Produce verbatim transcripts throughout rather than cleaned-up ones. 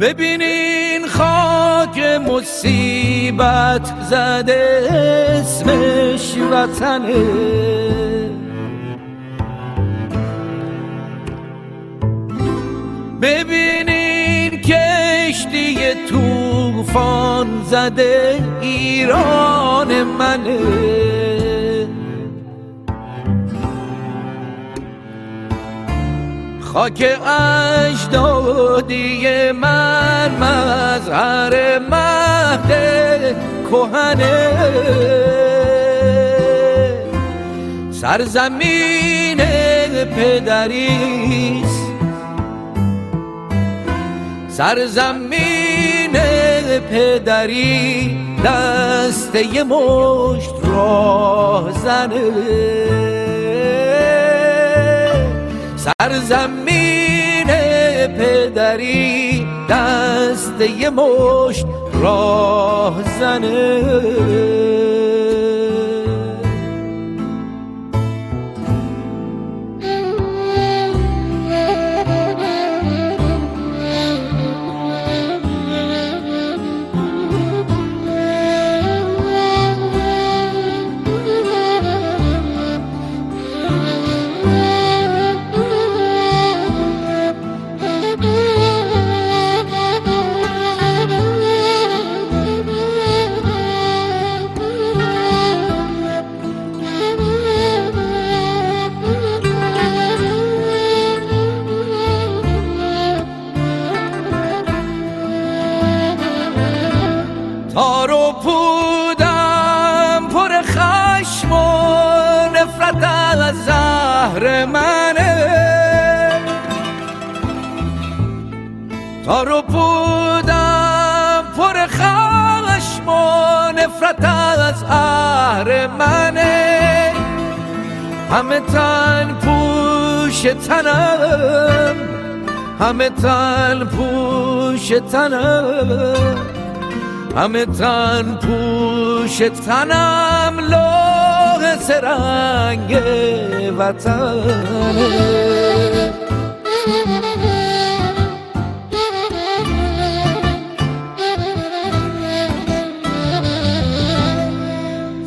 ببینین خاک مصیبت زده اسمش وطنه، ببینین کشتی طوفان زده ایران منه، خاک اجدادی من مظهر مهد کهنه، سرزمین پدریست، سرزمین پدری دسته مشت راه زنه، سرزمین پدری دسته مشت راه زنه. تار و پودم پر خشم و نفرت از زهر منه، تار و پودم پر خشم و نفرت از زهر منه، همه تن پوش تنم، همه تن پوش تنم، همه تن پوش تنم لوح سرنگ وطنه.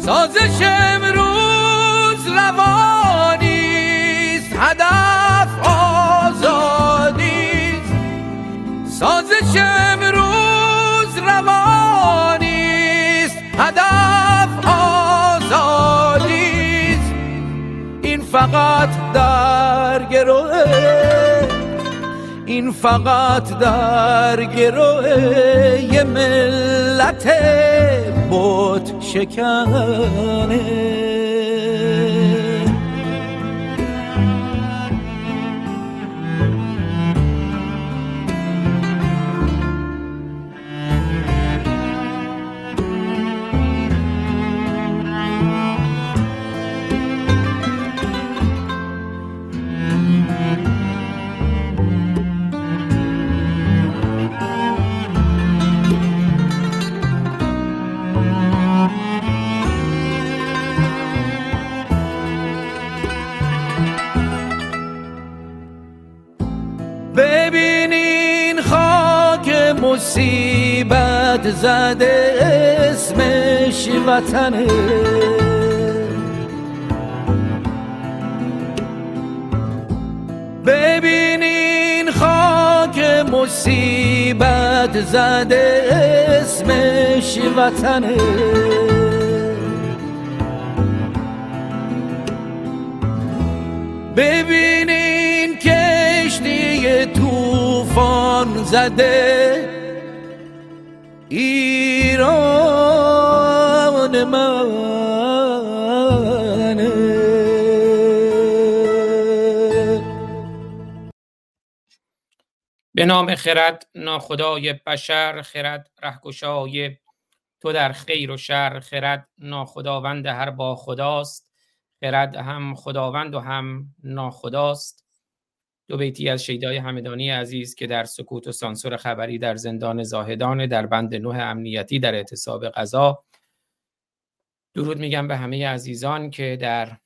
سازش امروز روانیست، هدف آزادیست، سازش امروز روانیست، هدف آزادیست، این فقط در گروه، این فقط در گروه یه ملت بت شکنه. ببینین خاک مصیبت زده اسمش وطنه، ببینین خاک مصیبت زده اسمش وطنه، ببینین طوفان زده ایران منه. به نام خرد ناخدای بشر، خرد رهگشای تو در خیر و شر. خرد ناخداوند هر با خداست، خرد هم خداوند و هم ناخداست. دو بیتی از شیدای همدانی عزیز که در سکوت و سانسور خبری در زندان زاهدان در بند نه امنیتی در اعتصاب قضا. درود میگم به همه عزیزان که در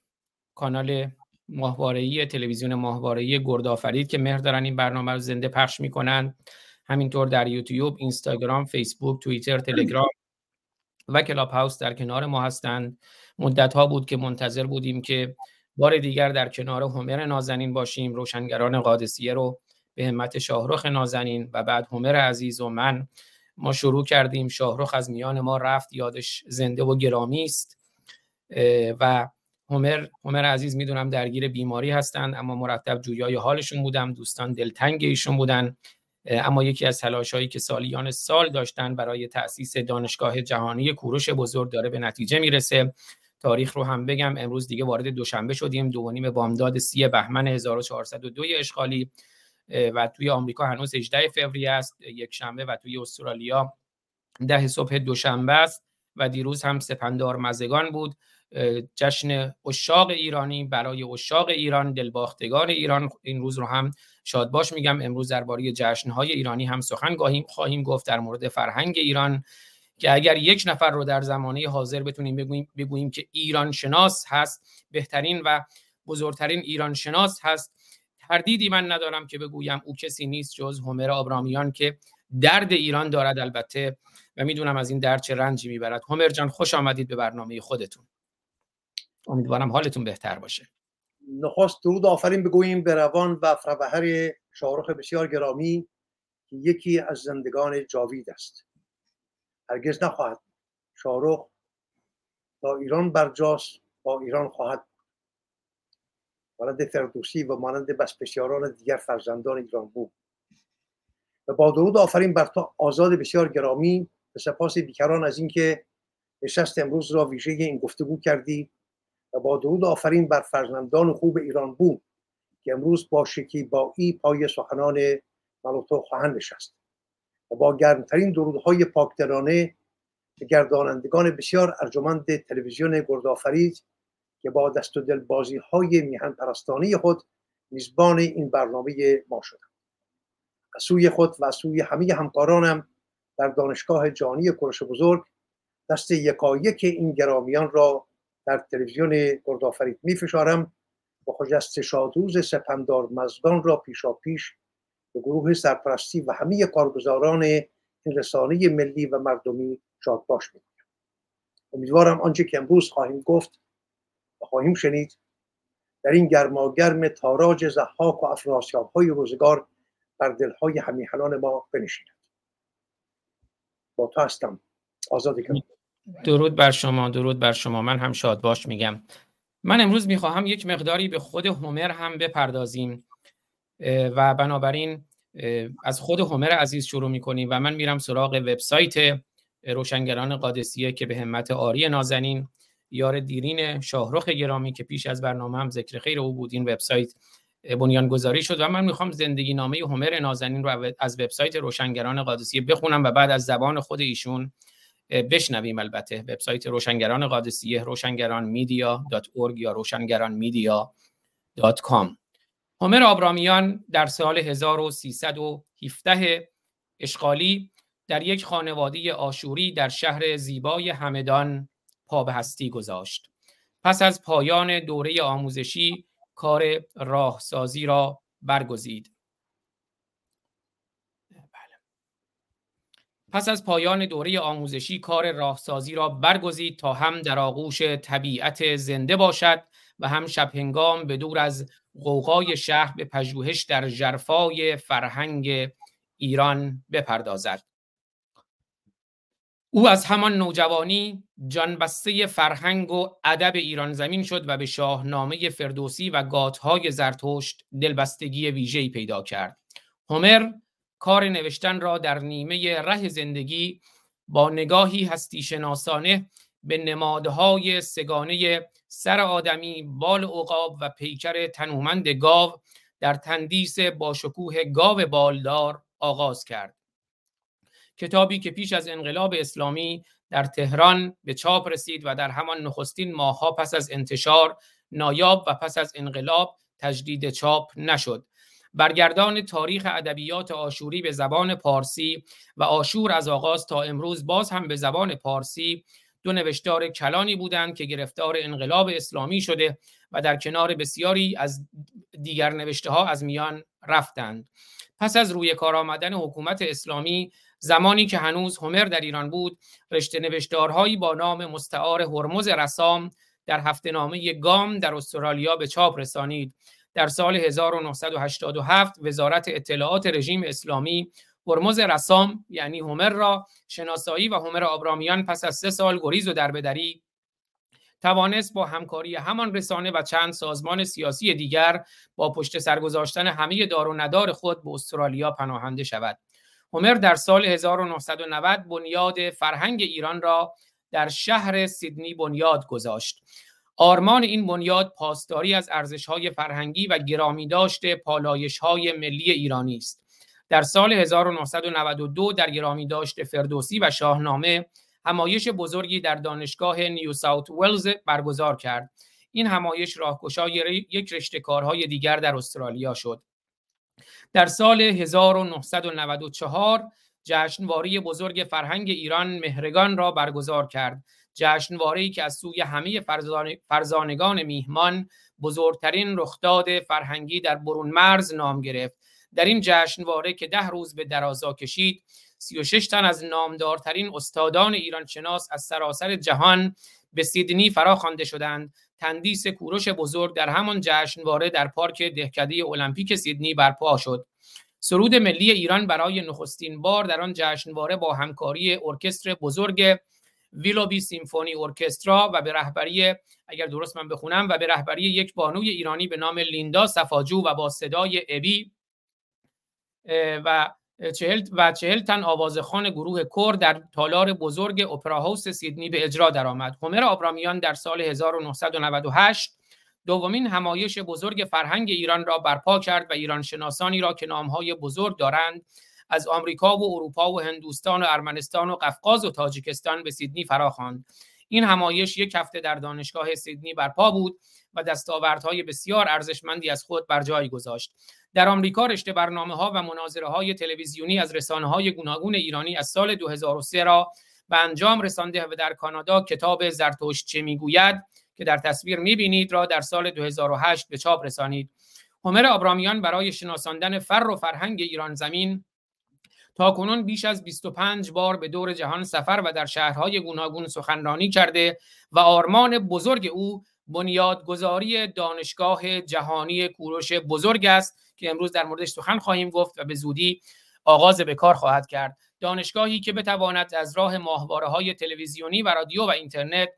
کانال ماهواره‌ای تلویزیون ماهواره‌ای گردآفرید که مهر دارن این برنامه رو زنده پخش میکنن، همینطور در یوتیوب، اینستاگرام، فیسبوک، توییتر، تلگرام و کلاب هاوس در کنار ما هستند. مدت ها بود که منتظر بودیم که بار دیگر در کنار هومر نازنین باشیم، روشنگران قادسیه رو به همت شاهرخ نازنین و بعد هومر عزیز و من ما شروع کردیم. شاهرخ از میان ما رفت، یادش زنده و گرامی است و هومر هومر عزیز میدونم درگیر بیماری هستند، اما مرتب جویای حالشون بودم، دوستان دلتنگ ایشون بودن. اما یکی از تلاش‌هایی که سالیان سال داشتن برای تأسیس دانشگاه جهانی کوروش بزرگ داره به نتیجه میرسه. تاریخ رو هم بگم، امروز دیگه وارد دوشنبه شدیم، دو و نیم بامداد سی بهمن هزار و چهارصد و دو اشغالی و توی آمریکا هنوز هجدهم فوریه است، یک شنبه، و توی استرالیا ده صبح دوشنبه است و دیروز هم سپندار مزگان بود، جشن عشاق ایرانی برای عشاق ایران، دلباختگان ایران. این روز رو هم شاد باش میگم. امروز درباره جشن‌های ایرانی هم سخن خواهیم گفت، در مورد فرهنگ ایران که اگر یک نفر رو در زمانه حاضر بتونیم بگوییم بگوییم که ایران شناس هست، بهترین و بزرگترین ایران شناس هست، تردیدی من ندارم که بگویم او کسی نیست جز هومر آبرامیان که درد ایران دارد البته و میدونم از این درد چه رنجی میبرد. هومر جان خوش آمدید به برنامه خودتون، امیدوارم حالتون بهتر باشه. نخست درود آفرین بگوییم به روان و فروهر شاهرخ بسیار گرامی که یکی از زندگان جاوید است، هرگز نخواهد. شاهرخ با ایران برجاست، با ایران خواهد، مانند فردوسی و مانند بسپسیاران دیگر فرزندان ایران بود. و با درود آفرین بر تو آزاد بسیار گرامی و سپاس بیکران از اینکه نشست امروز را ویژه این گفتگو کردی. و با درود آفرین بر فرزندان خوب ایران بوم که امروز با شکیبایی پای سخنان ملوتو خواهند نشست. و با گرمترین درودهای پاکدلانه به گردانندگان بسیار ارجمند تلویزیون گردآفرید که با دست و دل بازی های میهن پرستانی خود میزبان این برنامه ما شدند. از سوی خود و از سوی همه همکارانم در دانشگاه جهانی کوروش بزرگ دست یکایک این گرامیان را در تلویزیون گردآفرید می فشارم و خجست شادروز سپندار مزدان را پیشا پیش به گروه سرپرستی و همه کارگزاران این رسانه ملی و مردمی شاد باش می کنم. امیدوارم آنچه که امروز خواهیم گفت و خواهیم شنید در این گرماگرم تاراج زحاک و افراسیاب های روزگار بر دلهای همیهنان ما بنشیند. با تو هستم آزاد گرامی. درود بر شما، درود بر شما. من هم شاد باش میگم. من امروز میخواهم یک مقداری به خود هومر هم بپردازیم و بنابراین از خود هومر عزیز شروع میکنیم و من میرم سراغ وبسایت روشنگران قادسیه که به همت آری نازنین، یار دیرین شاهرخ گرامی که پیش از برنامه هم ذکر خیر او بود، این وبسایت بنیانگذاری شد و من میخوام زندگی نامه هومر نازنین رو از وبسایت روشنگران قادسیه بخونم و بعد از زبان خود ایشون بشنویم. البته وبسایت روشنگران قادسیه روشنگران میدیا دات اورگ یا روشنگران میدیا دات کام. هومر آبرامیان در سال هزار و سیصد و هفده اشغالی در یک خانواده آشوری در شهر زیبای همدان پا به هستی گذاشت. پس از پایان دوره آموزشی کار راهسازی را برگزید. پس از پایان دوره آموزشی کار راهسازی را برگزید تا هم در آغوش طبیعت زنده باشد و هم شبهنگام به دور از غوغای شهر به پژوهش در ژرفای فرهنگ ایران بپردازد. او از همان نوجوانی جانبسته فرهنگ و ادب ایران زمین شد و به شاهنامه فردوسی و گاتهای زرتشت دلبستگی ویژه‌ای پیدا کرد. هومر کار نوشتن را در نیمه ره زندگی با نگاهی هستی شناسانه به نمادهای سگانه سر آدمی، بال عقاب و پیکر تنومند گاو در تندیس باشکوه گاو بالدار آغاز کرد. کتابی که پیش از انقلاب اسلامی در تهران به چاپ رسید و در همان نخستین ماه‌ها پس از انتشار نایاب و پس از انقلاب تجدید چاپ نشد. برگردان تاریخ ادبیات آشوری به زبان پارسی و آشور از آغاز تا امروز باز هم به زبان پارسی دو نوشتار کلانی بودند که گرفتار انقلاب اسلامی شده و در کنار بسیاری از دیگر نوشته ها از میان رفتند. پس از روی کار آمدن حکومت اسلامی، زمانی که هنوز هومر در ایران بود، رشته نوشتارهایی با نام مستعار هرمز رسام در هفته‌نامه گام در استرالیا به چاپ رسانید. در سال هزار و نهصد و هشتاد و هفت وزارت اطلاعات رژیم اسلامی هرمز رسام یعنی هومر را شناسایی و هومر آبرامیان پس از سه سال گریز و دربدری توانست با همکاری همان رسانه و چند سازمان سیاسی دیگر با پشت سر گذاشتن همه دار و ندار خود به استرالیا پناهنده شود. هومر در سال هزار و نهصد و نود بنیاد فرهنگ ایران را در شهر سیدنی بنیاد گذاشت. آرمان این بنیاد پاسداری از ارزش‌های فرهنگی و گرامیداشت پالایش‌های ملی ایرانی است. در سال هزار و نهصد و نود و دو در گرامیداشت فردوسی و شاهنامه همایش بزرگی در دانشگاه نیو ساوت ولز برگزار کرد. این همایش راهگشای یک رشته کارهای دیگر در استرالیا شد. در سال هزار و نهصد و نود و چهار جشنواره بزرگ فرهنگ ایران مهرگان را برگزار کرد. جشنواره‌ای که از سوی همه فرزانگان میهمان بزرگترین رخداد فرهنگی در برونمرز نام گرفت. در این جشنواره که ده روز به درازا کشید، سی و شش تن از نامدارترین استادان ایران شناس از سراسر جهان به سیدنی فراخوانده شدند. تندیس کوروش بزرگ در همان جشنواره در پارک دهکده المپیک سیدنی برپا شد. سرود ملی ایران برای نخستین بار در آن جشنواره با همکاری ارکستر بزرگ ویلوبی سیمفونی ارکسترا و به رهبری اگر درست من بخونم و به رهبری یک بانوی ایرانی به نام لیندا صفاجو و با صدای ابی و چهل و چهل تن آوازخوان گروه کور در تالار بزرگ اپرا هاوس سیدنی به اجرا درآمد. هومر آبرامیان در سال هزار و نهصد و نود و هشت دومین همایش بزرگ فرهنگ ایران را برپا کرد و ایران شناسانی را که نام‌های بزرگ دارند از آمریکا و اروپا و هندوستان و ارمنستان و قفقاز و تاجیکستان به سیدنی فراخواند. این همایش یک هفته در دانشگاه سیدنی برپا بود و دستاوردهای بسیار ارزشمندی از خود بر جای گذاشت. در آمریکا رشته برنامه‌ها و مناظره‌های تلویزیونی از رسانه‌های گوناگون ایرانی از سال دو هزار و سه را به انجام رسانده و در کانادا کتاب زرتشت چه می‌گوید که در تصویر می‌بینید را در سال دو هزار و هشت به چاپ رسانید. هومر آبرامیان برای شناساندن فر و فرهنگ ایران زمین تا کنون بیش از بیست و پنج بار به دور جهان سفر و در شهرهای گوناگون سخنرانی کرده و آرمان بزرگ او بنیادگذاری دانشگاه جهانی کوروش بزرگ است که امروز در موردش سخن خواهیم گفت و به زودی آغاز به کار خواهد کرد. دانشگاهی که بتواند از راه ماهواره‌های تلویزیونی و رادیو و اینترنت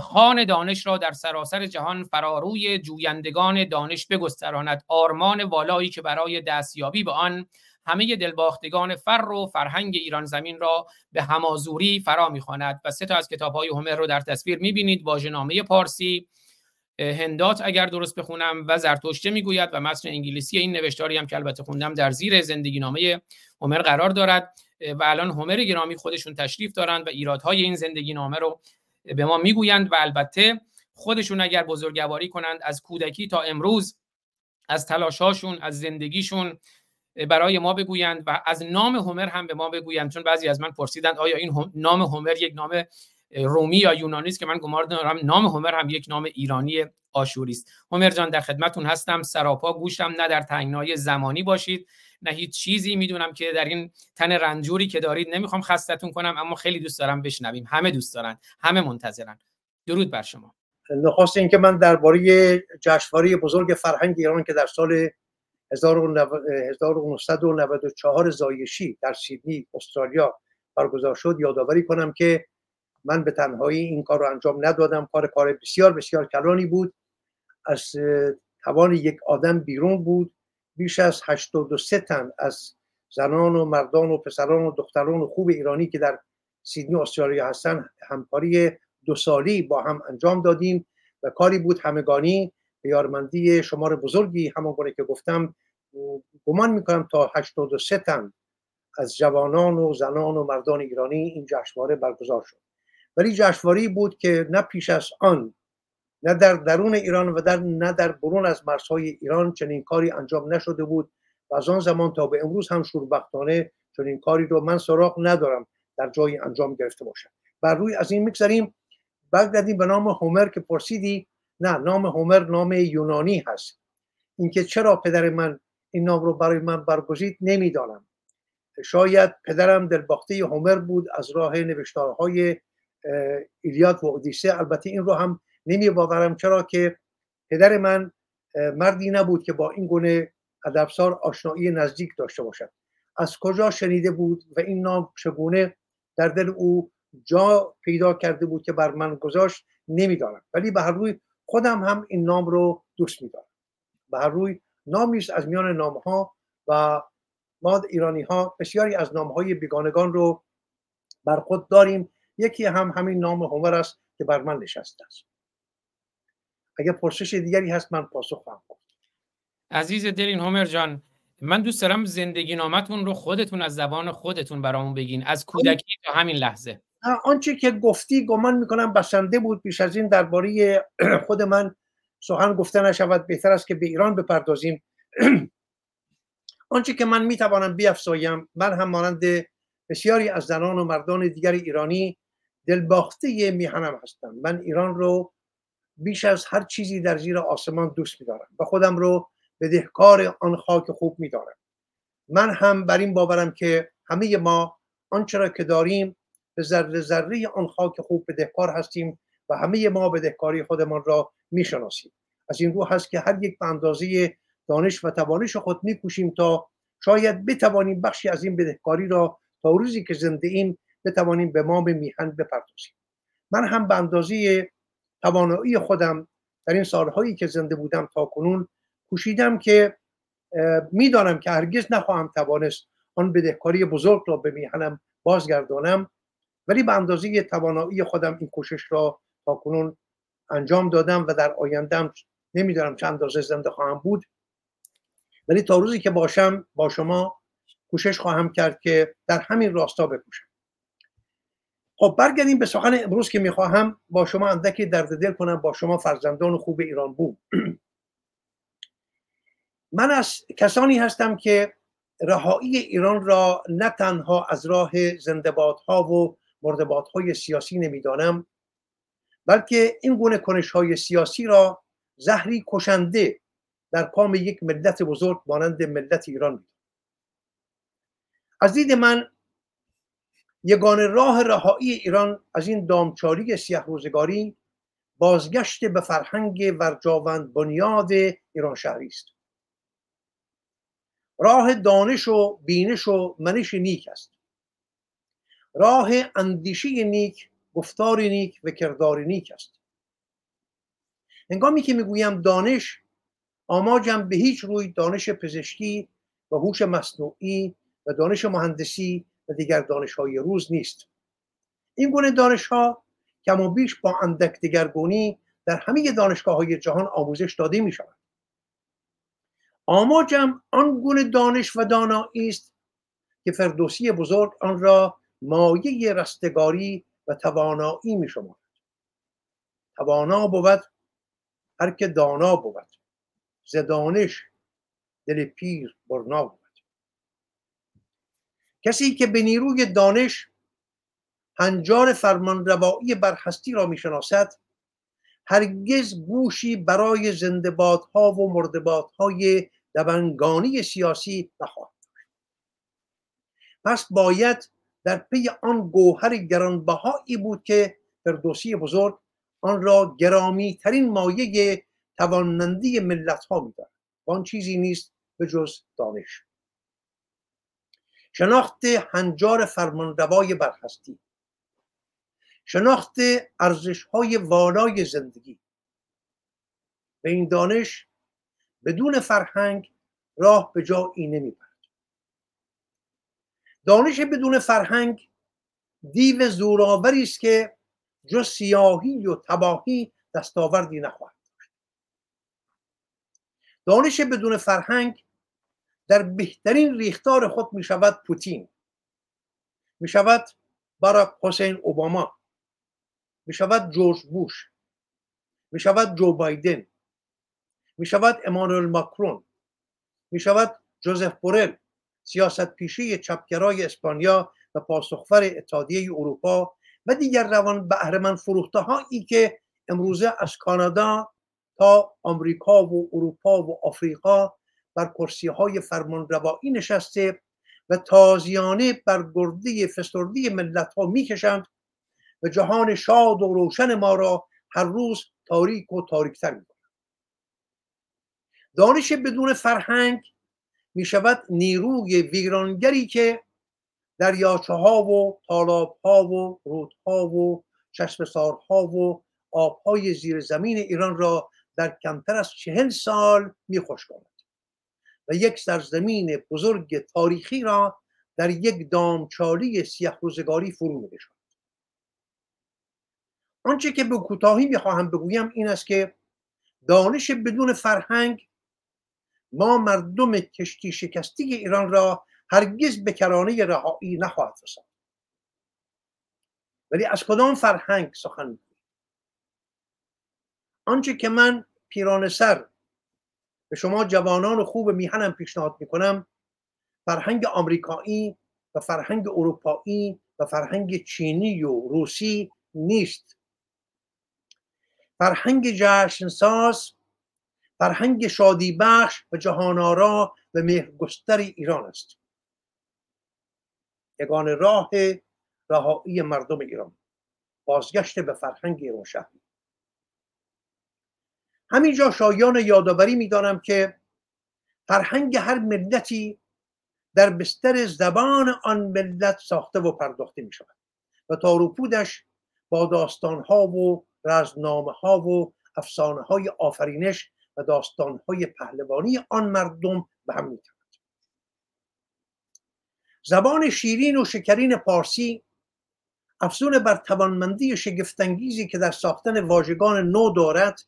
خان دانش را در سراسر جهان فراروی جویندگان دانش بگستراند. آرمان والایی که برای دستیابی به آن همه دلباختگان فر و فرهنگ ایران زمین را به همازوری فرا می‌خواند و سه تا از کتاب‌های هومر رو در تصویر می‌بینید: واژه‌نامه پارسی، هندات اگر درست بخونم و زرتشت میگوید و متن انگلیسی این نوشتاری هم که البته خوندم در زیر زندگینامه هومر قرار دارد و الان هومر گرامی خودشون تشریف دارند و ایرادهای این زندگینامه رو به ما میگویند و البته خودشون اگر بزرگواری کنند از کودکی تا امروز از تلاش‌هاشون، از زندگیشون برای ما بگویند و از نام هومر هم به ما بگویند، چون بعضی از من پرسیدند آیا این هم... نام هومر یک نام رومی یا یونانی است که من گمان دارم نام هومر هم یک نام ایرانی آشوری است. هومر جان در خدمتون هستم، سراپا گوشتم، نه در تنگنای زمانی باشید نه هیچ چیزی. میدونم که در این تن رنجوری که دارید نمیخوام خستتون کنم، اما خیلی دوست دارم بشنویم، همه دوست دارن، همه منتظرن. درود بر شما. نخواست این که من درباره جشنواره بزرگ فرهنگ ایران که در سال هزار و نهصد و نود و چهار زایشی در سیدنی استرالیا برگزار شد یادآوری کنم که من به تنهایی این کار رو انجام ندادم. کار کار بسیار بسیار کلانی بود، از توان یک آدم بیرون بود. بیش از هشتاد و سه تن از زنان و مردان و پسران و دختران و خوب ایرانی که در سیدنی استرالیا هستن همکاری دو سالی با هم انجام دادیم و کاری بود همگانی یارمندی شمار بزرگی، همانگونه که گفتم گمان میکنم تا هشتاد و سه تن از جوانان و زنان و مردان ایرانی این جشنواره برگزار شد، ولی جشنواره‌ای بود که نه پیش از آن، نه در درون ایران و در نه در برون از مرزهای ایران چنین کاری انجام نشده بود و از آن زمان تا به امروز هم شوربختانه چنین کاری رو من سراغ ندارم در جایی انجام گرفته باشد. بر روی از این میگذریم. بگردیم به نام هومر که پرسیدی. نه، نام هومر نام یونانی هست. اینکه چرا پدر من این نام رو برای من برگزید نمیدانم. شاید پدرم دلباخته هومر بود از راه نوشتارهای ایلیاد و اودیسه. البته این رو هم نمی باورم، چرا که پدر من مردی نبود که با این گونه ادبسار آشنایی نزدیک داشته باشد. از کجا شنیده بود و این نام چگونه در دل او جا پیدا کرده بود که بر من گذاشت نمیدانم، ولی به هر روی خودم هم این نام رو دوست میدارم. به هر روی نامی است از میان نامها و ما ایرانی ها بسیاری از نامهای بیگانگان رو بر خود داریم. یکی هم همین نام هومر است که بر من نشسته است. اگر پرسش دیگری هست من پاسخ خواهم داد. عزیز دلین هومر جان، من دوست دارم زندگی نامتون رو خودتون از زبان خودتون برامون بگین، از کودکی تا همین لحظه. آنچه که گفتی گمان میکنم بسنده بود. پیش از این درباره خود من سخن گفته نشود، بهتر است که به ایران بپردازیم. آنچه که من میتوانم بیافزایم، من هم مانند بسیاری از زنان و مردان دیگر ایرانی دلباخته میهنم هستم. من ایران رو بیش از هر چیزی در زیر آسمان دوست می‌دارم و خودم رو بدهکار آن خاک خوب می‌دارم. من هم بر این باورم که همه ما آنچه را که داریم به ذره ذره آن خاک خوب بدهکار هستیم و همه ما بدهکاری خودمان را می‌شناسیم. از این رو هست که هر یک به اندازه دانش و توانش خود می‌کوشیم تا شاید بتوانیم بخشی از این بدهکاری را تا روزی که زنده ایم بتوانیم به ما به میهن بپردازیم. من هم به اندازه توانایی خودم در این سالهایی که زنده بودم تا کنون کوشیدم که میدانم که هرگز نخواهم توانست آن بدهکاری بزرگ را به میهنم بازگردانم، ولی به اندازه توانایی خودم این کوشش را تا کنون انجام دادم و در آیندهم نمیدانم چند اندازه زنده خواهم بود، ولی تا روزی که باشم با شما کوشش خواهم کرد که در همین راستا بکوشم. خب برگردیم به سخن امروز که میخواهم با شما اندکی درد دل کنم، با شما فرزندان خوب ایران بوم. من از کسانی هستم که رهایی ایران را نه تنها از راه زنده‌بادها و مرده‌بادهای سیاسی نمیدانم، بلکه این گونه کنش‌های سیاسی را زهری کشنده در کام یک ملت بزرگ مانند ملت ایران می‌دانم. از دید من یگانه راه رهایی ایران از این دامچاری سیاه روزگاری بازگشت به فرهنگ ورجاوند بنیاد ایران شهری است. راه دانش و بینش و منش نیک است. راه اندیشه نیک، گفتار نیک و کردار نیک است. هنگامی که میگویم دانش، آماجم به هیچ روی دانش پزشکی و هوش مصنوعی و دانش مهندسی و دیگر دانش‌های روز نیست. این گونه دانش‌ها کم و بیش با اندک دگرگونی در همه دانشگاه‌های جهان آموزش داده می‌شود. آماجم آن گونه دانش و دانایی است که فردوسی بزرگ آن را مایه رستگاری و توانایی می‌شمارد. توانا بود هر که دانا بود، ز دانش دل پیر برنا بود. کسی که به نیروی دانش هنجار فرمانروایی بر هستی را میشناسد، هرگز گوشی برای زنده‌بادها و مرده‌بادهای دبنگانی سیاسی نخواهد داشت. پس باید در پی آن گوهر گرانبهایی بود که فردوسی بزرگ آن را گرامی ترین مایه توانمندی ملت‌ها می‌داند. آن چیزی نیست به جز دانش. شناخت هنجار فرمانروای بر هستی، شناخت ارزش‌های والای زندگی. به این دانش بدون فرهنگ راه به جایی نمی‌برد. دانش بدون فرهنگ دیو زورآوری است که جز سیاهی و تباهی دستاوردی نخواهد داشت. دانش بدون فرهنگ در بهترین ریختار خود می شود پوتین، می شود باراک حسین اوباما، می شود جورج بوش، می شود جو بایدن، می شود امانوئل ماکرون، می شود جوزف بورل، سیاست پیشی چپگرای اسپانیا و پاسخور اتحادیه اروپا و دیگر روان بهره‌مند فروخته‌هایی که امروزه از کانادا تا آمریکا و اروپا و آفریقا بر کرسی‌های فرمانروایی نشسته و تازیانه بر گرده فسرده ملت‌ها می‌کشند و جهان شاد و روشن ما را هر روز تاریک و تاریک‌تر می‌کند. دانش بدون فرهنگ می‌شود نیروی ویرانگری که دریاچه‌ها و تالاب‌ها و رودها و چشمسارها و آب‌های زیر زمین ایران را در کمتر از چهل سال می‌خشکاند و یک سرزمین بزرگ تاریخی را در یک دامچالی سیاه روزگاری فرو می‌نشاند. آنچه که به کوتاهی می‌خواهم بگویم این است که دانش بدون فرهنگ ما مردم کشتی شکسته ایران را هرگز به کرانه رهایی نخواهد رساند. ولی از کدام فرهنگ سخن می‌گوییم؟ آنچه که من پیرانه سر به شما جوانان خوب میهنم پیشنهاد میکنم فرهنگ آمریکایی و فرهنگ اروپایی و فرهنگ چینی و روسی نیست. فرهنگ جشنساز، فرهنگ شادی بخش و جهان‌آرا و مهرگستر ایران است. یگان راه رهایی مردم ایران بازگشت به فرهنگ ایران شهری. همینجا شایان یادآوری می‌دانم که فرهنگ هر ملتی در بستر زبان آن ملت ساخته و پرداخته می‌شود و تار و پودش با داستان‌ها و رزمنامه‌ها و افسانه‌های آفرینش و داستان‌های پهلوانی آن مردم به هم می‌تواند. زبان شیرین و شکرین پارسی افزون بر توانمندی شگفت‌انگیزی که در ساختن واژگان نو دارد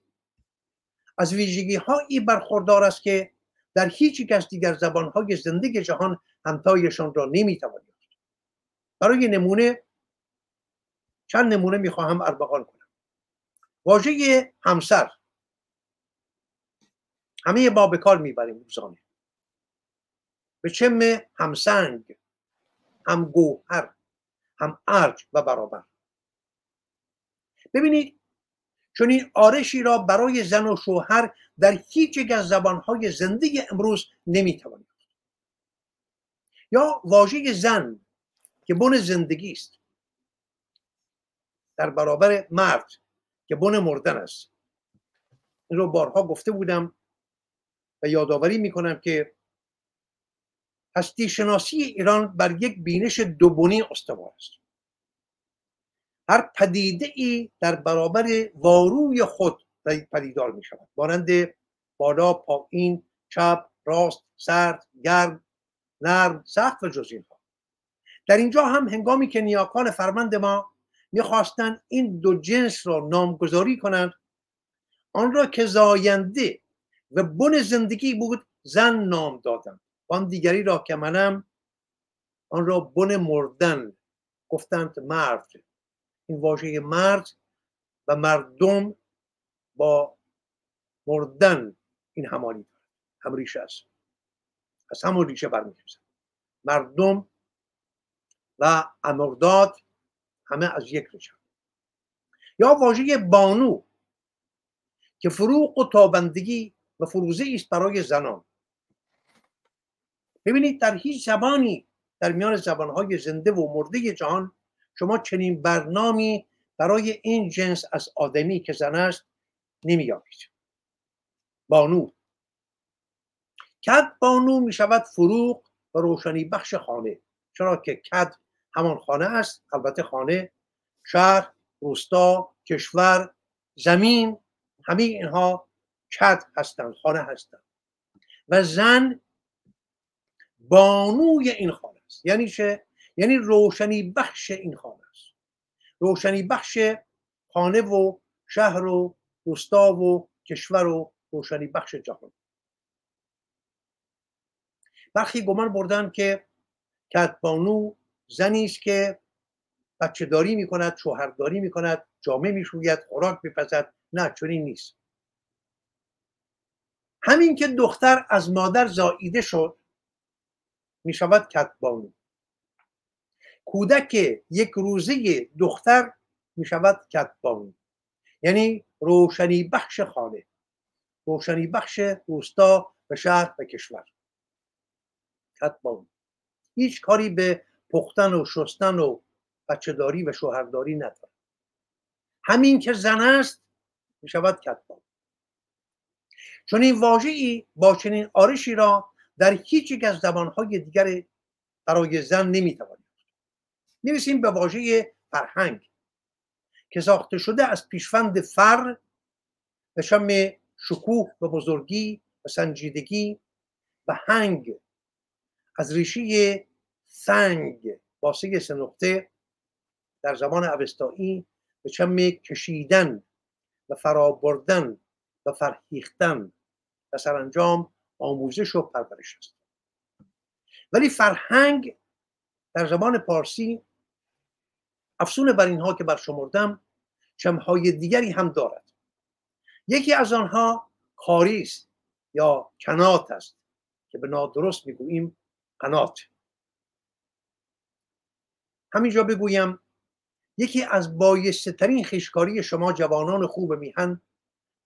از ویژگی‌هایی برخوردار است که در هیچ یک از دیگر زبان‌های زندگی جهان همتایشان را نمی‌توان یافت. برای نمونه چند نمونه می‌خواهم اربغان کنم. واژه همسر همه با به کار می‌بریم روزانه. به چم همسنگ، همگوهر، هم ارج و برابر. ببینید چون این آرشی را برای زن و شوهر در هیچ یک از زبان‌های زندگی امروز نمی‌توانید. یا واژه زن که بن زندگی است در برابر مرد که بن مردن است. این رو بارها گفته بودم و یادآوری می‌کنم که هستی شناسی ایران بر یک بینش دو بُنی استوار است. هر پدیده‌ای در برابر واروی خود پدیدار می شود، مانند بالا، پایین، چپ، راست، سرد، گرم، نرم، سخت و جز اینها. در اینجا هم هنگامی که نیاکان فرمند ما می‌خواستند این دو جنس را نامگذاری کنند، آن را که زاینده و بن زندگی بود زن نام دادند، آن دیگری را که منم آن را بن مردن گفتند مرد. این واژه مرد و مردم با مردن این همانی دارد، هم ریشه است، از همون ریشه برمی‌خیزد. مردم و امرداد همه از یک ریشه. یا واژه بانو که فروق و تابندگی و فروزه است برای زنان. ببینید در هیچ زبانی در میان زبانهای زنده و مرده جهان شما چنین برنامه‌ای برای این جنس از آدمی که زن است نمی‌یابید. بانو کد بانو می‌شود فروغ و روشنی بخش خانه، چرا که کد همان خانه است، البته خانه، شهر، روستا، کشور، زمین، همه اینها کد هستند، خانه هستند. و زن بانوی این خانه است. یعنی چه؟ یعنی روشنی بخش این خانه است، روشنی بخش خانه و شهر و روستا و کشور و روشنی بخش جهان. برخی گمان بردن که کدبانو زنی است که بچه داری می کند، شوهرداری می کند، جامه می شوید، خوراک می پزد. نه، چنین نیست. همین که دختر از مادر زاییده شد می شود کدبانو. کودک یک روزه دختر می شود کدبانو، یعنی روشنی بخش خانه، روشنی بخش روستا و شهر و کشور. کدبانو هیچ کاری به پختن و شستن و بچه‌داری و شوهرداری ندارد. همین که زن است می شود کدبانو. چون این واژه‌ای با چنین آرشی را در هیچ یک از زبان‌های دیگر برای زن نمی‌توانیم. می‌رسیم به واژه فرهنگ که ساخته شده از پیشوند فر به شم شکوه و بزرگی و سنجیدگی و هنگ از ریشه سنگ با سه نقطه در زبان اوستایی به شم کشیدن و فرابردن و فرهیختن و سرانجام آموزش و پرورش است. ولی فرهنگ در زبان پارسی افسون بر اینها که برشمردم شمهای دیگری هم دارد. یکی از آنها کاری است یا کنات است که به نادرست میگوییم قنات. همینجا بگویم یکی از بایسته ترین خویشکاری شما جوانان خوب میهن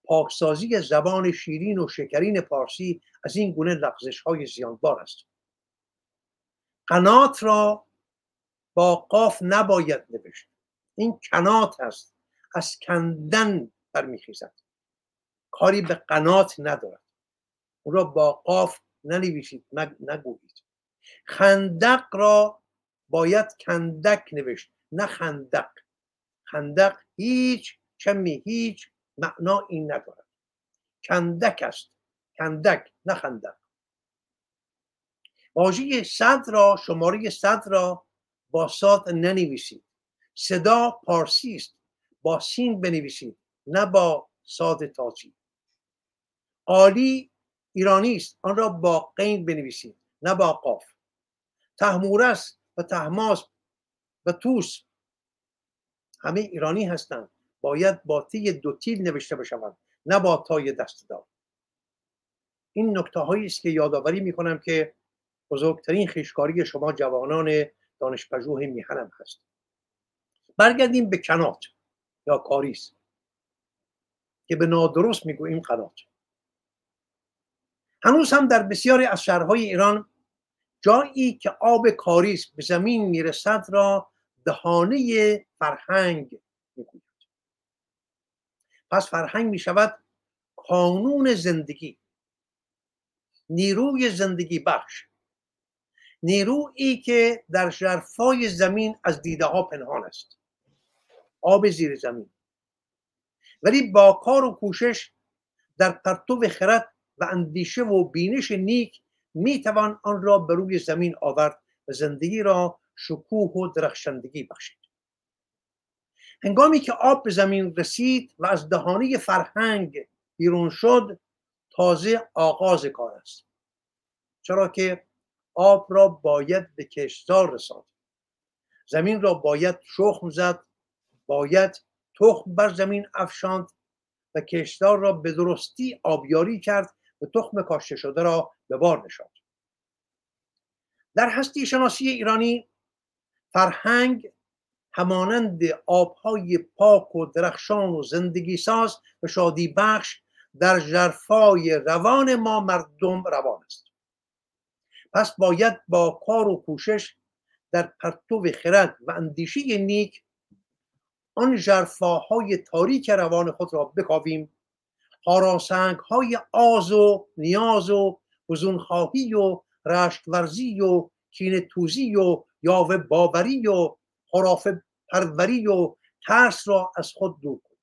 پاکسازی زبان شیرین و شکرین پارسی از این گونه لغزش‌های زیانبار است. قنات را با قاف نباید نوشت. این کنات است. از کندن برمیخیزد. کاری به قنات ندارد. او را با قاف ننویسید، نگویید. خندق را باید کندک نوشت، نه خندق. خندق هیچ چمی هیچ معنا این ندارد. کندک است. کندک، نه خندق. واژه صد را، شماره صد را با سات ننویسید. صدا پارسی است. با سین بنویسید، نه با سات تاجی. قالی ایرانی است. آن را با قین بنویسید، نه با قاف. تحمورس و تحماس و توس همه ایرانی هستند. باید با تی دوتیل نوشته بشوند، نه با تای دست دار. این نکته هایی است که یادآوری می کنم که بزرگترین خویشکاری شما جوانان دانشپژوه میهنم هست. برگردیم به کنات یا کاریز که به نادرست میگوییم قنات. هنوز هم در بسیاری از شهرهای ایران جایی که آب کاریز به زمین میرسد را دهانه فرهنگ میگویند. پس فرهنگ میشود قانون زندگی، نیروی زندگی بخش، نیرویی که در ژرفای زمین از دیده ها پنهان است، آب زیر زمین، ولی با کار و کوشش در پرتو خرد و اندیشه و بینش نیک میتوان آن را به روی زمین آورد و زندگی را شکوه و درخشندگی بخشید. هنگامی که آب به زمین رسید و از دهانه فرهنگ بیرون شد، تازه آغاز کار است، چرا که آب را باید به کشتزار رساند، زمین را باید شخم زد، باید تخم بر زمین افشاند و کشتزار را به درستی آبیاری کرد و تخم کاشته شده را به بار نشاند. در هستی شناسی ایرانی فرهنگ همانند آبهای پاک و درخشان و زندگی ساز و شادی بخش در ژرفای روان ما مردم روان است. پس باید با کار و کوشش در پرتو خرد و اندیشه نیک آن ژرفاهای تاریک روان خود را بکاویم، هاراسنگهای آز و نیاز و حضونخواهی و رشتورزی و کینه توزی و یاوه باوری و خرافه پروری و ترس را از خود دور کنیم.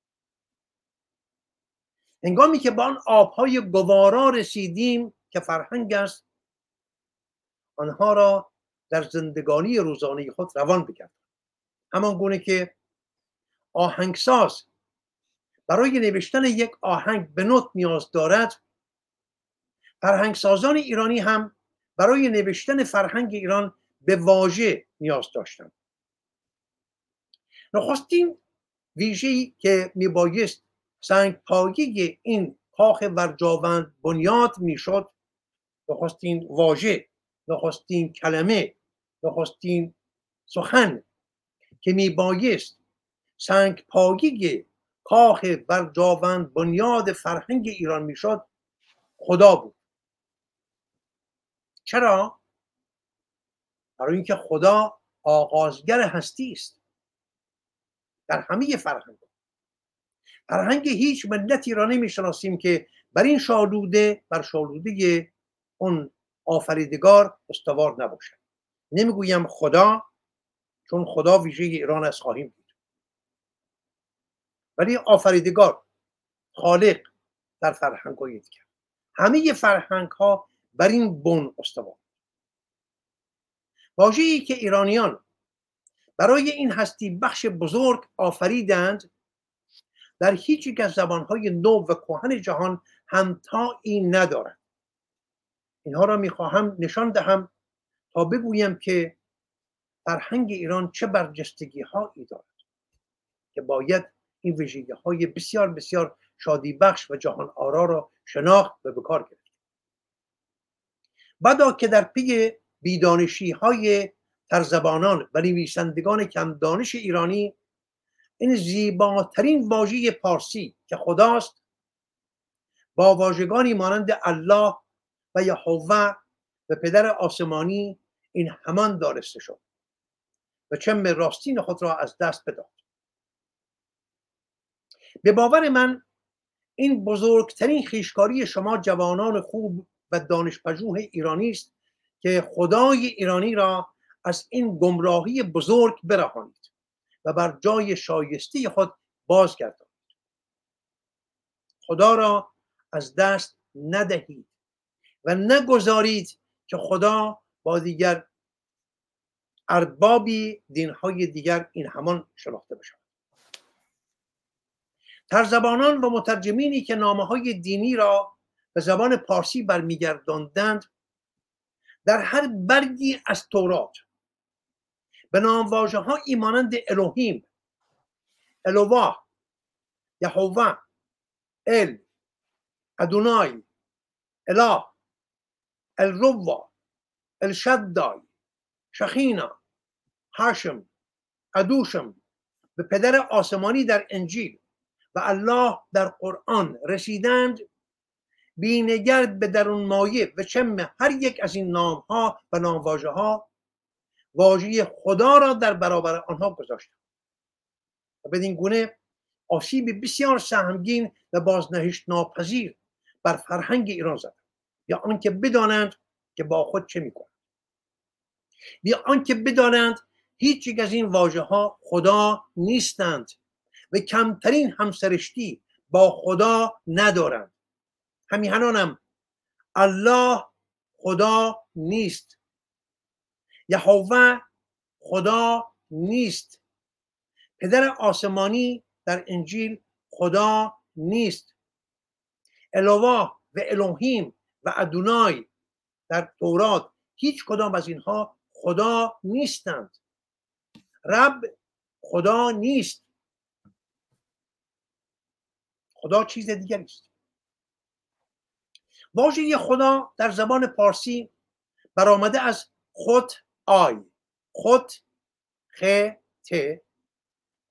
هنگامی که با آن آبهای گوارا رسیدیم که فرهنگ است، آنها را در زندگانی روزانه خود روان بگرد. همان گونه که آهنگساز برای نوشتن یک آهنگ به نوت نیاز دارد، فرهنگسازان ایرانی هم برای نوشتن فرهنگ ایران به واژه نیاز داشتند. نخستین ویژه‌ای که میبایست سنگ‌پایه این کاخ برجاوند بنیاد میشد، نخستین واژه، نخستین کلمه، نخستین سخن که میبایست سنگ‌پایه کاخ برجاوند بنیاد فرهنگ ایران میشد، خدا بود. چرا؟ برای اینکه خدا آغازگر هستی است در همه فرهنگ. فرهنگ هیچ ملتی را نمیشناسیم که بر این شالوده بر شالوده اون آفریدگار استوار نباشد. نمیگویم خدا، چون خدا ویژه ایران است خواهیم بود، ولی آفریدگار، خالق در فرهنگ های دیگر. همه فرهنگ ها بر این بن استوار. واژه‌ای که ایرانیان برای این هستی بخش بزرگ آفریدند در هیچ یک از زبان‌های نو و کهن جهان همتایی ندارد. اینها را می‌خواهم نشان دهم تا بگویم که فرهنگ ایران چه برجستگی‌هایی دارد که باید این ویژگی‌های بسیار بسیار شادی بخش و جهان آرا را شناخت و به کار گرفت. بدا که در پی بیدانشی‌های ترزبانان و نویسندگان کم دانش ایرانی این زیباترین واژه پارسی که خداست با واژگانی مانند الله و یهوه و پدر آسمانی، این همان دانسته شد و چم راستین خود را از دست بداد. به باور من این بزرگترین خویشکاری شما جوانان خوب و دانشپژوه ایرانی است که خدای ایرانی را از این گمراهی بزرگ برهانید و بر جای شایسته خود بازگردانید. خدا را از دست ندهید و نگذارید که خدا با دیگر اربابی دینهای دیگر این همان شناخته بشود. ترجمانان و مترجمینی که نامه‌های دینی را به زبان پارسی برمیگرداندند در هر برگی از تورات به نامواژه‌هایی مانند الوهیم، الوه، یهوه، ال، ادونای، اله، الروه، الشدای، شخینا، هاشم، ادوشم به پدر آسمانی در انجیل و الله در قرآن رسیدند، بینگرد به درون مایه و چم هر یک از این نام ها و نامواژه ها واژه خدا را در برابر آنها گذاشتند و بدین گونه آسیب بسیار سهمگین و بازنهشت ناپذیر بر فرهنگ ایران زدند، یا آنکه بدانند که با خود چه میکنند، یا آنکه بدانند هیچ یک از این واژه ها خدا نیستند و کمترین همسرشتی با خدا ندارند. همیهنانم الله خدا نیست، یهوه خدا نیست، پدر آسمانی در انجیل خدا نیست، الوه و الوهیم و ادونای در تورات هیچ کدام از اینها خدا نیستند. رب خدا نیست، خدا چیز دیگری است. واژه خدا در زبان پارسی برآمده از خود آی، خود خ ت،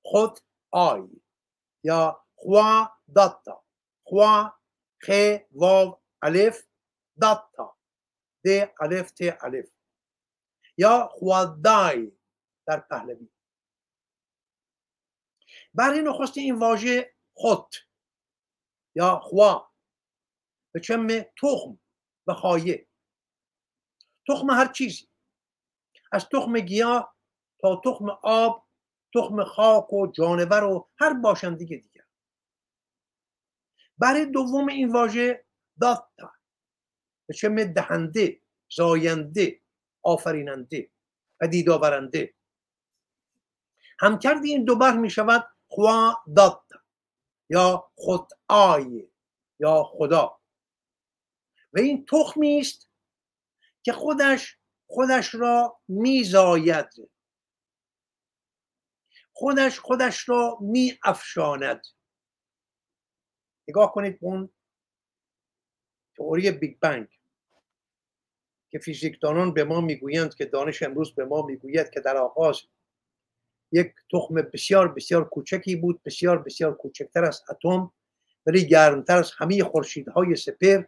خود آی یا خوا داتا، خوا خ واو الف داتا د الف ت الف، یا خوا دای در پهلوی. برای نخست این واژه خود یا خوا به چم تخم و خایه، تخم هر چیزی از تخم گیاه تا تخم آب، تخم خاک و جانور و هر باشنده دیگر. برای دوم این واژه داتا به چم دهنده، زاینده، آفریننده، پدید آورنده. همکرد این دو بر می شود خوا داتا یا خود آی یا خدا، و این تخمی است که خودش خودش را میزاید، خودش خودش را میافشاند. نگاه کنید اون تئوری بیگ بنگ که فیزیکدانان به ما میگویند، که دانش امروز به ما میگوید که در آغاز یک تخم بسیار بسیار کوچکی بود، بسیار بسیار کوچکتر از اتم، ولی گرمتر از همه خورشیدهای سپر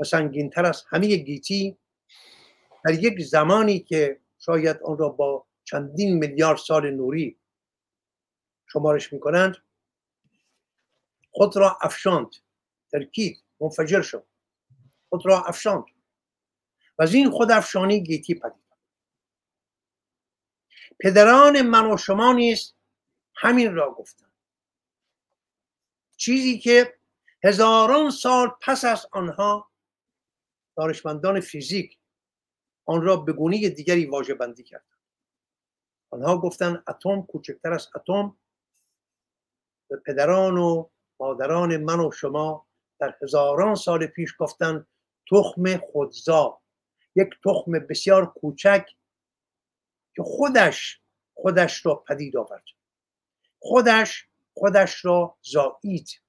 و سنگینتر از همه گیتی، در یک زمانی که شاید آن را با چندین میلیارد سال نوری شمارش میکنند، خود را افشاند، ترکید، منفجر شد، خود را افشاند و از این خود افشانی گیتی پدید. پدران من و شما نیست همین را گفتند، چیزی که هزاران سال پس از آنها دانشمندان فیزیک آن را به گونه دیگری واژه بندی کردند. آنها گفتند اتم کوچکتر از اتم، و پدران و مادران من و شما در هزاران سال پیش گفتند تخم خودزا، یک تخم بسیار کوچک که خودش خودش را پدید آورد، خودش خودش را زایید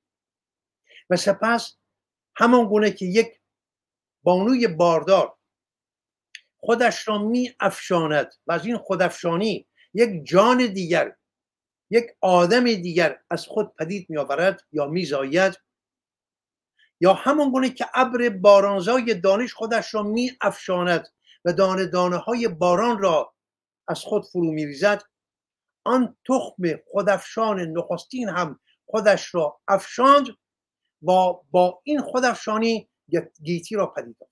و سپس همان گونه که یک بانوی باردار خودش را می افشاند و از این خودافشانی یک جان دیگر، یک آدم دیگر از خود پدید می آورد یا می زاید، یا همان گونه که ابر بارانزای دانش خودش را می افشاند و دانه دانه های باران را از خود فرو می ریزد، آن تخم خودافشان نخستین هم خودش را افشاند و با این خودافشانی گیتی را پدید آورد.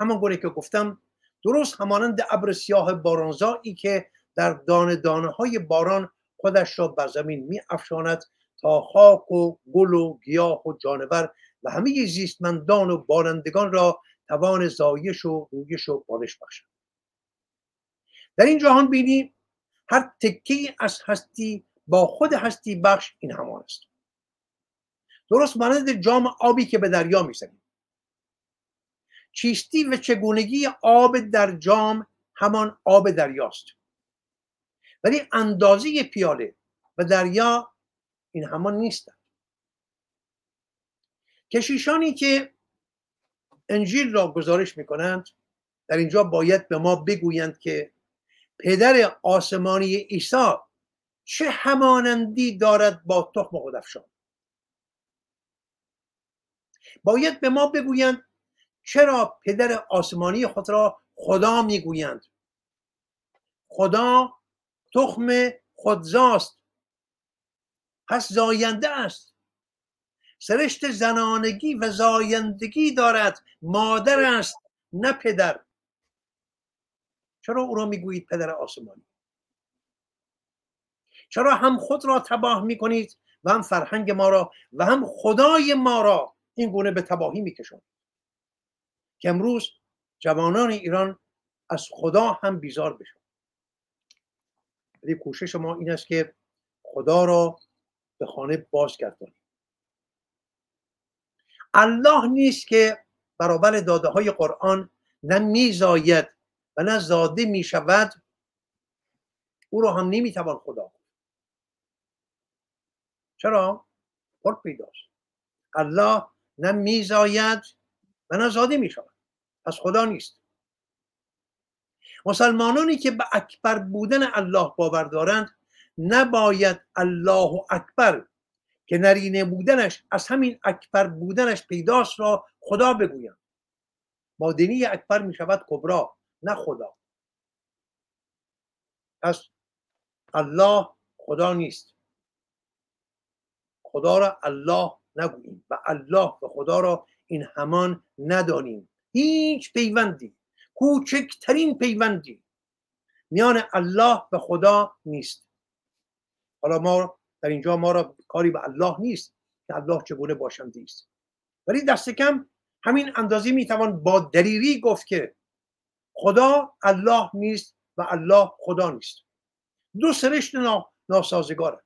همان گونه که گفتم، درست همانند ابر سیاه بارانزایی که در دانه دانه های باران خودش را بر زمین می افشاند تا خاک و گل و گیاه و جانور و همه زیستمندان و بارندگان را توان زایش و رویش و پالش بخشد. در این جهان بینی هر تکی از هستی با خود هستی بخش این همان است، درست مانند جام آبی که به دریا می‌زنیم. چیستی و چگونگی آب در جام همان آب دریاست، ولی اندازه پیاله و دریا این همان نیستند. کشیشانی که انجیل را گزارش می‌کنند در اینجا باید به ما بگویند که پدر آسمانی عیسی چه همانندی دارد با تخم خودافشان. باید به ما بگویند چرا پدر آسمانی خود را خدا میگویند. خدا تخم خودزاست، پس زاینده است، سرشت زنانگی و زایندگی دارد، مادر است نه پدر. چرا او را میگویید پدر آسمانی؟ چرا هم خود را تباه میکنید و هم فرهنگ ما را و هم خدای ما را این گونه به تباهی میکشند که امروز جوانان ایران از خدا هم بیزار بشند؟ ولی کوشش ما این است که خدا را به خانه بازگردانیم. الله نیست که برابر داده های قرآن نه میزاید و نه زاده می شود، او را هم نمی توان خدا کند. چرا؟ فرق پیداست. الله نه می زاید و نه زاده می شود، پس خدا نیست. مسلمانانی که به اکبر بودن الله باور دارند نباید الله اکبر که نرینه بودنش از همین اکبر بودنش پیداست را خدا بگویند. مادنی اکبر می شود کبرا، نه خدا. پس الله خدا نیست، خدا را الله نگوییم و الله و خدا را این همان ندانیم. هیچ پیوندی، کوچکترین پیوندی میان الله و خدا نیست. حالا ما در اینجا ما را کاری به الله نیست که الله چگونه باشنده است، ولی دست کم همین اندازه میتوان با دلیری گفت که خدا الله نیست و الله خدا نیست. دو سرشت ناسازگارند،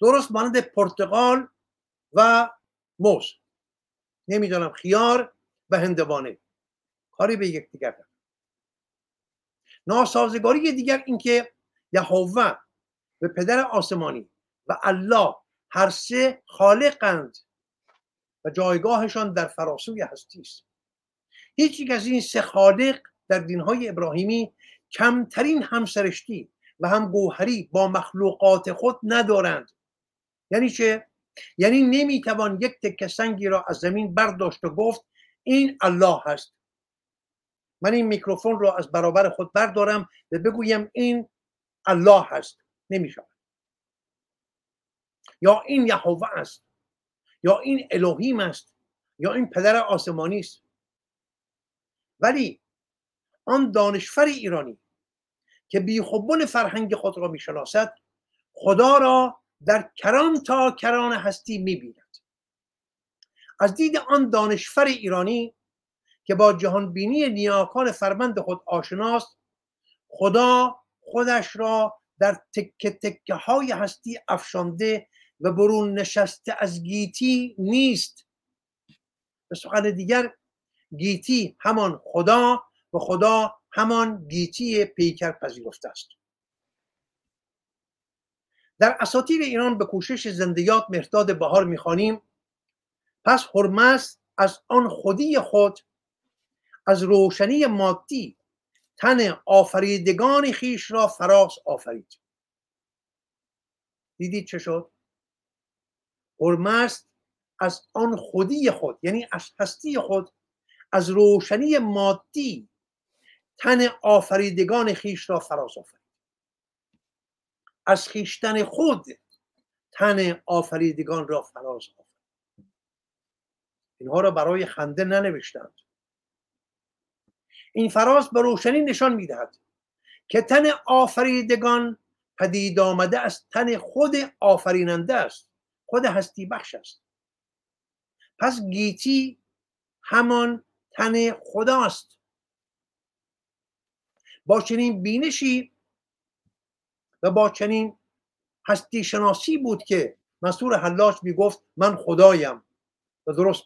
درست مانند پرتقال و موز، نمیدانم خیار بهندوانه، کاری به یکدیگر ندارند. ناسازگاری دیگر این که یهوه و پدر آسمانی و الله هر سه خالقند و جایگاهشان در فراسوی هستی است. هیچ یک از این سه خالق در دینهای ابراهیمی کمترین همسرشتی و همگوهری با مخلوقات خود ندارند. یعنی چه؟ یعنی نمیتوان یک تکه سنگی را از زمین برداشت و گفت این الله هست. من این میکروفون را از برابر خود بردارم و بگویم این الله هست، نمیشود. یا این یهوه است، یا این الوهیم است، یا این پدر آسمانی است. ولی آن دانشور ایرانی که بیخوبون فرهنگ خود را میشناسد، خدا را در کران تا کران هستی میبیند. از دید آن دانشور ایرانی که با جهانبینی نیاکان فرمند خود آشناست، خدا خودش را در تکه تکه های هستی افشانده و برون نشسته از گیتی نیست. به سخن دیگر گیتی همان خدا و خدا همان گیتی پیکر پذیرفته است. در اساطیر ایران به کوشش زنده یاد مهرداد بهار میخوانیم: پس هرمس از آن خودی خود، از روشنی مادی تن آفریدگان خیش را فراخ آفرید. دیدید چه شد؟ هرمس از آن خودی خود، یعنی از هستی خود، از روشنی مادی تن آفریدگان خیش را فراز آفرید. از خیشتن خود تن آفریدگان را فراز آفرید. اینها را برای خنده ننوشتند. این فراز به روشنی نشان میدهد که تن آفریدگان پدید آمده از تن خود آفریننده است، خود هستی بخش است. پس گیتی همان تن خداست. با چنین بینشی و با چنین هستی شناسی بود که منصور حلاج میگفت من خدایم و درست.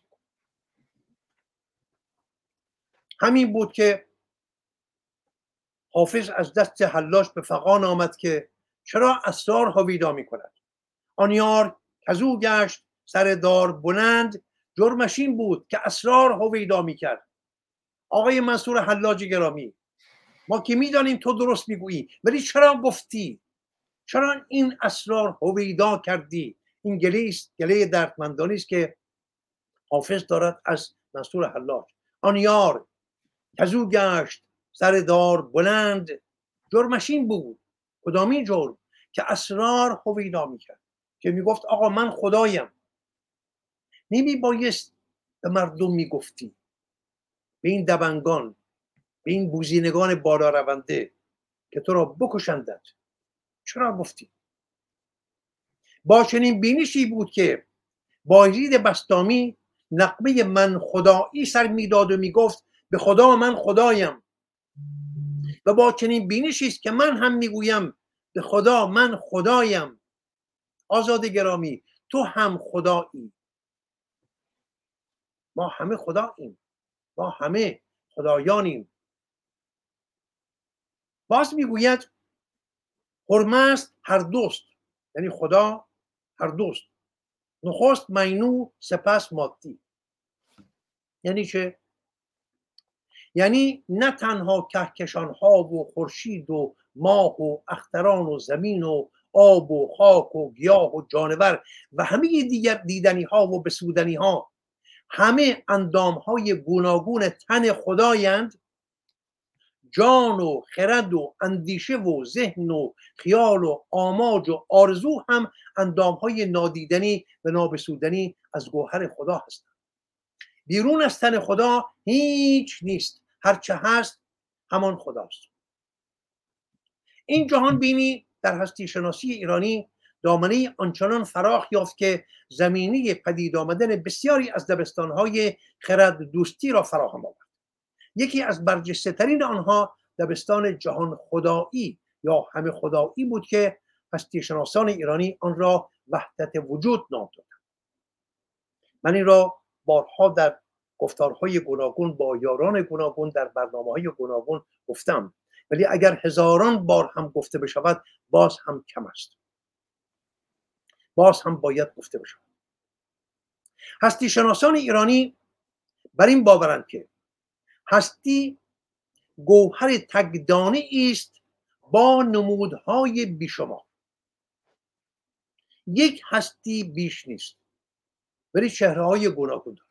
همین بود که حافظ از دست حلاج به فغان آمد که چرا اسرار هویدا میکند. آن یار کزو گشت سر دار بلند، جرمش این بود که اسرار هویدا میکرد. آقای منصور حلاج گرامی، ما که میدانیم تو درست میگویی، ولی چرا گفتی؟ چرا این اسرار هویدا کردی؟ این گله است، گله دردمندانی است که حافظ دارد از منصور حلاج. آن یار کزو گشت سر دار بلند، جرمش این بود، کدامین جرم؟ که اسرار هویدا میکرد، که میگفت آقا من خدایم. نمیبایست به مردم میگفتی، به این دبنگان، به این بوزینگان بالا رونده که تو را بکشندند، چرا گفتی؟ با چنین بینشی بود که بایزید بسطامی نقمه من خدایی سر میداد و میگفت به خدا من خدایم. و با چنین بینشی است که من هم میگویم به خدا من خدایم. آزاد گرامی، تو هم خدایی، ما همه خداییم، ما همه خدایانیم. باز میگوید هرمس هر دوست، یعنی خدا هر دوست، نخست مینو سپس مادی. یعنی چه؟ یعنی نه تنها کهکشان‌ها و خورشید و ماه و اختران و زمین و آب و خاک و گیاه و جانور و همه دیگر دیدنی‌ها و بسودنی‌ها، همه اندام‌های گوناگون تن خدایند، جان و خرد و اندیشه و ذهن و خیال و آماج و آرزو هم اندام‌های نادیدنی و نابسودنی از گوهر خدا هستند. بیرون از تن خدا هیچ نیست، هرچه هست همان خداست. این جهان بینی در هستی شناسی ایرانی دامنه آنچنان فراخ یافت که زمینه پدید آمدن بسیاری از دبستان‌های خرد دوستی را فراهم آورد. یکی از برجسته ترین آنها دبستان جهان خدایی یا همه خدایی بود که هستی شناسان ایرانی آن را وحدت وجود نام دادند. من این را بارها در گفتارهای گوناگون با یاران گوناگون در برنامه‌های گوناگون گفتم، ولی اگر هزاران بار هم گفته بشود باز هم کم است، باز هم باید گفته بشود. هستی شناسان ایرانی بر این باورند که هستی گوهر تکدانه‌ای است با نمودهای بیشمار. یک هستی بیش نیست ولی چهره‌های گوناگون دارد.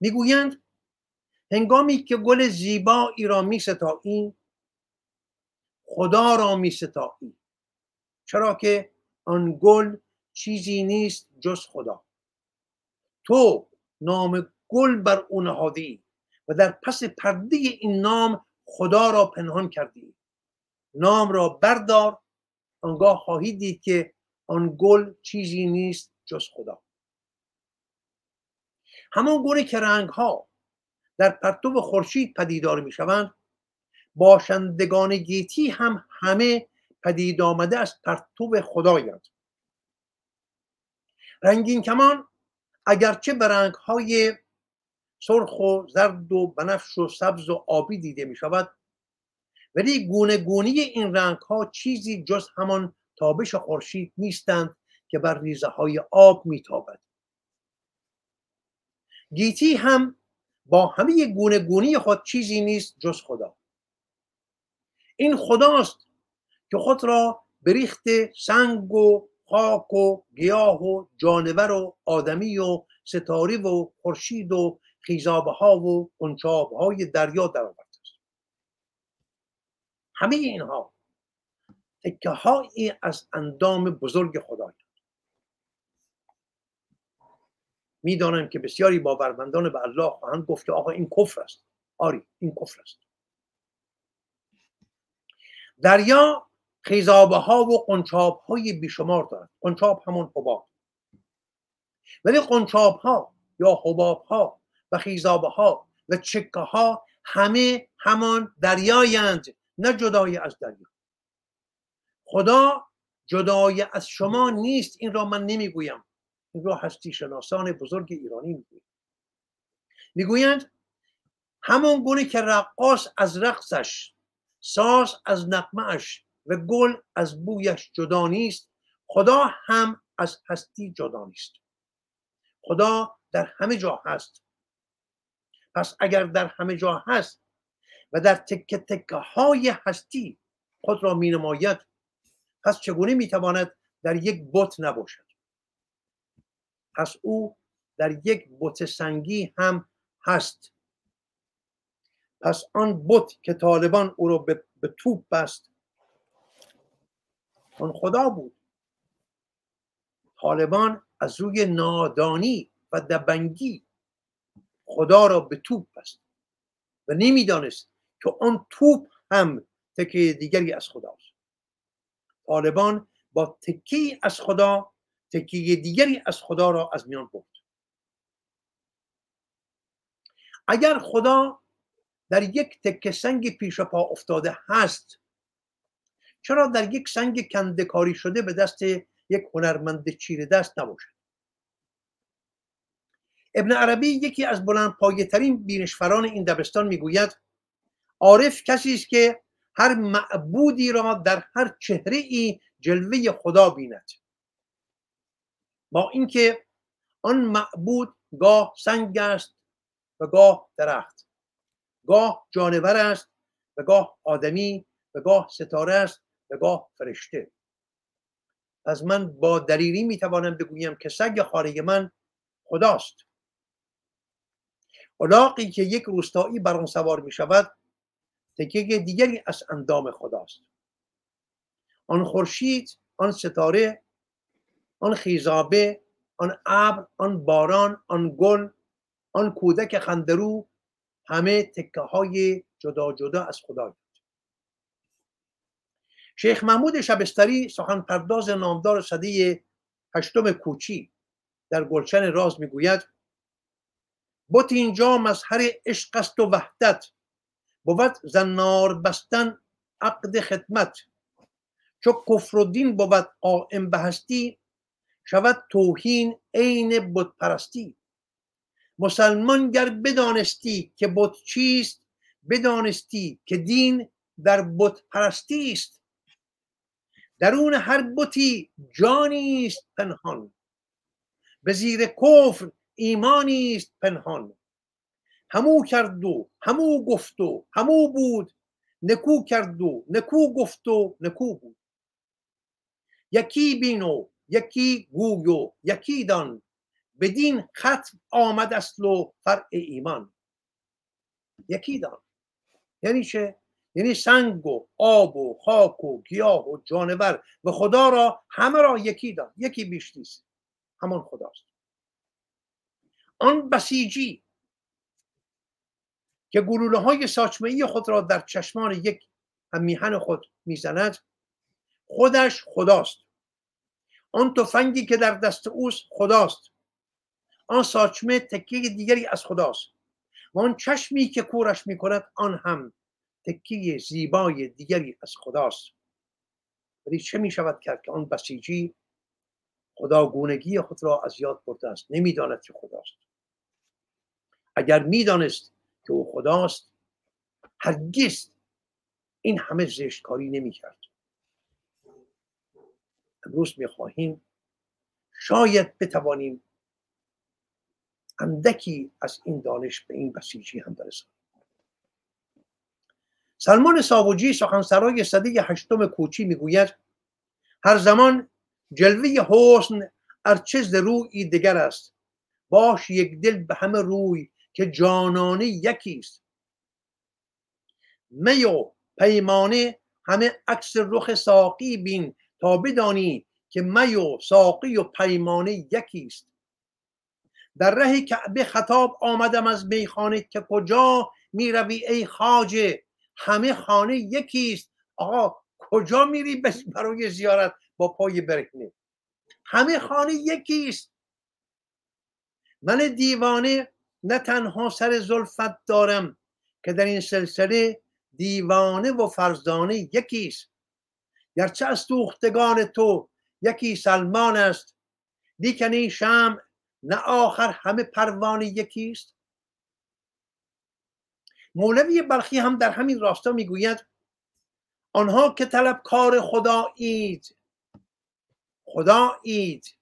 میگویند هنگامی که گل زیبایی را می‌ستاییم خدا را می‌ستاییم، چرا که آن گل چیزی نیست جز خدا. تو نام گل بر او نهادی و در پس پرده این نام خدا را پنهان کردی. نام را بردار، آنگاه خواهی دید که آن گل چیزی نیست جز خدا. همان گونه که رنگ‌ها در پرتو خورشید پدیدار می‌شوند، باشندگان گیتی هم همه پدید آمده از پرتو خدایند. رنگین کمان اگرچه به رنگ‌های سرخ و زرد و بنفش و سبز و آبی دیده می شود، ولی گونه گونی این رنگ ها چیزی جز همان تابش خورشید نیستند که بر ریزه های آب می تابد. گیتی هم با همه گونه گونی خود چیزی نیست جز خدا. این خداست که خود را بریخت سنگ و خاک و گیاه و جانور و آدمی و ستاره و خورشید و خیزابه ها و کنچاب های دریا در آورده است. همه اینها تکه هایی از اندام بزرگ خدایند. میدانم که بسیاری باورمندان به الله خواهند گفت که آقا این کفر است. آری این کفر است. دریا خیزابه ها و کنچاب های بیشمار دارد. کنچاب همون حباب، ولی قنچاب ها یا حباب ها و خیزابه ها و چکه ها همه همان دریایند، نه جدای از دریا. خدا جدای از شما نیست، این را من نمیگویم، این را هستی شناسان بزرگ ایرانی میگویند. میگویند همان گونه که رقاص از رقصش، ساز از نغمه اش و گل از بویش جدا نیست، خدا هم از هستی جدا نیست. خدا در همه جا هست. پس اگر در همه جا هست و در تکه تکه های هستی خود را می نماید، پس چگونه می تواند در یک بت نباشد؟ پس او در یک بت سنگی هم هست. پس آن بت که طالبان او را به, به توپ بست، آن خدا بود. طالبان از روی نادانی و دبنگی خدا را به توپ بست و نمیدانست که آن توپ هم تکه دیگری از خداست. طالبان با تکی از خدا تکی دیگری از خدا را از میان برد. اگر خدا در یک تکه سنگ پیش پا افتاده هست، چرا در یک سنگ کنده‌کاری شده به دست یک هنرمند چیره دست نباشد؟ ابن عربی یکی از بلندپایه ترین بینشوران این دبستان میگوید عارف کسی است که هر معبودی را در هر چهره ای جلوه خدا بیند، با اینکه آن معبود گاه سنگ است و گاه درخت، گاه جانور است و گاه آدمی و گاه ستاره است و گاه فرشته. از من با دلیری میتوانم بگویم که سگ خاره من خداست. الاغی که یک روستایی بر آن سوار می شود تکه دیگری از اندام خداست. آن خورشید، آن ستاره، آن خیزابه، آن ابر، آن باران، آن گل، آن کودک خندرو، همه تکه های جدا جدا از خداست. شیخ محمود شبستری، سخن پرداز نامدار سده هشتم کوچی، در گلشن راز میگوید بت اینجا مظهر عشق است و وحدت، بود زنار بستن عقد خدمت، چو کفر و دین بود قائم به هستی، شود توهین عین بت پرستی. مسلمان گر بدانستی که بت چیست، بدانستی که دین در بت پرستی است. درون هر بتی جانی است پنهان، به زیر کفر ایمانی است پنهان. همو کرد و همو گفت و همو بود، نکو کرد و نکو گفت و نکو بود. یکی بینو یکی گویو یکی دان، بدین ختم آمد اصل و فرع ایمان. یکی دان یعنی چه؟ یعنی سنگ و آب و خاک و گیاه و جانور و خدا را همه را یکی دان، یکی بیش نیست، همان خداست. آن بسیجی که گلوله های ساچمه‌ای خود را در چشمان یک میهن خود میزند، خودش خداست. آن تفنگی که در دست اوست خداست. آن ساچمه تکیه دیگری از خداست. و آن چشمی که کورش میکند آن هم تکیه زیبای دیگری از خداست. ولی چه میشود کرد که آن بسیجی خداگونگی خود را از یاد برده است، نمیداند که خداست. اگر میدانست که او خداست هرگز این همه زشتکاری نمی کرد. امروز می خواهیم شاید بتوانیم اندکی از این دانش به این بسیجی هم برسانیم. سلمان ساوجی سخنسرای سده هشتم کوچی می گوید هر زمان جلوه حسن ارچه ز رویی دگر است، باش یک دل به همه روی که جانانه یکیست. می و پیمانه همه عکس رخ ساقی بین، تا بدانی که می و ساقی و پیمانه یکیست. در ره کعبه خطاب آمدم از میخانه، که کجا میروی ای خواجه همه خانه یکیست. آقا کجا میری برای زیارت با پای برهنه؟ همه خانه یکیست. من دیوانه نه تنها سر زلفت دارم، که در این سلسله دیوانه و فرزانه یکیست. گرچه از دوختگان تو یکی سلمان است، لیکن این شمع نه آخر همه پروانه یکیست. مولوی بلخی هم در همین راستا میگوید آنها که طلب کار خدا اید، خدا اید،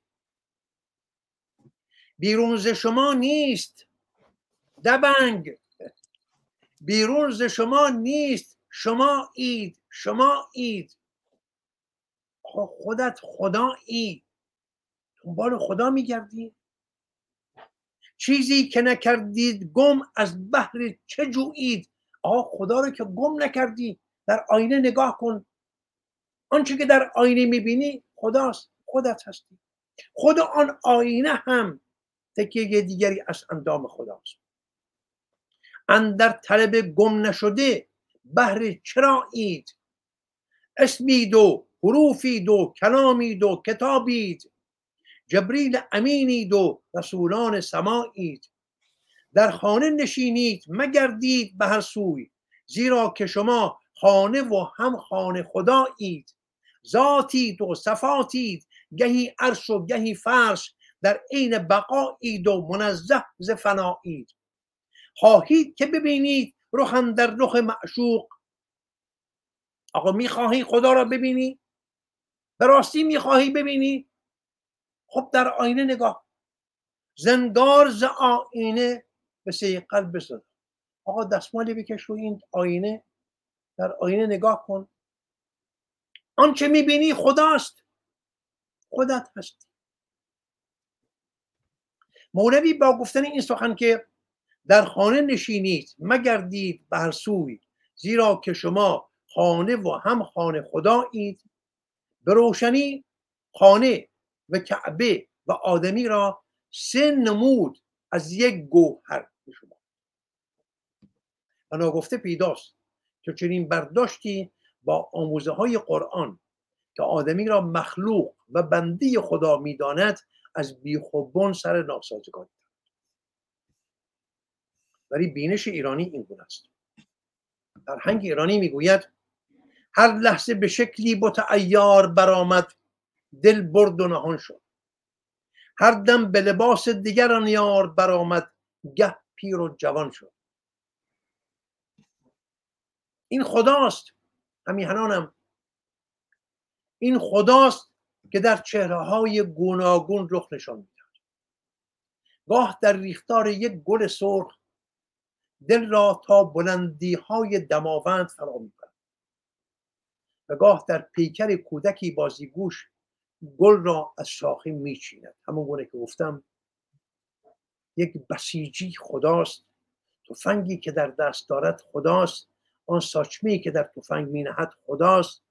بیرون ز شما نیست دبنگ، بیرون ز شما نیست، شما اید، شما اید. خودت خدا ای، دنبال خدا میگردی؟ چیزی که نکردید گم از بحر چه جویید؟ آه خدا رو که گم نکردی، در آینه نگاه کن. آنچه که در آینه میبینی خداست، خودت هستی. خود آن آینه هم تکیه دیگری از اندام خداست. اندر طلب گم نشده بحر چرایید، اسمید و حروفید و کلامید و کتابید، جبریل امینید و رسولان سمایید. در خانه نشینید مگردید به هر سوی، زیرا که شما خانه و هم خانه خدایید. ذاتید و صفاتید، گهی عرش و گهی فرش، در عین بقایید و منزه ز فنایید. خواهید که ببینید رخ اندر رخ معشوق. آقا میخواهی خدا را ببینی؟ به راستی میخواهی ببینی؟ خب در آینه نگاه. زنگار ز آینه به صیقل بزن. آقا دستمالی بکش رو این آینه، در آینه نگاه کن. آن چه میبینی خداست، خودت هستی. مولوی با گفتن این سخن که در خانه نشینید مگردید به هر سوی، زیرا که شما خانه و هم خانه خدایید، به روشنی خانه و کعبه و آدمی را سه نمود از یک گوهر می‌شمارد. و ناگفته پیداست که چنین برداشتی با آموزه‌های قرآن که آدمی را مخلوق و بنده خدا می‌داند از بیخوبان سر ناسازگاری دارد. ولی بینش ایرانی این گونه است. فرهنگ ایرانی می‌گوید هر لحظه به شکلی بت عیار برآمد، دل برد و نهان شد. هر دم به لباس دیگر آن یار برآمد، گه پیر و جوان شد. این خداست، همیهنانم، این خداست که در چهره‌های گوناگون رخ نشان می‌داد. گاه در ریختار یک گل سرخ دل را تا بلندی‌های دماوند فرا می‌برد و گاه در پیکر کودکی بازیگوش گل را از شاخه می‌چیند. همون گونه که گفتم، یک بسیجی خداست، تفنگی که در دست دارد خداست، آن ساچمه‌ای که در تفنگ می‌نهد خداست،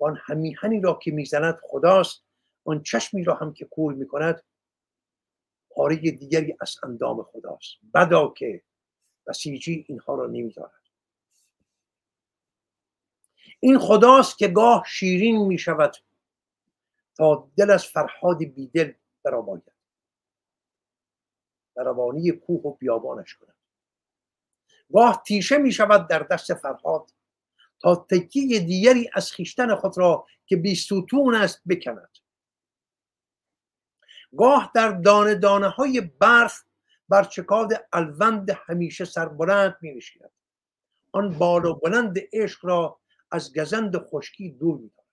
آن همیهنی را که میزند خداست، آن چشمی را هم که کور میکند پاره دیگری از اندام خداست. بدا که بسیجی اینها را نمیدارد. این خداست که گاه شیرین میشود تا دل از فرهاد بیدل برآید، در روانی کوه و بیابانش کند. گاه تیشه میشود در دست فرهاد تا تکیه دیگری از خیشتن خود را که بی ستون است بکند. گاه در دانه دانه های برف بر چکاد الوند همیشه سربلند می نشیند. آن بالا بلند عشق را از گزند خشکی دور می دارد.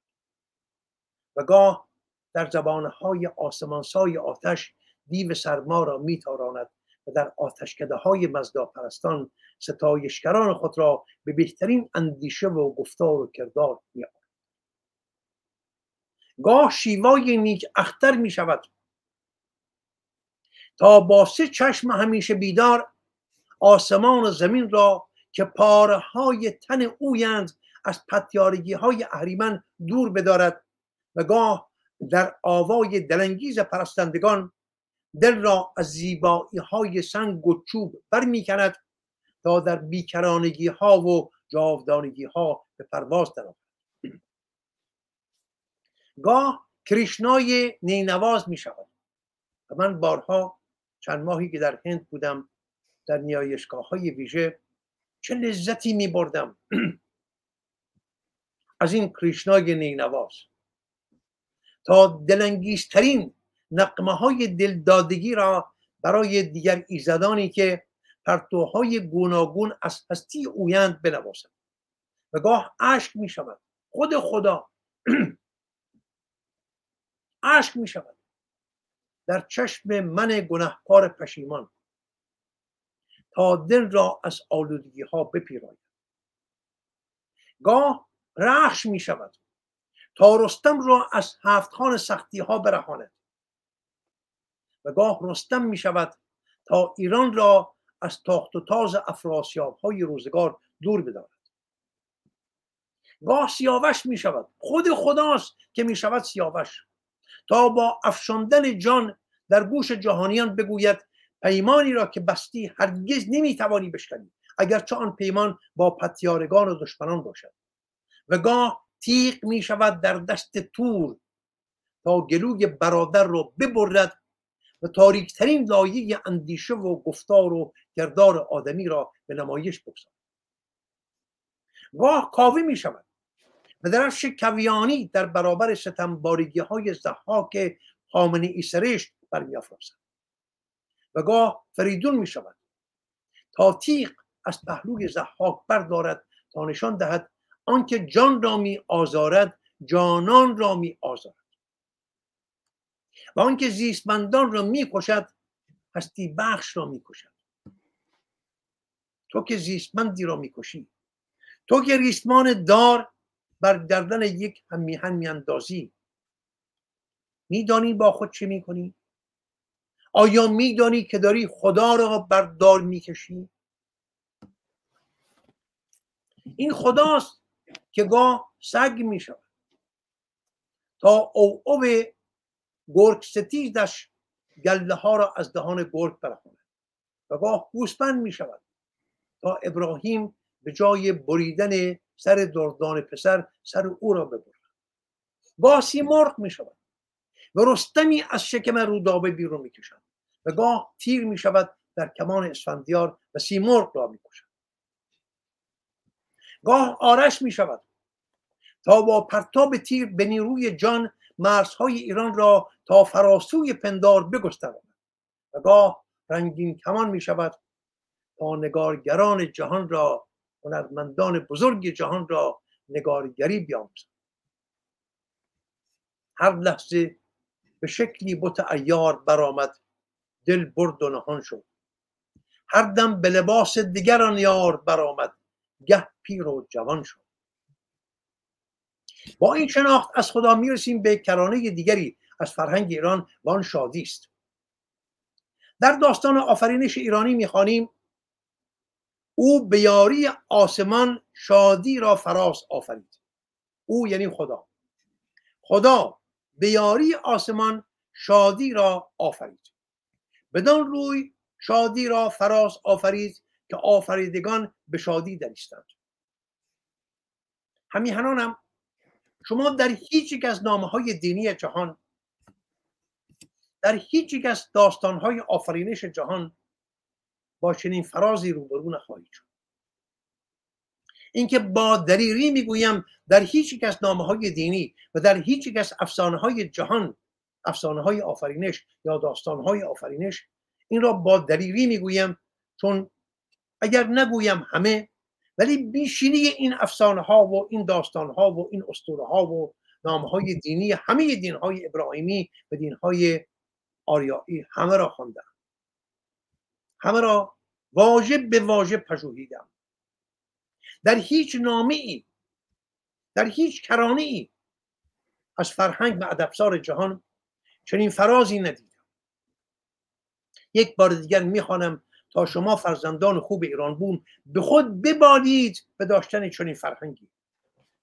و گاه در زبانه های آسمانسای آتش دیو سرما را می تاراند و در آتشکده های مزداپرستان ستایشگران خود را به بهترین اندیشه و گفتار و کردار می آورد. گاه شیوای نیک اختر می شود تا با سه چشم همیشه بیدار آسمان و زمین را که پاره های تن اویند از پتیارگی های اهریمن دور بدارد و گاه در آوای دلانگیز پرستندگان دل را از زیبایی های سنگ و چوب برمی کند تا در بیکرانگی ها و جاودانگی ها به پرواز درآید. گاه کریشنای نینواز می شود. و من بارها چند ماهی که در هند بودم در نیایشگاه های ویژه چه لذتی می بردم از این کریشنای نینواز. تا دلانگیزترین نقمه های دلدادگی را برای دیگر ایزدانی که پرتوهای گوناگون از هستی اویند بنوازند و گاه عشق می شود. خود خدا عشق می شود در چشم من گناهکار پشیمان تا دل را از آلودگی ها بپیراید. گاه رخش می شود تا رستم را از هفت خوان سختی ها برهاند و گاه رستم می شود تا ایران را از تاخت و تاز افراسیاب های روزگار دور بدارد. گاه سیاوش می شود، خود خداست که می شود سیاوش، تا با افشاندن جان در گوش جهانیان بگوید پیمانی را که بستی هرگز نمی توانی بشکنی، اگرچه آن پیمان با پتیارگان و دشمنان باشد. و گاه تیغ می شود در دست تور تا گلوی برادر را ببرد و تاریکترین لایه اندیشه و گفتار و کردار آدمی را به نمایش بگذارد. گاه کاوه می شود و درفش کویانی در برابر ستمبارگی های ضحاک خامنه‌ای سرشت برمی آفرازد. و گاه فریدون می شود تا تیغ از پهلوی ضحاک بردارد تا نشان دهد آنکه جان را می آزارد جانان را می آزارد و آنکه زیستمندان را می کشد هستی بخش را می کشد. تو که زیستمندی را می کشی، تو که ریسمان دار بر گردن یک همیهن می اندازی، می دانی با خود چه می کنی؟ آیا می دانی که داری خدا را بر دار می کشی؟ این خداست که گاه سگ می شود تا او او به گرگ ستیزش گله ها را از دهان گرگ برهاند و گاه گوسفند می شود تا ابراهیم به جای بریدن سر دردان پسر سر او را ببرد. گاه سیمرغ می شود و رستمی از شکم رودابه بیرون می کشد و گاه تیر می شود در کمان اسفندیار و سیمرغ را می کشد. گاه آرش می شود تا با پرتاب تیر به نیروی جان مرزهای ایران را تا فراسوی پندار بگستراند و گاه رنگین کمان می شود تا نگارگران جهان را، هنرمندان بزرگ جهان را نگارگری بیاموزد. هر لحظه به شکلی بت عیار برآمد، دل برد و نهان شد. هر دم به لباس دیگران یار برآمد، گه پیر و جوان شد. با این شناخت از خدا میرسیم به کرانه دیگری از فرهنگ ایران و آن شادی است. در داستان آفرینش ایرانی میخوانیم: او به یاری آسمان شادی را فراز آفرید. او یعنی خدا. خدا به یاری آسمان شادی را آفرید. بدان روی شادی را فراز آفرید که آفریدگان به شادی دریستند. همیهنانم، شما در هیچ یک از نامه‌های دینی جهان، در هیچ یک از داستان‌های آفرینش جهان با چنین فرازی روبرو نخواهید شد. اینکه با دلیری میگویم در هیچ یک از نامه‌های دینی و در هیچ یک از افسانه‌های جهان، افسانه‌های آفرینش یا داستان‌های آفرینش، این را با دلیری میگویم چون اگر نگویم همه، ولی بیشینی این افسانه ها و این داستان ها و این اسطوره ها و نام های دینی همه دین های ابراهیمی و دین های آریایی همه را خواندم، همه را واجب به واجب پژوهیدم. در هیچ نامه ای، در هیچ کرانه ای از فرهنگ و ادبسار جهان چنین فرازی ندیدم. یک بار دیگر میخوانم تا شما فرزندان خوب ایران بون به خود ببالید به داشتن چنین فرهنگی،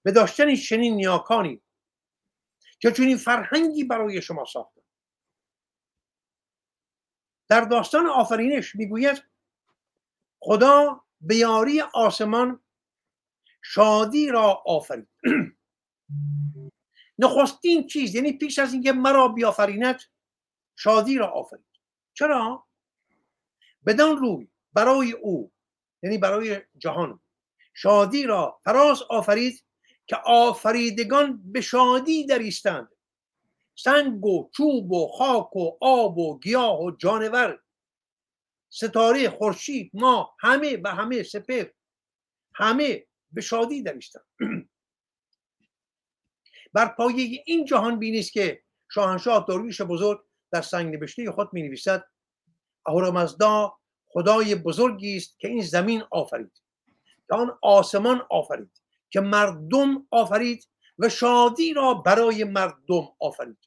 به داشتن چنین نیاکانی که چنین فرهنگی برای شما ساخته. در داستان آفرینش میگوید خدا به یاری آسمان شادی را آفرید. نخستین چیز، یعنی پیش از اینکه مرا بیافریند، شادی را آفرید. چرا؟ بدان روی برای او، یعنی برای جهان، شادی را فراز آفرید که آفریدگان به شادی دریستند. سنگ و چوب و خاک و آب و گیاه و جانور، ستاره، خورشید، ماه، همه به همه سپر، همه به شادی دریستند. بر پایه این جهان بینی است که شاهنشاه درویش بزرگ در سنگ نبشته خود می نویسد: اهورامزدا خدای بزرگی است که این زمین آفرید، که آن آسمان آفرید، که مردم آفرید و شادی را برای مردم آفرید.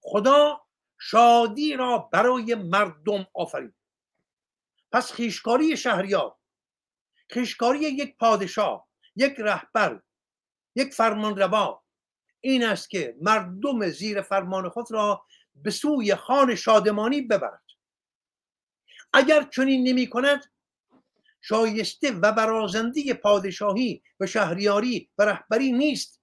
خدا شادی را برای مردم آفرید. پس خویشکاری شهریار، خویشکاری یک پادشاه، یک رهبر، یک فرمانروا این است که مردم زیر فرمان خود را به سوی خان شادمانی ببرد. اگر چنین نمی کند، شایسته و برازنده پادشاهی و شهریاری و رهبری نیست.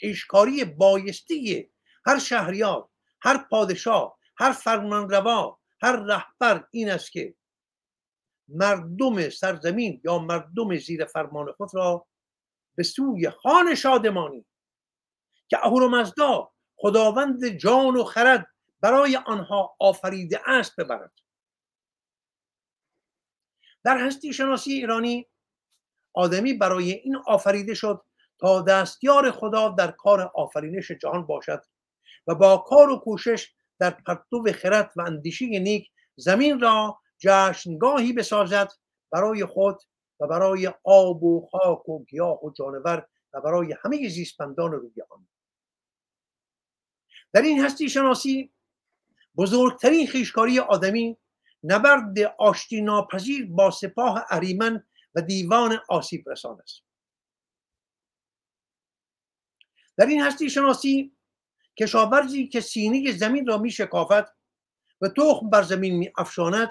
خویشکاری بایستی هر شهریار، هر پادشاه، هر فرمانروا، هر رهبر این است که مردم سرزمین یا مردم زیر فرمان خود را به سوی خان شادمانی که اهورامزدا خداوند جان و خرد برای آنها آفریده است ببرد. در هستی شناسی ایرانی آدمی برای این آفریده شد تا دستیار خدا در کار آفرینش جهان باشد و با کار و کوشش در پرتو خرد و اندیشه نیک زمین را جشنگاهی بسازد برای خود و برای آب و خاک و گیاه و جانور و برای همه زیستمندان روی آن. در این هستی شناسی بزرگترین خویشکاری آدمی نبرد آشتی ناپذیر با سپاه اریمن و دیوان آسیب رسان است. در این هستی شناسی کشاورزی که سینه زمین را می شکافد و تخم بر زمین می افشاند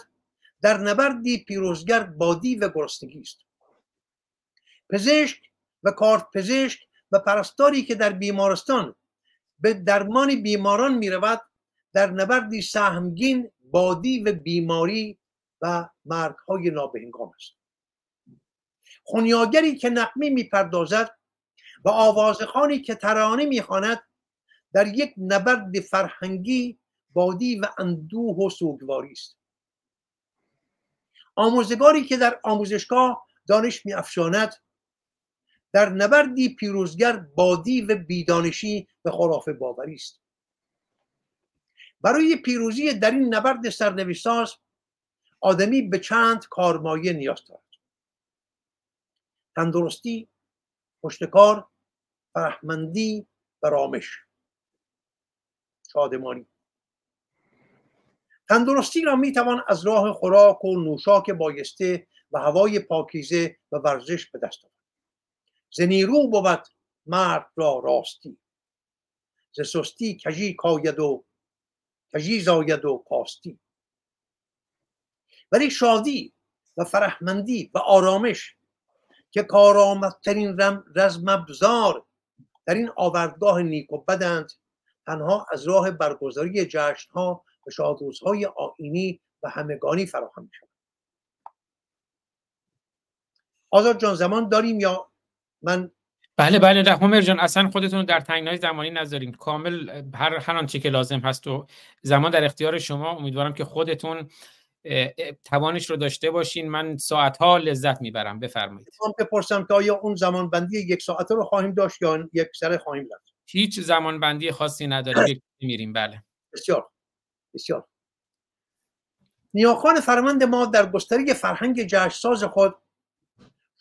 در نبردی پیروزگر با دیو و گرسنگی است. پزشک و کارت پزشک و پرستاری که در بیمارستان به درمان بیماران می رود در نبردی سهمگین با دیو بیماری و مرگ های نابهنگام است. خونیاگری که نغمه می پردازد و آوازخانی که ترانه می خواند در یک نبرد فرهنگی بادی و اندوه و سوگواری است. آموزگاری که در آموزشگاه دانش می‌افشاند در نبردی پیروزگر بادی و بیدانشی و خرافه باوری است. برای پیروزی در این نبرد سرنوشت‌ساز آدمی به چند کارمایه نیاز دارد: تندرستی، پشتکار، فرهمندی و رامش، شادمانی. تندرستی را می توان از راه خوراک و نوشاک بایسته و هوای پاکیزه و ورزش به دست آورد. ز نیرو بود مرد را راستی، ز سستی کژی کاید و کژی زاید و کاستی. ولی شادی و فرهمندی و آرامش که کارآمدترین رزم ابزار در این آوردگاه نیک و بدند، تنها از راه برگزاری جشن‌ها و شادروزهای آیینی و همگانی فراهم می‌شود. آزاد جان زمان داریم یا من؟ بله بله رحمه‌مر جان، اصلا خودتون رو در تنگنای زمانی نذارین، کامل هر هر آنچه که لازم هست و زمان در اختیار شما. امیدوارم که خودتون توانش رو داشته باشین. من ساعتها لذت میبرم. بفرمایید. من بپرسم که آیا اون زمان بندی یک ساعت رو خواهیم داشت یا یک سره خواهیم رفت؟ هیچ زمان بندی خاصی نداریم، میریم. بله بسیار بسیار. نیاخان فرمند ما در گستری فرهنگ جشنساز خود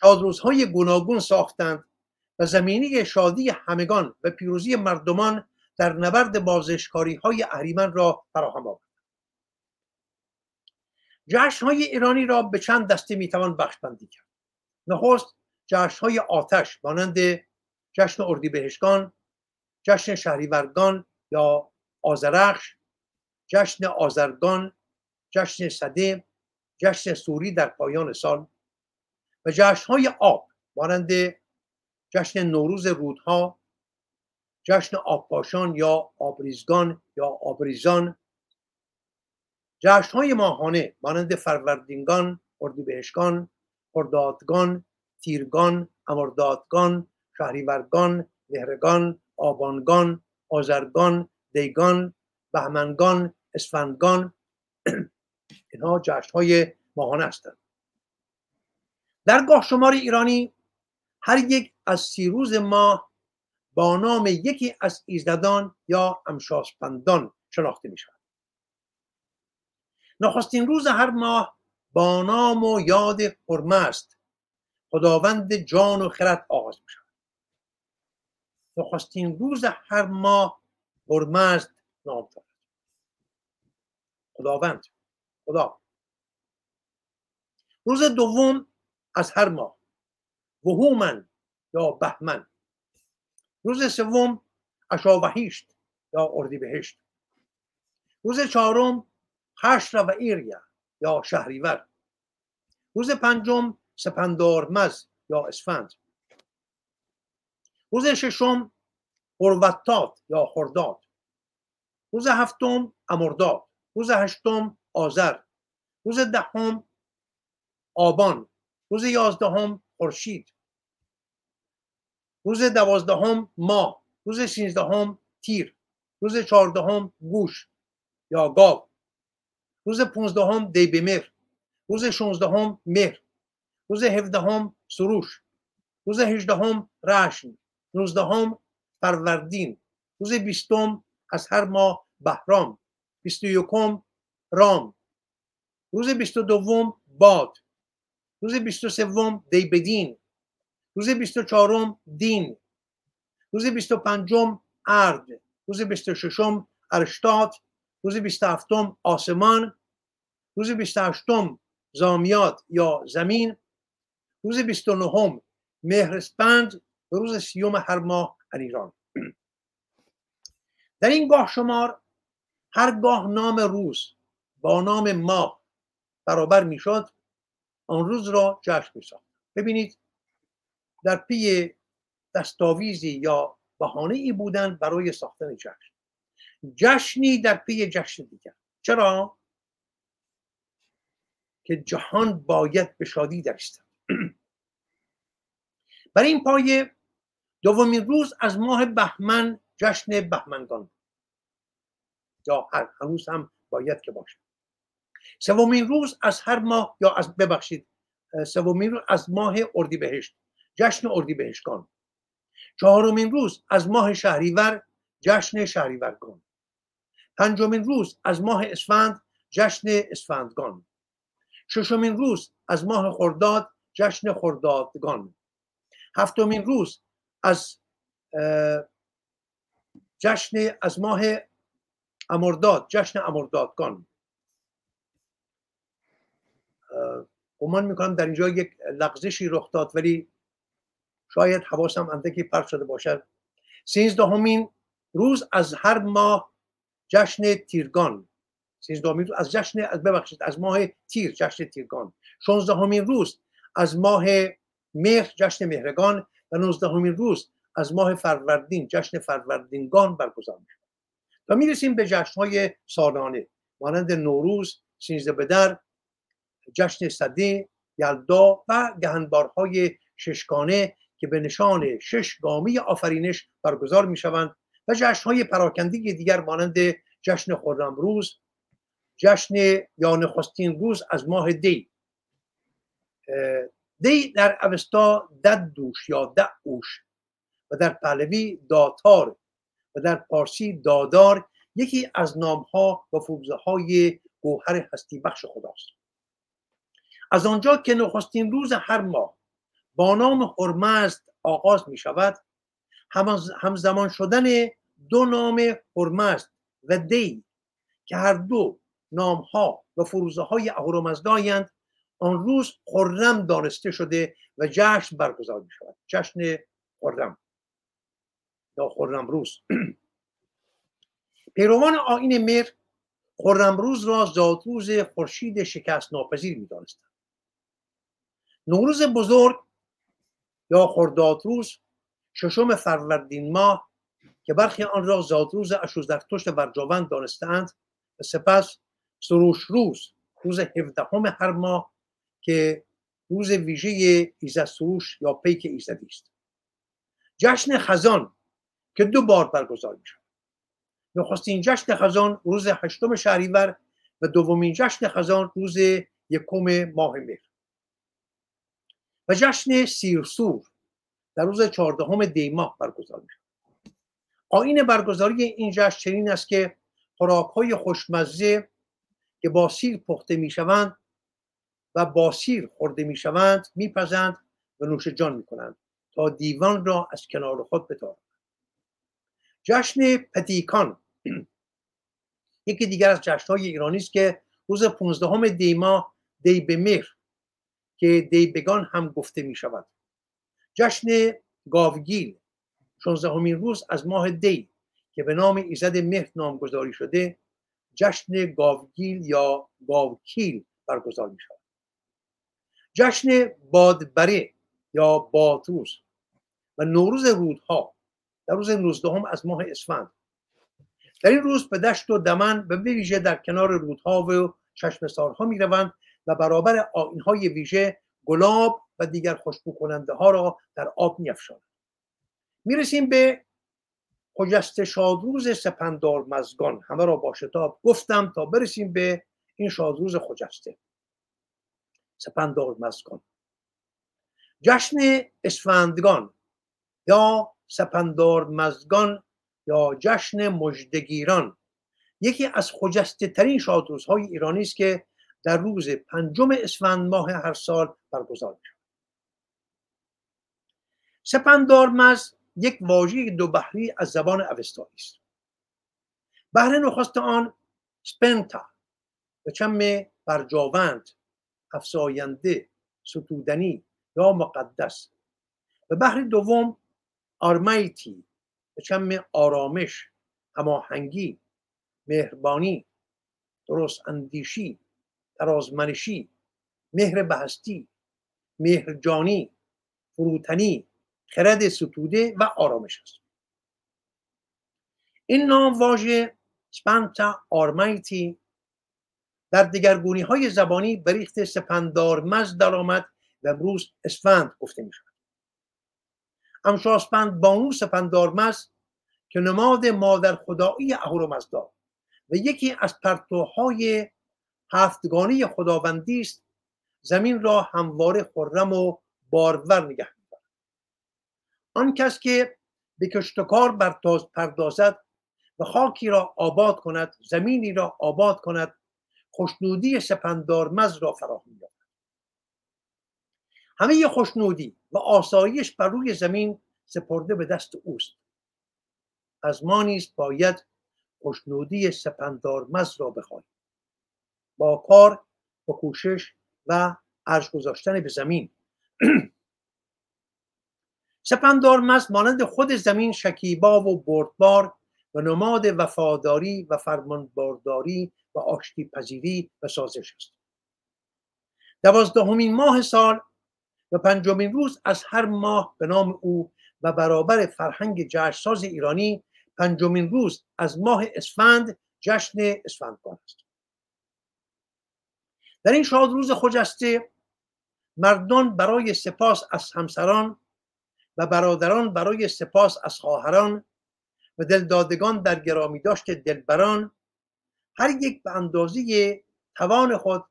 شادروزهای گوناگون ساختند و زمینه شادی همگان و پیروزی مردمان در نبرد بازشکاری‌های اهریمن را فراهم آورد. جشن‌های ایرانی را به چند دسته میتوان بخش‌بندی کرد. نخست جشن‌های آتش مانند جشن اردیبهشتگان، جشن شهریورگان یا آذرخش، جشن آذرگان، جشن سده، جشن سوری در پایان سال و جشن‌های آب مانند جشن نوروز رودها، جشن آبپاشان یا آبریزگان یا آبریزان، جشن‌های ماهانه مانند فروردینگان، اردیبهشتگان، خردادگان، تیرگان، امردادگان، شهریورگان، مهرگان، آبانگان، آذرگان، دیگان، بهمنگان، اسفندگان. اینها جشن‌های ماهانه هستند. در گاه شمار ایرانی هر یک از سی روز ماه با نام یکی از ایزدان یا امشاسپندان شناخته می‌شود. نخستین روز هر ماه با نام و یاد پرمست است خداوند جان و خرد آغاز می شود. نخستین روز هر ماه پرمست است نام دارد خداوند، خدا. روز دوم از هر ماه وهومن یا بهمن. روز سوم اشاوهیشت یا اردیبهشت. روز چهارم خشرا و ایریا یا شهریور. روز پنجم سپندارمز یا اسفند. روز ششم هروتاد یا خرداد. روز هفتم امرداد. روز هشتم آذر. روز دهم آبان. روز یازدهم خورشید. روز دوازدهم ماه. روز سیزدهم تیر. روز چهاردهم گوش یا گاو. روز پانزدهم دیبمهر. روز شانزدهم مهر. روز هفدهم سروش. روز هجدهم رشن. نوزدهم فروردین. روز بیستم از هر ماه بهرام. بیست و یکم رام. روز بیست و دوم باد. روز بیست و سوم دیبدین. روز بیست و چهارم دین. روز بیست و پنجم ارد. روز بیست و ششم ارشتاد. روز بیست و هفتم آسمان. روز بیست و هشتم زامیات یا زمین. روز بیست و نهم مهرسپند و روز سیوم هر ماه ایران. در این گاه شمار هر گاه نام روز با نام ماه برابر میشد، آن روز را جشن می‌ساخت. ببینید در پی دستاویزی یا بهانه‌ای بودند برای ساختن جشن، جشنی در پی جشن دیگر. چرا؟ که جهان باید به شادی درستد. برای این پایه دومین روز از ماه بهمن جشن بهمنگان یا هنوز هم باید که باشه. سومین روز از هر ماه یا از ببخشید سومین روز از ماه اردیبهشت جشن اردیبهشتگان، چهارمین روز از ماه شهریور جشن شهریورگان، پنجمین روز از ماه اسفند جشن اسفندگان، ششمین روز از ماه خرداد جشن خردادگان، هفتمین روز از جشن از ماه امرداد جشن امردادگان. گمان میکنم در اینجا یک لغزشی رخ داد ولی شاید حواسم اندکی پرت شده باشد. سیزدهمین روز از هر ماه جشن تیرگان، سیزدهمین روز از جشن از ببخشید از ماه تیر جشن تیرگان، شانزدهمین روز از ماه مهر جشن مهرگان و نوزدهمین روز از ماه فروردین جشن فروردینگان برگزار میشه و میرسیم به جشن‌های سالانه مانند نوروز، سیزده بدر، جشن سده، یلدا و گهنبارهای ششگانه که به نشان شش گامی آفرینش برگزار میشوند و جشن‌های پراکنده دیگر مانند جشن خرمروز، جشن یا نخستین روز از ماه دی. دی در اوستا ددوش یا دعوش و در پهلوی داتار و در پارسی دادار یکی از نامها و فوزهای گوهر هستی بخش خداست. از آنجا که نخستین روز هر ماه با نام هرمزد آغاز می شود، همزمان شدن دو نام هرمزد و دی که هر دو نامها و فروزهای اهورامزدایند آن روز خرم دانسته شده و جشن برگزار می شود، جشن خرم یا خرمروز. پیروان آیین مهر خرمروز را زادروز خورشید شکست ناپذیر می دانستند. نوروز بزرگ یا خردادروز ششم فروردین ماه که برخی آن را زادروز اشوزرتشت ورجاوند دانستند و سپس سروش روز روز هفدهم هر ماه که روز ویژه ایزد سروش یا پیک ایزدی است. جشن خزان که دو بار برگزار می شود. نخستین جشن خزان روز هشتم شهریور و دومین جشن خزان روز یکم ماه مهر. و جشن سیرسور در روز چهاردهم دی ماه برگزار می شود. آیین برگزاری این جشن چنین است که خوراک‌های خوشمزه که با سیر پخته می شوند و با سیر خورده می شوند می پزند و نوش جان می کنند تا دیوان را از کنار خود بتابند. جشن پتیکان یکی دیگر از جشن‌های ایرانی است که روز پانزدهم دی ماه دی به مهر که دی بگان هم گفته می شود. جشن گاوگیل شانزدهمین روز از ماه دی که به نام ایزد مهر نامگذاری شده جشن گاوگیل یا گاوکیل برگزار می شود. جشن بادبره یا بادروز و نوروز رودها در روز نوزدهم از ماه اسفند. در این روز به دشت و دمن و به ویژه در کنار رودها و چشمسارها می روند و برابر آیین‌های ویژه گلاب و دیگر خوشبو کننده ها را در آب می افشانند. می رسیم به خجسته شادروز سپندار مزگان، همه را با شتاب گفتم تا برسیم به این شادروز خجسته سپندار مزگان. جشن اسفندگان یا سپندار مزگان یا جشن مژدگیران یکی از خجسته ترین شادروزهای ایرانی است که در روز پنجم اسفند ماه هر سال برگزار می شود. سپندارمز یک واژه دو بحری از زبان اوستایی است. بحر نخست آن سپنتا به چم برجاوند، افزاینده، ستودنی یا مقدس و بحر دوم آرمیتی به چم آرامش، هماهنگی، مهربانی، درست اندیشی، رازمنشی، مهر بهستی، مهرجانی، فروتنی، خرد ستوده و آرامش است. این نام واژه سپنتا آرمیتی در دگرگونی های زبانی به ریخت سپندارمزد در آمد و امروز اسفند گفته می شود. امشاسپند بانو سپندارمزد که نماد مادر خدایی اهورا مزدا و یکی از پرتوهای هفتگانی خداوندی است، زمین را همواره خرم و بارور نگه می‌دارد. آن کس که به کشت و کار برتاز پردازد و خاکی را آباد کند، زمینی را آباد کند، خوشنودی سپندارمز را فراهم یابد. همه خوشنودی و آسایش بر روی زمین سپرده به دست اوست. از ما نیز باید خوشنودی سپندارمز را بخواهیم. با کار و کوشش و ارج گذاشتن به زمین. سپندارمز مانند خود زمین شکیبا و بردبار و نماد وفاداری و فرمانبرداری و آشتی پذیری و سازش است. دوازدهمین ماه سال و پنجمین روز از هر ماه به نام او و برابر فرهنگ جشنساز ایرانی، پنجمین روز از ماه اسفند جشن اسفندگان است. در این شاد روز خجسته مردان برای سپاس از همسران و برادران برای سپاس از خواهران و دلدادگان در گرامی داشت دلبران، هر یک به اندازه توان خود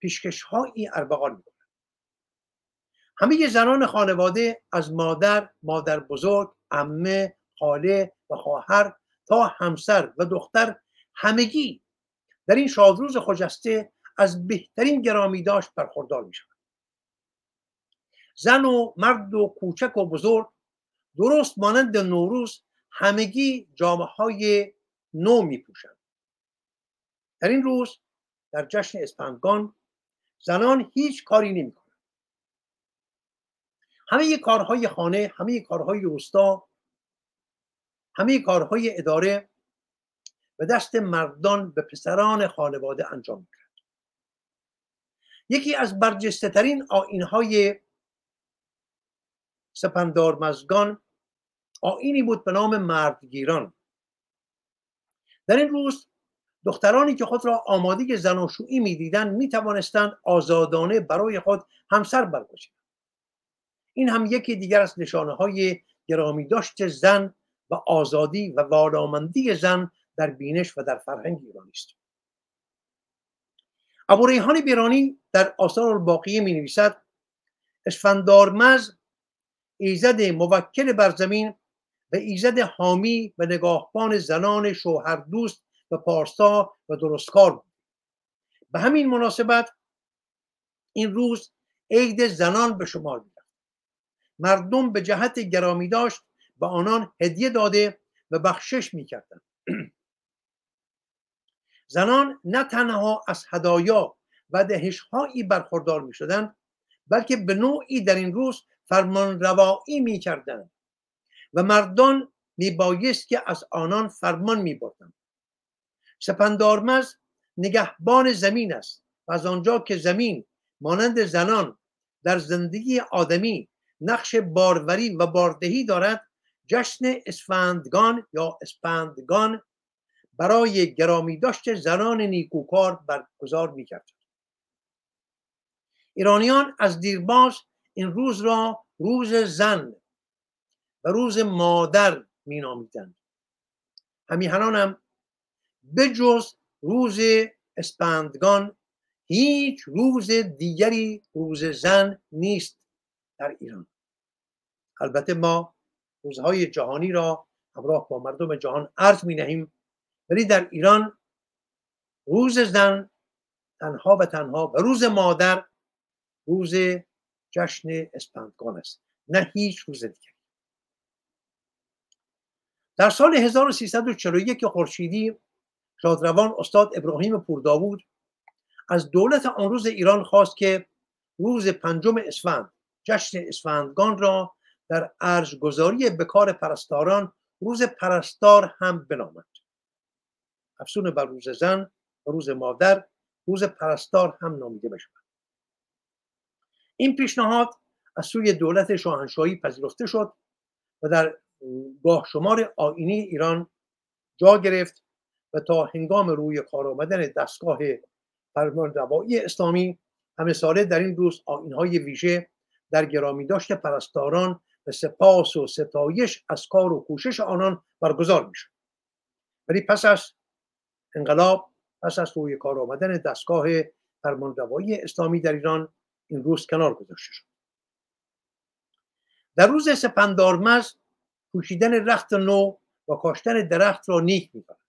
پیشکش‌هایی اربغان می‌کنند. همه زنان خانواده از مادر، مادر بزرگ، عمه، خاله و خواهر تا همسر و دختر، همگی در این شادروز خجسته از بهترین گرامی داشت برخوردار می‌شوند. زن و مرد و کوچک و بزرگ درست مانند نوروز همگی جامه‌های نو می‌پوشند. در این روز در جشن اسفندگان زنان هیچ کاری نمی‌کنند. همه کارهای خانه، همه کارهای روستا، همه کارهای اداره به دست مردان به پسران خانواده انجام می‌گیرد. یکی از برجسته ترین آیین‌های سپندارمزدگان آیینی بود به نام مردگیران. در این روز دخترانی که خود را آماده زناشویی می‌دیدند می‌توانستند آزادانه برای خود همسر برگزینند. این هم یکی دیگر از نشانه‌های گرامی داشت زن و آزادی و والامندی زن در بینش و در فرهنگ ایرانی است. ابوریحان بیرانی در آثار الباقیه می نویسد: اسفندارمز ایزد موکل بر زمین و ایزد حامی و نگاهبان زنان شوهر دوست و پارسا و درستکار بود. به همین مناسبت این روز عید زنان به شمار می رفت. مردم به جهت گرامی داشت به آنان هدیه داده و بخشش می کردند. زنان نه تنها از هدایا و دهش‌هایی برخوردار می‌شدند، بلکه به نوعی در این روز فرمانروایی می‌کردند و مردان میبایست که از آنان فرمان می‌بردند. سپندارمز نگهبان زمین است و از آنجا که زمین مانند زنان در زندگی آدمی نقش باروری و باردهی دارد، جشن اسفندگان یا اسفندگان برای گرامی داشت زنان نیکوکار برگزار می‌کرد. ایرانیان از دیرباز این روز را روز زن و روز مادر می‌نامیدند. همیهنان هم بجز روز اسفندگان هیچ روز دیگری روز زن نیست در ایران. البته ما روزهای جهانی را همراه با مردم جهان عرض می‌نهیم، ولی در ایران روز زن تنها و تنها و روز مادر روز جشن اسفندگان است، نه هیچ روز دیگر. در سال هزار و سیصد و چهل و یک خورشیدی شادروان استاد ابراهیم پورداود از دولت آن روز ایران خواست که روز پنجم اسفند جشن اسفندگان را در ارج‌گذاری به کار پرستاران روز پرستار هم بنامد. افسون بر روز زن و روز مادر روز پرستار هم نامیده بشود. این پیشنهاد از سوی دولت شاهنشاهی پذیرفته شد و در گاه شمار آیینی ایران جا گرفت و تا هنگام روی کار آمدن دستگاه فرمانروایی اسلامی همه ساله در این روز آیین‌های ویژه در گرامی داشت پرستاران و سپاس و ستایش از کار و کوشش آنان برگزار میشد. ولی پس از انقلاب، پس از روی کار آمدن دستگاه فرماندهی اسلامی در ایران، این روز کنار گذاشته شد. در روز سپندارمذ پوشیدن رخت نو و کاشتن درخت را نیک می‌دانند.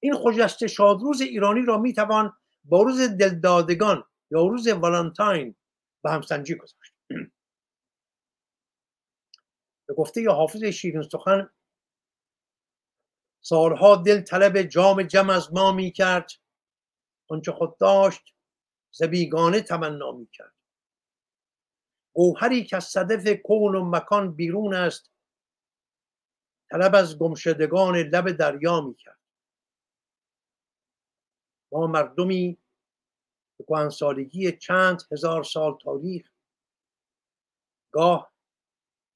این خجسته شادروز ایرانی را میتوان با روز دلدادگان یا روز والنتاین به همسنجی گذاشت. به گفته ی حافظ شیرین سخن، سالها دل طلب جام جم از ما می کرد، آنچه خود داشت ز بیگانه تمنا می کرد. گوهری که از صدف کون و مکان بیرون است، طلب از گمشدگان لب دریا می کرد. ما مردمی به کهنسالگی چند هزار سال تاریخ گاه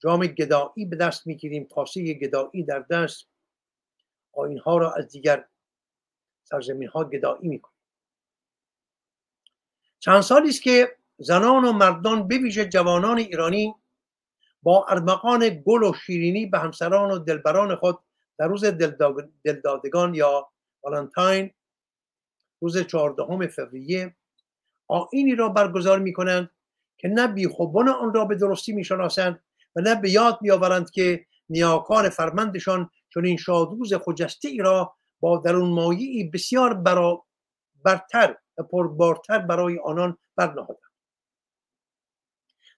جام گدائی به دست میگیریم، کاسه گدائی در دست، آیین‌ها را از دیگر سرزمین‌ها گدائی میکنیم. چند سالی است که زنان و مردان، به ویژه جوانان ایرانی، با ارمغان گل و شیرینی به همسران و دلبران خود در روز دلدادگان یا والنتاین، روز چهاردهم فوریه، آیینی را برگزار میکنند که نه بیخوبان آن را به درستی میشناسند و نه به یاد میآورند که نیاکان فرمندشان چون این شادروز خجسته ای را با درونمایه‌ای بسیار برا برتر و پربارتر برای آنان برنهادند.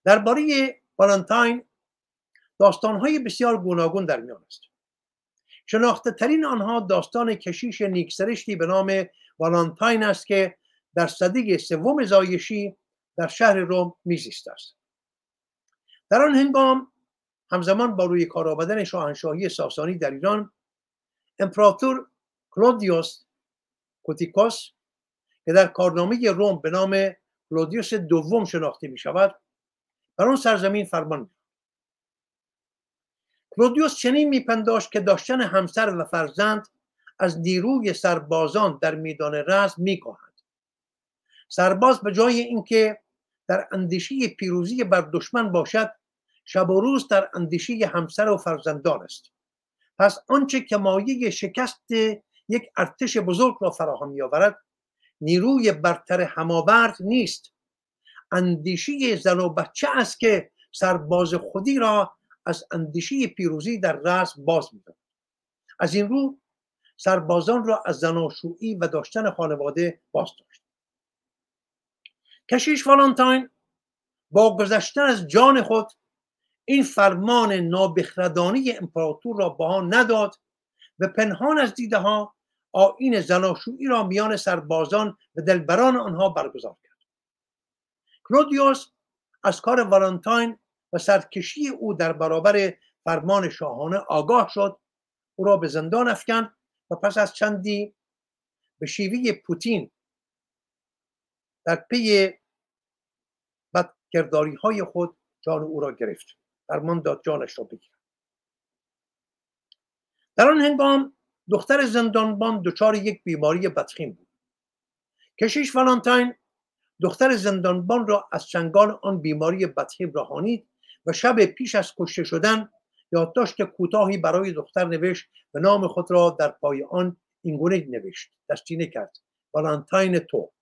درباره والنتاین داستان‌های بسیار گوناگون در میان است. شناخته‌ترین آنها داستان کشیش نیکسرشتی به نام والنتاین است که در سده سوم زایشی در شهر روم میزیسته است. در آن هنگام، همزمان با روی کار آمدن شاهنشاهی ساسانی در ایران، امپراتور کلودیوس کوتیکوس که در کارنامه روم به نام کلودیوس دوم شناخته می شود، بر آن سرزمین فرمان می‌راند. کلودیوس چنین میپنداشت که داشتن همسر و فرزند از نیروی سربازان در میدان رزم می‌کاهد. سرباز به جای اینکه در اندیشه پیروزی بر دشمن باشد، شب و روز در اندیشه همسر و فرزندان است. پس آنچه که مایه شکست یک ارتش بزرگ را فراهم می‌آورد، نیروی برتر هماورد نیست، اندیشه زن و بچه است که سرباز خودی را از اندیشه پیروزی در رزم باز می‌دارد. از این رو سربازان را از زناشویی و داشتن خانواده باز داشت. کشیش والنتاین با گذشتن از جان خود این فرمان نابخردانه امپراتور را بها نداد و پنهان از دیده ها آیین زناشویی را میان سربازان و دلبران آنها برگزار کرد. کلودیوس از کار والنتاین و سرکشی او در برابر فرمان شاهانه آگاه شد، او را به زندان افکند و پس از چندی به شیوه پوتین در پی بدکرداری های خود جان او را گرفت. فرمان داد جانش را بگیرد. در آن هنگام دختر زندانبان دچار یک بیماری بدخیم بود. کشیش والنتاین دختر زندانبان را از چنگال آن بیماری بدخیم رهانید و شب پیش از کشته شدن یادداشت کوتاهی برای دختر نوشت و نام خود را در پای آن اینگونه نوشت، دستینه کرد: والنتاین تو.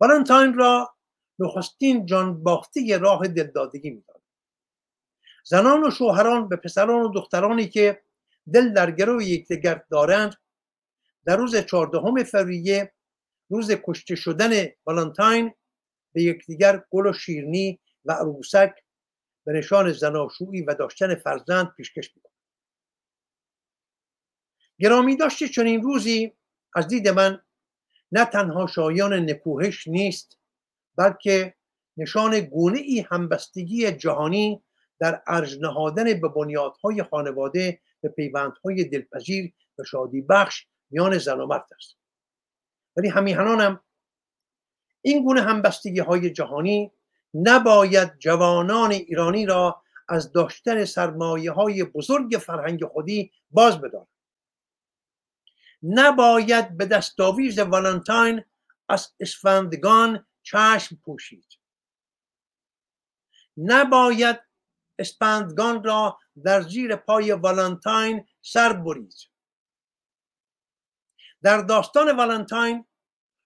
والنتاین را نخستین جانباخته راه دلدادگی می‌داند. زنان و شوهران به پسران و دخترانی که دل در گروه یکدیگر دارند، در روز چهاردهم فوریه، روز کشته شدن والنتاین، به یکدیگر گل و شیرینی و عروسک به نشان زناشویی و داشتن فرزند پیشکش می‌کنند. گرامیداشت چنین روزی از دید من نه تنها شایان نکوهش نیست، بلکه نشان گونه‌ای همبستگی جهانی در ارج نهادن به بنیادهای خانواده و پیوندهای دلپذیر و شادی بخش میان زن و مرد است. ولی همیهنانم این گونه همبستگی‌های جهانی نباید جوانان ایرانی را از داشتن سرمایه‌های بزرگ فرهنگ خودی باز بدارد. نباید به دستاویز والنتاین از اسفندگان چشم پوشید. نباید اسپندگان را در زیر پای والنتاین سر برید. در داستان والنتاین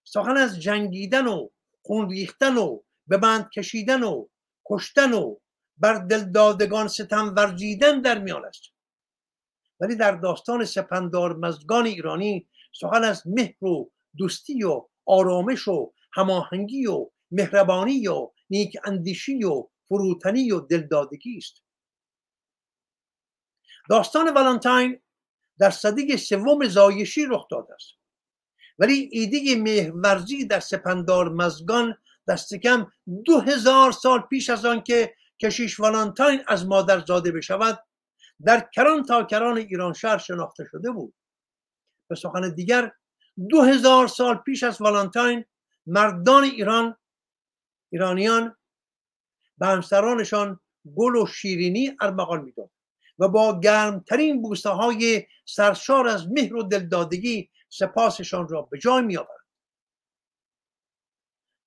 سخن از جنگیدن و خون ریختن و به بند کشیدن و کشتن و بر دلدادگان ستم ورزیدن در میان است، ولی در داستان سپندار مزدگان ایرانی سخن از مهر و دوستی و آرامش و هماهنگی و مهربانی و نیک اندیشی و فروتنی و دلدادگی است. داستان والنتاین در سده سوم زایشی رخ داده است، ولی ایده مهرورزی در سپندار مزدگان دست کم دو هزار سال پیش از آن که کشیش والنتاین از مادر زاده بشود در کران تا کران ایران شهر شناخته شده بود. به سخن دیگر دو هزار سال پیش از والنتاین مردان ایران ایرانیان به همسرانشان گل و شیرینی ارمغان می‌داد و با گرمترین بوسه های سرشار از مهر و دلدادگی سپاسشان را به جای می‌آورد.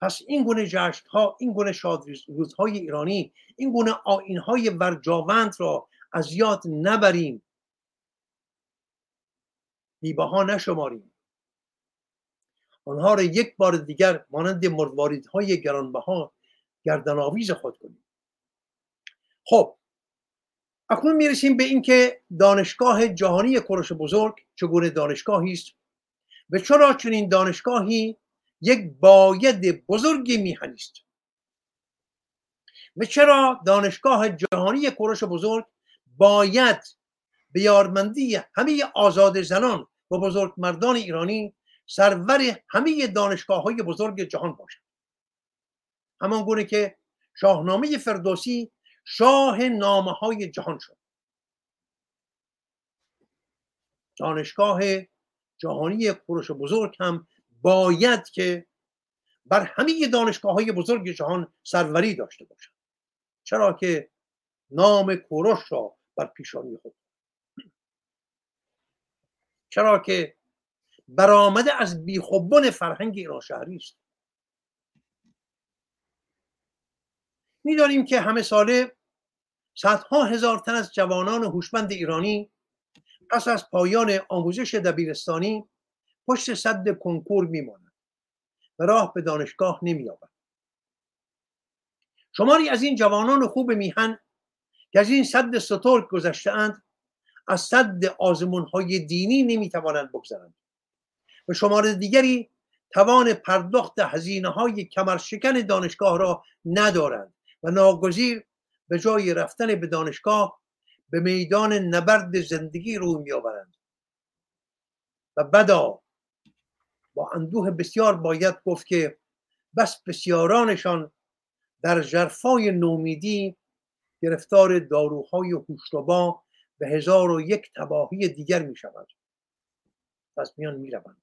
پس این گونه جشن‌ها، این گونه شادروزهای ایرانی، این گونه آیین‌های ورجاوند را از یاد نبریم، بی‌بها نشماریم، آنها را یک بار دیگر مانند مرواریدهای گرانبها گردن‌آویز خود کنیم. خب اکنون میرسیم به اینکه دانشگاه جهانی کوروش بزرگ چگونه دانشگاهی است و چرا چنین دانشگاهی یک باید بزرگی میهنی است و چرا دانشگاه جهانی کوروش بزرگ باید به یارمندی همه آزاد زنان و بزرگ مردان ایرانی سرور همه دانشگاه‌های بزرگ جهان باشد، همان گونه که شاهنامه فردوسی شاه نامه‌های جهان شد. دانشگاه جهانی کوروش بزرگ هم باید که بر همه دانشگاه‌های بزرگ جهان سروری داشته باشد، چرا که نام کوروش را بر پیشانی خود، چرا که برآمده از بیخوبان فرهنگ ایران شهری است. می‌دانیم که همه ساله صدها هزار تن از جوانان هوشمند ایرانی پس از پایان آموزش دبیرستانی پشت سد کنکور می‌مانند و راه به دانشگاه نمی‌یابند. شماری از این جوانان خوب میهن که از این سد سترگ گذشته‌اند از سد آزمون‌های دینی نمی‌توانند بگذرند و شماره دیگری توان پرداخت هزینه‌های کمرشکن دانشگاه را ندارند و ناگزیر به جای رفتن به دانشگاه به میدان نبرد زندگی رو می‌آورند. و بدا با اندوه بسیار باید گفت که بس بسیارانشان در ژرفای نومیدی گرفتار داروهای هوش‌ربا به هزار و یک تباهی دیگر می‌شوند، پس میان می‌روند.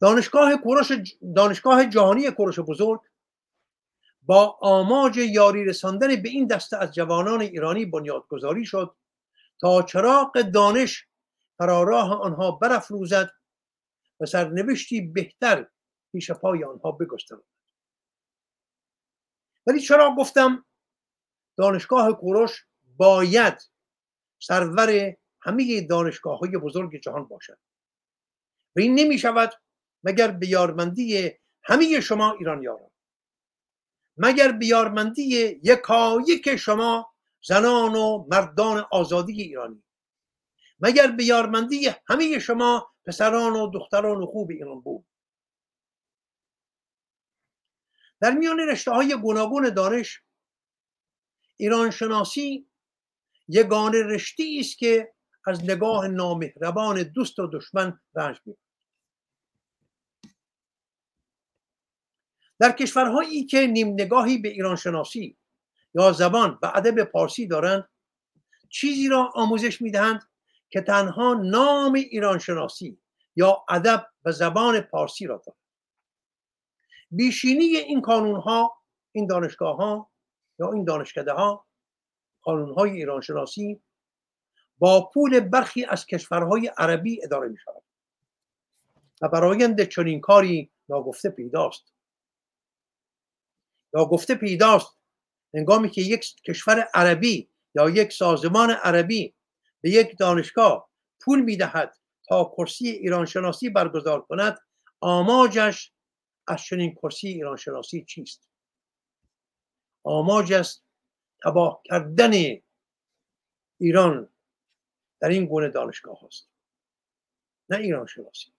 دانشگاه کوروش دانشگاه جهانی کوروش بزرگ با آماج یاری رساندن به این دسته از جوانان ایرانی بنیادگذاری شد تا چراغ دانش فراراه آنها برافروزد و سرنوشتی بهتر پیش پای آنها بگستراند. ولی چرا گفتم دانشگاه کوروش باید سرور همه دانشگاه‌های بزرگ جهان باشد و این نمی‌شود مگر به یارمندی همه شما ایرانیان، مگر به یارمندی یکایک شما زنان و مردان آزادی ایرانی، مگر به یارمندی همه شما پسران و دختران خوب ایران بود. در میان رشته‌های گوناگون دانش ایران شناسی یگانه رشته‌ای است که از نگاه نامهربان دوست و دشمن رنج می‌برد. در کشورهایی که نیم نگاهی به ایران شناسی یا زبان و ادب پارسی دارند چیزی را آموزش میدهند که تنها نام ایران شناسی یا ادب و زبان پارسی را دارد. بیشینی این کانونها، این دانشگاه‌ها یا این دانشکده‌ها، کانون‌های ایران شناسی با پول برخی از کشورهای عربی اداره می‌شود و برآیند چنین کاری ناگفته پیداست. یا گفته پیداست هنگامی که یک کشور عربی یا یک سازمان عربی به یک دانشگاه پول میدهد تا کرسی ایرانشناسی برگزار کند، آماجش از چنین کرسی ایرانشناسی چیست؟ آماج است تباه کردن ایران در این گونه دانشگاه هست، نه ایرانشناسی.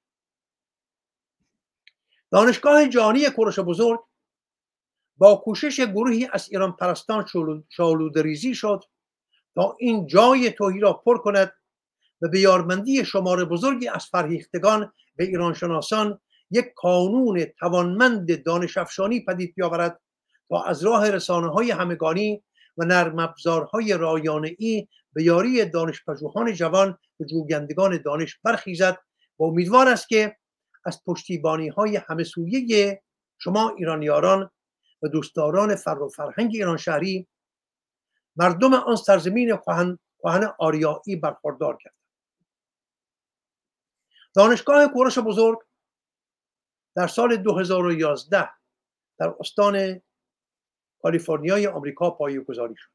دانشگاه جهانی کوروش بزرگ با کوشش گروهی از ایران پرستان شالوده‌ریزی شد تا این جای تهی را پر کند و به یارمندی شمار بزرگی از فرهیختگان به ایرانشناسان یک کانون توانمند دانش افشانی پدید بیاورد تا از راه رسانه‌های همگانی و نرم افزارهای رایانه‌ای به یاری دانشپژوهان جوان و جویندگان دانش برخیزد و امیدوار است که از پشتیبانی‌های همسویه شما ایرانیاران و دوستداران فر و فرهنگ ایران شهری مردم آن سرزمین کهن آریایی برخوردار کرد. دانشگاه کوروش بزرگ در سال دو هزار و یازده در استان کالیفرنیای آمریکا پایه‌گذاری شد،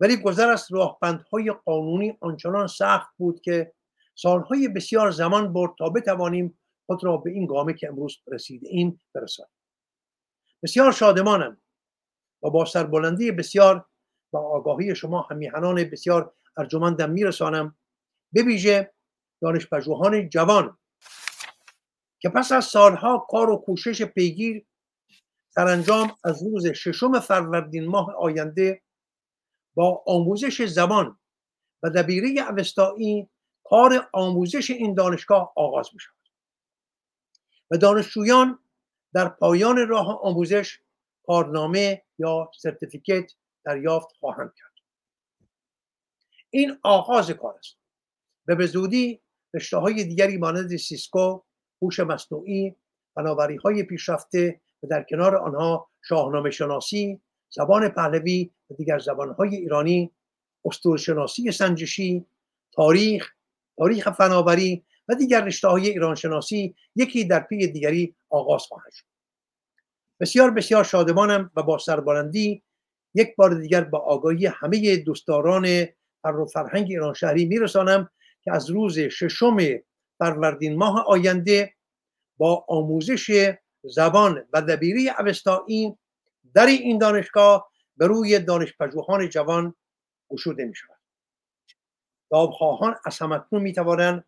ولی گذر از راهبندهای قانونی آنچنان سخت بود که سالهای بسیار زمان برد تا بتوانیم خود را به این گامه که امروز رسیدیم برسانیم. بسیار شادمانم و با سربلندی بسیار و آگاهی شما همیهنان بسیار ارجمندم میرسانم، به ویژه دانشپژوهان جوان که پس از سالها کار و کوشش پیگیر سرانجام از روز ششم فروردین ماه آینده با آموزش زبان و دبیری اوستایی کار آموزش این دانشگاه آغاز می شود و دانشجویان در پایان راه آموزش کارنامه یا سرتیفیکت دریافت خواهند کرد. این آغاز کار است و به زودی رشته‌های دیگری مانند سیسکو، هوش مصنوعی، فناوری‌های پیشرفته و در کنار آنها شاهنامه شناسی، زبان پهلوی و دیگر زبان‌های ایرانی، اسطوره‌شناسی سنجشی، تاریخ، تاریخ فناوری و دیگر رشته‌های ایرانشناسی یکی در پی دیگری آغاز خواهد شد. بسیار بسیار شادمانم و با سربلندی یک بار دیگر با آگاهی همه دوستداران فر و فرهنگ ایران شهری میرسانم که از روز ششم فروردین ماه آینده با آموزش زبان و دبیری اوستایی در این دانشگاه به روی دانشپژوهان جوان گشوده می شود. داوخواهان از همکنون می توانند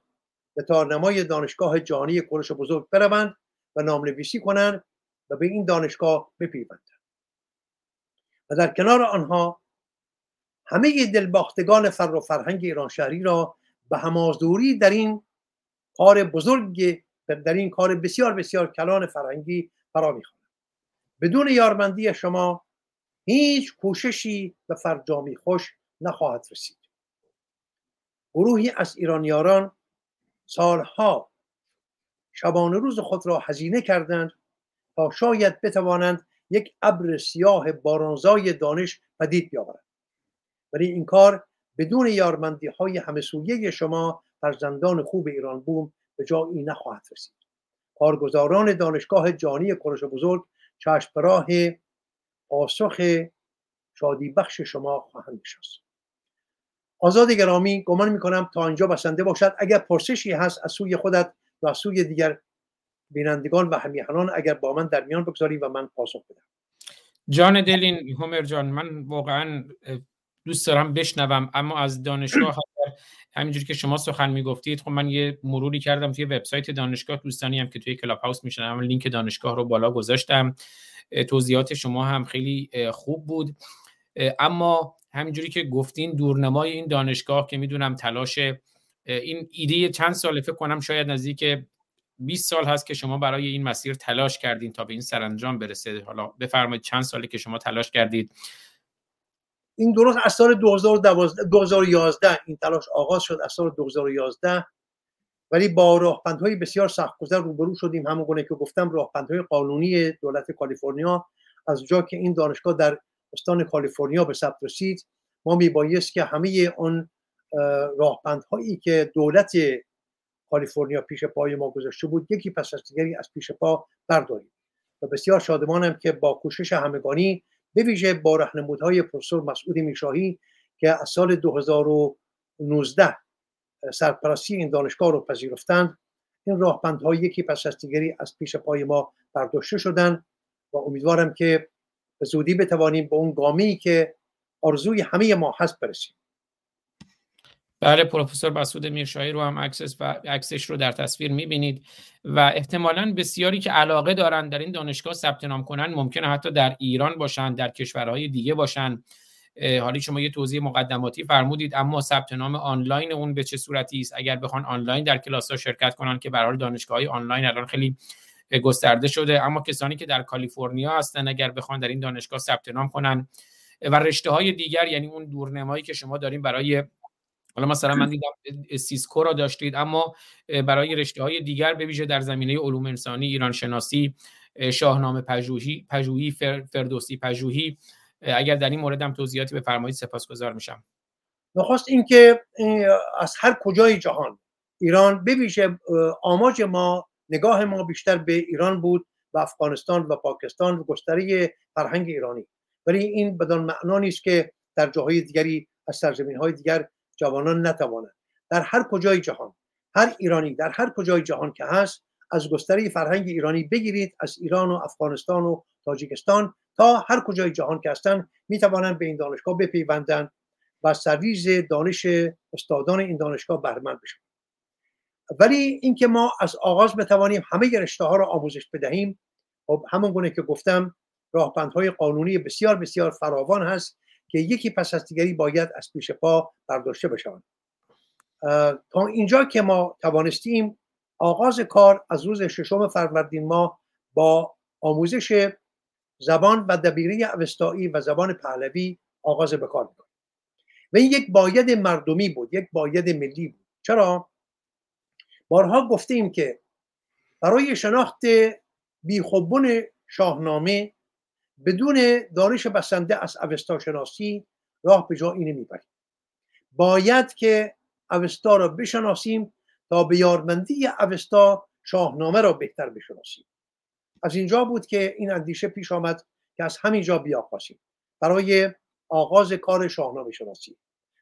به تارنمای دانشگاه جهانی کوروش بزرگ بروند و نامنویسی کنند و به این دانشگاه بپیوندند و در کنار آنها همه دلباختگان فر و فرهنگ ایران شهری را به همازدوری در این کار بزرگ، در این کار بسیار بسیار کلان فرهنگی فرا می‌خوانم. بدون یارمندی شما هیچ کوششی به فرجامی خوش نخواهد رسید. گروهی از ایرانیاران سالها شبانه روز خود را هزینه کردند تا شاید بتوانند یک ابر سیاه بارانزای دانش پدید بیاورد، ولی این کار بدون یارمندی های همسویه شما فرزندان خوب ایران بوم به جایی نخواهد رسید. کارگزاران دانشگاه جهانی کوروش بزرگ چشم به راه پاسخ شادی بخش شما خواهند نشست. آزاد گرامی، گمان میکنم تا اینجا بسنده باشد. اگر پرسشی هست از سوی خودت و از سوی دیگر بینندگان و همیهنان اگر با من در میان بگذاری و من پاسخ بدم. جان دلین هومر جان، من واقعا دوست دارم بشنوم، اما از دانشگاه همینجوری که شما سخن میگفتید، خب من یه مروری کردم توی وبسایت دانشگاه، دوستانی هم که توی کلاب هاوس میشنم لینک دانشگاه رو بالا گذاشتم، توضیحات شما هم خیلی خوب بود، اما همینجوری که گفتین دورنمای این دانشگاه که میدونم تلاش این ایده چند ساله، فکر کنم شاید نزدیک بیست سال هست که شما برای این مسیر تلاش کردین تا به این سرانجام برسه. حالا بفرمایید چند ساله که شما تلاش کردید؟ این درست از سال دو هزار و یازده این تلاش آغاز شد، از سال دو هزار و یازده، ولی با راهبندهای بسیار سخت‌گذر روبرو شدیم. همونگونه که گفتم راهبندهای قانونی دولت کالیفرنیا، از جا که این دانشگاه در استان کالیفرنیا به ثبت رسید، ما میبایست که همه آن راهبندهایی که دولت کالیفرنیا پیش پای ما گذاشته بود یکی پس از دیگری از پیش پا برداریم و بسیار شادمانم که با کوشش همگانی به ویژه با راهنمودهای پروفسور مسعود میرشاهی که از سال دو هزار و نوزده سرپرستی این دانشگاه رو پذیرفتند، این راهبندها یکی پس از دیگری از پیش پای ما برداشته شدند و امیدوارم که به زودی بتوانیم به اون گامی که آرزوی همه ما هست برسیم. بله، پروفسور مسعود میرشاهی رو هم عکسش و عکسش رو در تصویر می‌بینید و احتمالاً بسیاری که علاقه دارن در این دانشگاه ثبت نام کنن ممکنه حتی در ایران باشن، در کشورهای دیگه باشن. حالا شما یه توضیح مقدماتی فرمودید، اما ثبت نام آنلاین اون به چه صورتی است؟ اگر بخوان آنلاین در کلاس‌ها شرکت کنن که به هر حال دانشگاه‌های آنلاین الان خیلی گسترده شده، اما کسانی که در کالیفرنیا هستن اگر بخوان در این دانشگاه ثبت نام کنن و رشته‌های دیگر، یعنی اون دورنمایی که شما دارین برای حالا مثلا من دیدم سیسکو را داشتید، اما برای رشته‌های دیگر به ویژه در زمینه علوم انسانی، ایران شناسی، شاهنامه پژوهی، پژوهی فردوسی پژوهی، اگر در این مورد هم توضیحاتی بفرمایید سپاسگزار میشم. نخواست این که از هر کجای جهان، ایران به ویژه آماج ما، نگاه ما بیشتر به ایران بود و افغانستان و پاکستان و گستره فرهنگ ایرانی، ولی این بدان معنا نیست که در جاهای دیگری از سرزمین‌های دیگر جوانان نتوانند. در هر کجای جهان، هر ایرانی در هر کجای جهان که هست، از گستره فرهنگ ایرانی بگیرید، از ایران و افغانستان و تاجیکستان تا هر کجای جهان که هستند میتوانند به این دانشگاه بپیوندند و از سرریز دانش استادان این دانشگاه بهره‌مند بشن. ولی اینکه ما از آغاز بتوانیم همه رشته‌ها را آموزش بدهیم، خب همون گونه که گفتم راهبندهای قانونی بسیار بسیار فراوان هست که یکی پس از دیگری باید از پیش پا برداشته بشوند. تا اینجا که ما توانستیم، آغاز کار از روز ششم فروردین ما با آموزش زبان و دبیری اوستایی و زبان پهلوی آغاز به کار می‌کنیم و این یک باید مردمی بود، یک باید ملی بود. چرا؟ بارها گفتیم که برای شناخت بیخوبون شاهنامه بدون دانش بسنده از اوستا شناسی راه به جا اینه میبریم. باید که اوستا را بشناسیم تا به یارمندی اوستا شاهنامه را بهتر بشناسیم. از اینجا بود که این اندیشه پیش آمد که از همینجا بیاغازیم برای آغاز کار شاهنامه شناسی.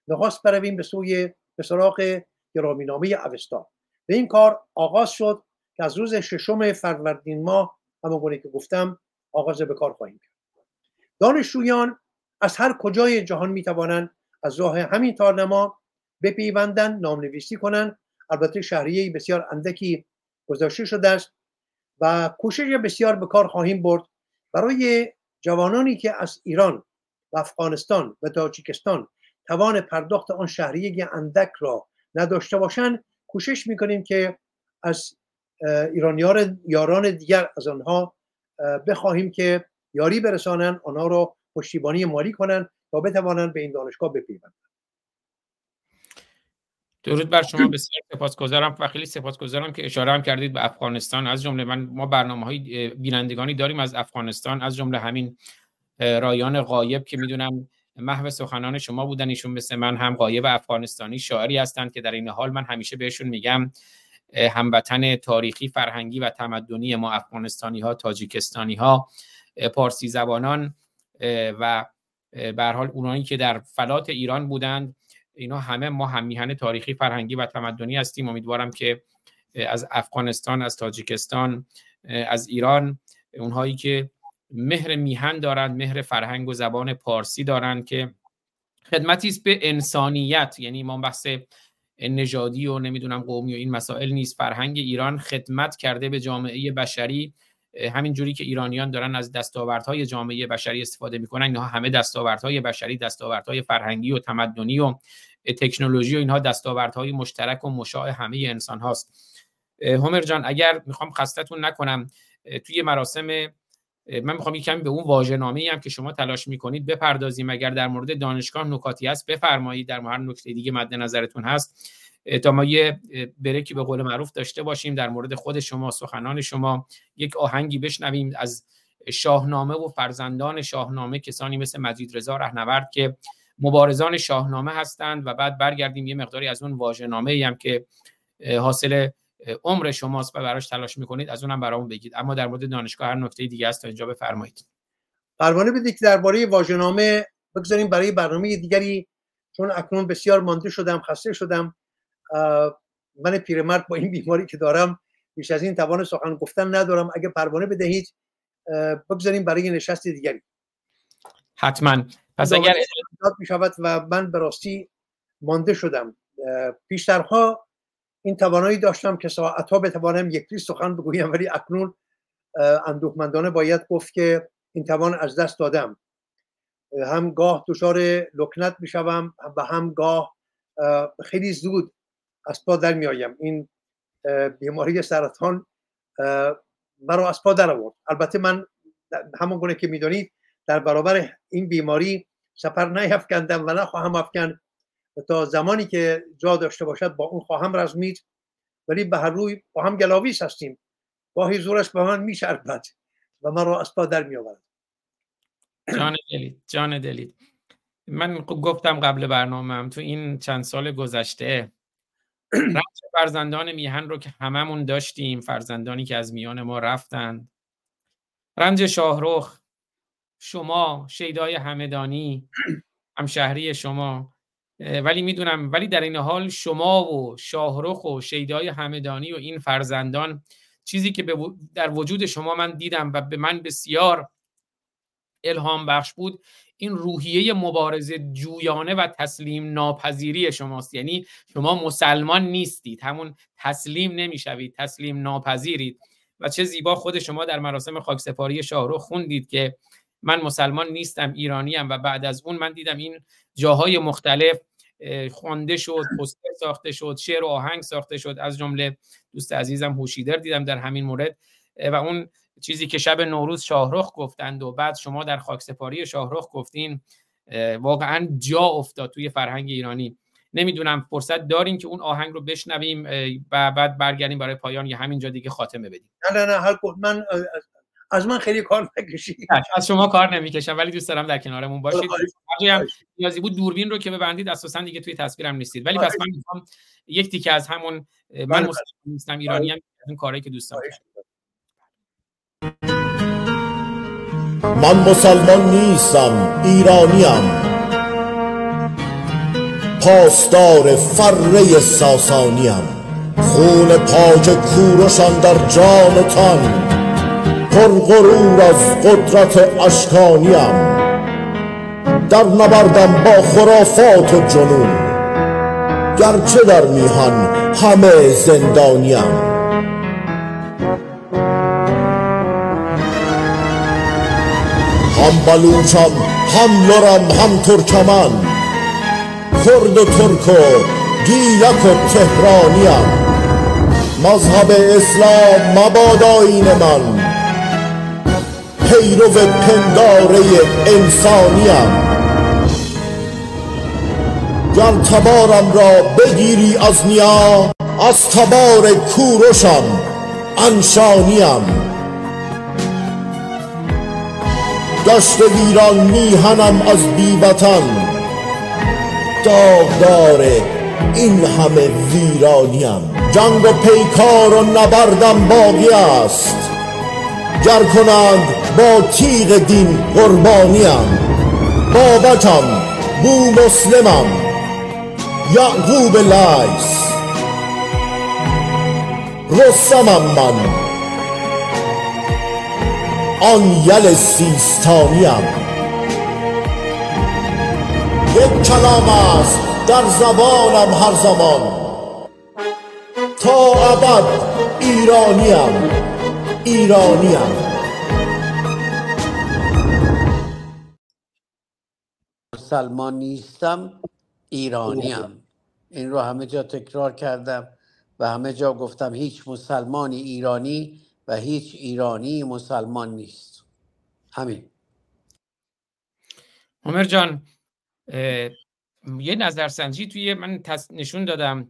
نخواست برویم به سوی به سراغ گرامینامه اوستا. به این کار آغاز شد که از روز ششم فروردین ماه همونگونه که گفتم آغاز به کار خواهیم کرد. دانشجویان از هر کجای جهان میتوانند از راه همین تارنما بپیوندند، نامنویسی کنند. البته شهریه‌ای بسیار اندکی گذاشته شده است و کوشش بسیار به کار خواهیم برد برای جوانانی که از ایران و افغانستان و تاجیکستان توان پرداخت آن شهریه اندک را نداشته باشند. کوشش میکنیم که از ایرانیان یاران دیگر از آنها بخواهیم که یاری برسانند، آنها را پشتیبانی مالی کنند تا بتوانند به این دانشگاه بپیوندند. درود بر شما، بسیار سپاسگزارم و خیلی سپاسگزارم که اشاره هم کردید به افغانستان. از جمله من ما برنامه‌های بینندگانی داریم از افغانستان، از جمله همین رایان غایب که میدونم محو سخنان شما بودن. ایشون مثل من هم غایب افغانستانی شاعری هستند که در این حال من همیشه بهشون میگم هموطن تاریخی، فرهنگی و تمدنی ما، افغانستانی ها، تاجیکستانی ها، پارسی زبانان و به هر حال اونایی که در فلات ایران بودند، اینا همه ما هم میهن تاریخی، فرهنگی و تمدنی هستیم. امیدوارم که از افغانستان، از تاجیکستان، از ایران، اونهایی که مهر میهن دارند، مهر فرهنگ و زبان پارسی دارند که خدمتی است به انسانیت، یعنی ما بحث نژادی و نمیدونم قومی و این مسائل نیست. فرهنگ ایران خدمت کرده به جامعه بشری، همین جوری که ایرانیان دارن از دستاوردهای جامعه بشری استفاده میکنن، اینها همه دستاوردهای بشری، دستاوردهای فرهنگی و تمدنی و تکنولوژی و اینها دستاوردهای مشترک و مشاع همه انسان هاست. هومر جان، اگر میخوام خستتون نکنم، توی مراسم من میخوام یکم به اون واژه‌نامه‌ای هم که شما تلاش میکنید بپردازیم. اگر در مورد دانشگاه نکاتی هست بفرمایید، در مورد نکته دیگه مد نظرتون هست، تا ما یه بریکی به قول معروف داشته باشیم در مورد خود شما، سخنان شما، یک آهنگی بشنویم از شاهنامه و فرزندان شاهنامه، کسانی مثل مجید رضا رهنورد که مبارزان شاهنامه هستند، و بعد برگردیم یه مقداری از اون واژه‌نامه‌ای هم که حاصل عمر شماست و براش تلاش میکنید از اونم برامون بگید. اما در مورد دانشگاه هر نکته دیگه است تا اینجا بفرمایید. پروانه بدید که درباره واژه‌نامه بگذاریم برای برنامه دیگری، چون اکنون بسیار مانده شدم، خسته شدم. من پیرمرد با این بیماری که دارم بیش از این توان سخن گفتن ندارم. اگه پروانه بدهید بگذاریم برای نشست دیگری. حتما. پس اگر اجازه می‌شود و من به راستی مانده شدم. پیشترها این توانایی داشتم که ساعت‌ها بتوانم یک لیست سخن بگویم، ولی اکنون اندوهمندانه باید گفت که این توان از دست دادم. هم گاه دچار لکنت می‌شوم و هم گاه خیلی زود از پا در می‌آیم. این بیماری سرطان مرا از پا در آورد. البته من همانگونه که می‌دانید در برابر این بیماری سپر نیفکندم و نخواهم افکند تا زمانی که جا داشته باشد با اون خواهم رزمید، ولی به هر روی با هم گلاویز هستیم. گاهی زورش به من می‌چربد و من را از پا در می‌آورد. جان دلید، جان دلید. من گفتم قبل برنامه‌ام تو این چند سال گذشته رنج فرزندان میهن رو که هممون داشتیم، فرزندانی که از میان ما رفتند، رنج شاهرخ، شما، شیدای همدانی، همشهری شما، ولی میدونم، ولی در این حال شما و شاهرخ و شیدای همدانی و این فرزندان، چیزی که در وجود شما من دیدم و به من بسیار الهام بخش بود، این روحیه مبارزه جویانه و تسلیم ناپذیری شماست. یعنی شما مسلمان نیستید، همون تسلیم نمیشوید، تسلیم ناپذیرید. و چه زیبا خود شما در مراسم خاکسپاری شاهرخ خوندید که من مسلمان نیستم، ایرانیم. و بعد از اون من دیدم این جاهای مختلف خوانده شد، پوستر ساخته شد، شعر و آهنگ ساخته شد، از جمله دوست عزیزم هوشیدر دیدم در همین مورد. و اون چیزی که شب نوروز شاهرخ گفتند و بعد شما در خاکسپاری شاهرخ گفتین، واقعا جا افتاد توی فرهنگ ایرانی. نمیدونم فرصت دارین که اون آهنگ رو بشنویم و بعد برگردیم برای پایان، یا همینجا دیگه خاتمه بدیم؟ نه نه نه هر کد من از من خیلی کار نکشید. از شما کار نمیکشم، ولی دوست دارم در کنارمون باشید. هرجایی نیازی بود دوربین رو که ببندید، اساساً دیگه توی تصویرم نیستید. ولی پس من میخوام یک تیکه از همون من مسلمان نیستم، ایرانیم، این کارهایی که دوست دارم. من مسلمان نیستم، ایرانیم، پاسدار فره ساسانیم، خون پاک کورشان در جانتان، پر غرور از قدرت اشکانیم، در نبردم با خرافات و جنون، گرچه در میهن همه زندانیم. هم بلوچم، هم لرم، هم ترکمن، خرد و ترک و گیلک و تهرانیم. مذهب اسلام مبادا آیین من، پیرو پنداره انسانیم. گر تبارم را بگیری از نیا، از تبار کورشم انشانیم. دشت ویران میهنم از بیوطن، داغدار این همه ویرانیم. جنگ و پیکار و نبردم باقی است، گر کنند با تیغ دین قربانیم. بابکم، بو مسلمم، یعقوب لیث، رستمم من، آن یل سیستانیم. یک کلام است در زبانم هر زمان، تا ابد ایرانیم، ایرانیم. مسلمان نیستم، ایرانیم. این رو همه جا تکرار کردم و همه جا گفتم هیچ مسلمانی ایرانی و هیچ ایرانی مسلمان نیست. همین. عمر جان، یه نظرسنجی توی من نشون دادم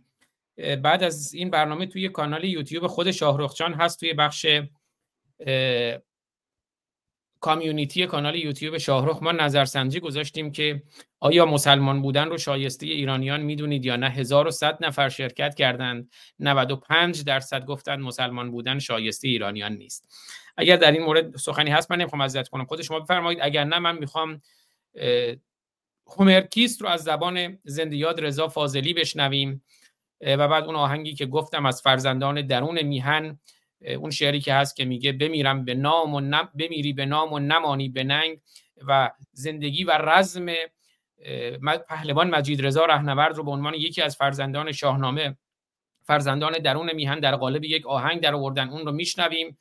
بعد از این برنامه توی کانال یوتیوب خود شاهرخ جان هست، توی بخش کامیونیتی کانال یوتیوب شاهرخ ما نظرسنجی گذاشتیم که آیا مسلمان بودن رو شایسته ایرانیان میدونید یا نه؟ هزار و صد نفر شرکت کردند، نود و پنج درصد گفتن مسلمان بودن شایسته ایرانیان نیست. اگر در این مورد سخنی هست من نمیخوام اذیت کنم، خود شما بفرمایید، اگر نه من میخوام هومرکیست رو از زبان زنده یاد رضا فاضلی بشنویم و بعد اون آهنگی که گفتم از فرزندان درون میهن، اون شعری که هست که میگه بمیرم به نام و نم بمیری به نام و نمانی به ننگ، و زندگی و رزم پهلوان مجید رضا رهنورد رو به عنوان یکی از فرزندان شاهنامه، فرزندان درون میهن در قالب یک آهنگ در آوردن، اون رو میشنویم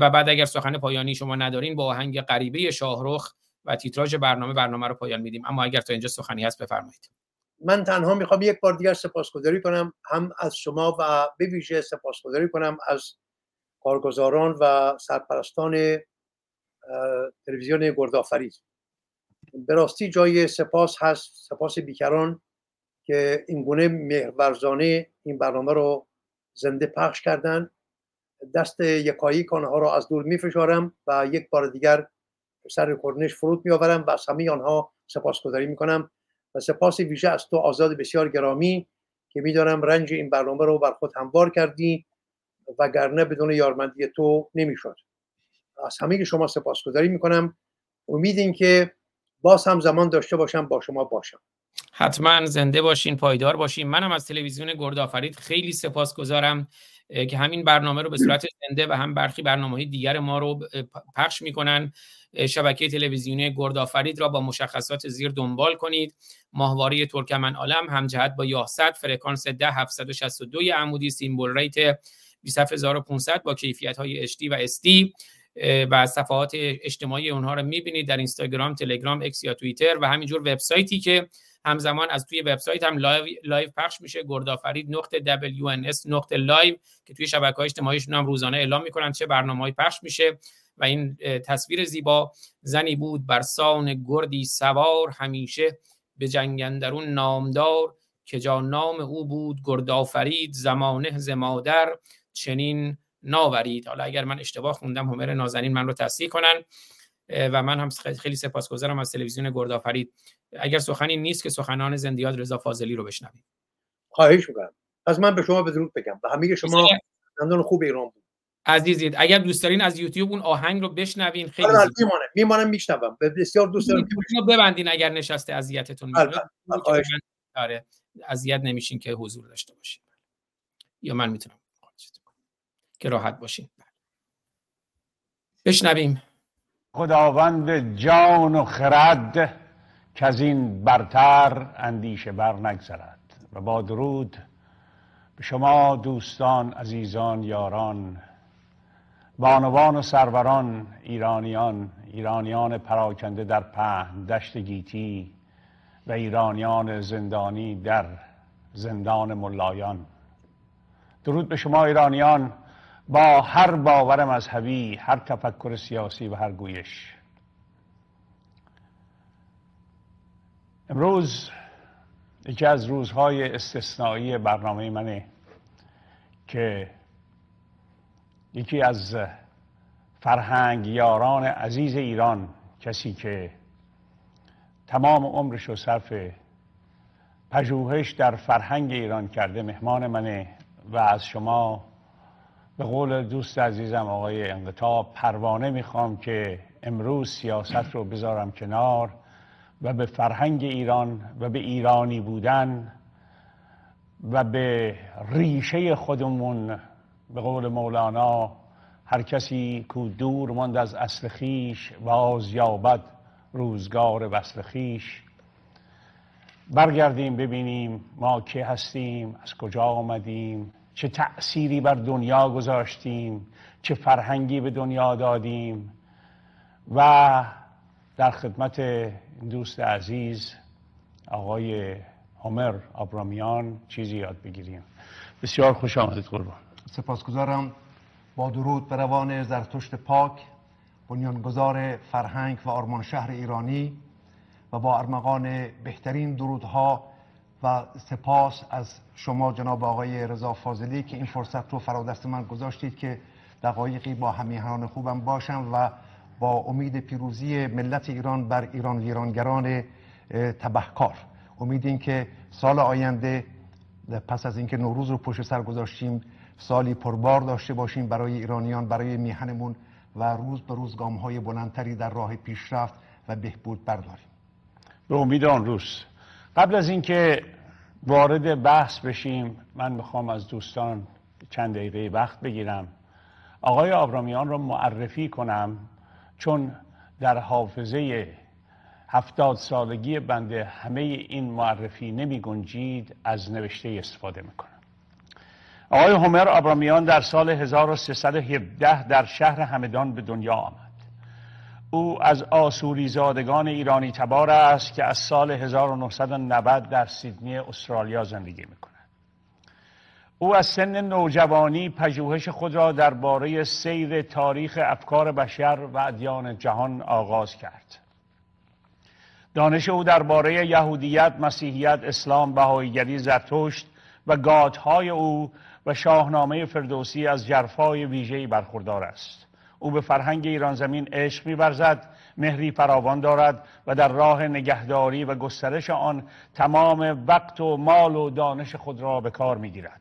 و بعد اگر سخن پایانی شما ندارین با آهنگ غریبه شاهرخ و تیتراژ برنامه برنامه رو پایان میدیم. اما اگر تا اینجا سخنی هست بفرمایید. من تنها میخوام یک بار دیگر سپاسگزاری کنم، هم از شما و به ویژه سپاسگزاری کنم از کارگزاران و سرپرستان تلویزیون گردآفرید. به راستی جای سپاس هست، سپاس بیکران که این گونه محورزانه این برنامه رو زنده پخش کردن. دست یکایی آنها را از دور میفشارم و یک بار دیگر سر کرنش فرود میآورم و از همه آنها سپاسگزاری میکنم و سپاس ویژه از تو آزاد بسیار گرامی که میدانم رنج این برنامه رو بر خود هموار کردی، وگرنه بدون یارمندی تو نمیشد. از همه شما سپاسگزاری میکنم. امید این که باز هم زمان داشته باشم با شما باشم. حتما زنده باشین، پایدار باشین. منم از تلویزیون گردآفرید خیلی سپاسگزارم که همین برنامه رو به صورت زنده و هم برخی برنامه‌های دیگر ما رو پخش میکنن. شبکه تلویزیونی گردآفرید را با مشخصات زیر دنبال کنید. ماهواره ترکمن عالم همجهت با یاهصد، فرکانس ده هفتصد و شصت و دو عمودی، سیمبل ریت بیست و هفت هزار و پانصد با کیفیت‌های اچ دی و اس دی و صفحات اجتماعی اونها رو می‌بینید در اینستاگرام، تلگرام، اکس یا توییتر و همینجور وبسایتی که همزمان از توی وبسایت هم لایو لایو پخش میشه، گردآفرید دات دبلیو ان اس دات لایو که توی شبکه‌های اجتماعیشون هم روزانه اعلام می‌کنن چه برنامه‌ای پخش میشه. و این تصویر زیبا، زنی بود برسان گردی سوار، همیشه به جنگ اندرون نامدار، که جا نام او بود گردآفرید، زمانه ز مادر چنین ناورید. حالا اگر من اشتباه خوندم هومر نازنین من رو تصحیح کنن و من هم خیلی سپاسگزارم از تلویزیون گردآفرید. اگر سخنی نیست که سخنان زنده یاد رضا فاضلی رو بشنویم. خواهش می‌کنم. از من به شما بدرود بگم و همه شما زندان خوب ایران بود. عزیزید اگر دوست دارین از یوتیوب اون آهنگ رو بشنوین خیلی میمونه میمونم میشنوم بسیار دوست دارم که ببندین اگر نشسته اذیتتون می‌کنه. خواهش می‌کنم. اذیت نمی‌شین که حضور داشته باشین. یا من میتونم که راحت باشین. بشنویم. خداوند جان و خرد که از این برتر اندیشه بر نگذرد. و با درود به شما دوستان، عزیزان، یاران، بانوان و سروران، ایرانیان، ایرانیان پراکنده در پهن دشت گیتی و ایرانیان زندانی در زندان ملایان. درود به شما ایرانیان با هر باور مذهبی، هر تفکر سیاسی و هر گویش. امروز یکی از روزهای استثنایی برنامه منه که یکی از فرهنگ یاران عزیز ایران، کسی که تمام عمرش رو صرف پژوهش در فرهنگ ایران کرده مهمان منه و از شما به قول دوست عزیزم آقای انقطاب پروانه میخوام که امروز سیاست رو بذارم کنار و به فرهنگ ایران و به ایرانی بودن و به ریشه خودمون، به قول مولانا هر کسی کو دور ماند از اصل خویش و آزیابد روزگار وصل خویش، برگردیم ببینیم ما کی هستیم، از کجا آمدیم، چه تأثیری بر دنیا گذاشتیم، چه فرهنگی به دنیا دادیم و در خدمت دوست عزیز آقای هومر آبرامیان چیزی یاد بگیریم. بسیار خوش آمدید قربان. سپاسگزارم. با درود به روان زرتشت پاک، بنیانگذار فرهنگ و آرمان شهر ایرانی، و با ارمغان بهترین درودها و سپاس از شما جناب آقای رضا فاضلی که این فرصت رو فرا دست من گذاشتید که دقایقی با همیهنان خوبم باشم و با امید پیروزی ملت ایران بر ایران ویرانگران تبهکار. امید این که سال آینده پس از اینکه نوروز رو پشت سر گذاشتیم سالی پربار داشته باشیم برای ایرانیان، برای میهنمون، و روز به روز گام‌های بلندتری در راه پیشرفت و بهبود برداریم. به امید آن روز. قبل از اینکه وارد بحث بشیم من میخوام از دوستان چند دقیقه وقت بگیرم، آقای آبرامیان رو معرفی کنم، چون در حافظه هفتاد سالگی بنده همه این معرفی نمی گنجید، از نوشته استفاده میکنم. آقای هومر آبرامیان در سال هزار و سیصد و هفده در شهر همدان به دنیا آمد. او از آسوری زادگان ایرانی تبار است که از سال هزار و نهصد و نود در سیدنی استرالیا زندگی می کند. او از سن نوجوانی پژوهش خود را درباره سیر تاریخ افکار بشر و ادیان جهان آغاز کرد. دانش او درباره یهودیت، مسیحیت، اسلام، بهاییگری، زرتشت و گاتهای او و شاهنامه فردوسی از جرفای ویژه‌ای برخوردار است. او به فرهنگ ایران زمین عشق می‌ورزد، مهری فراوان دارد و در راه نگهداری و گسترش آن تمام وقت و مال و دانش خود را به کار می‌گیرد.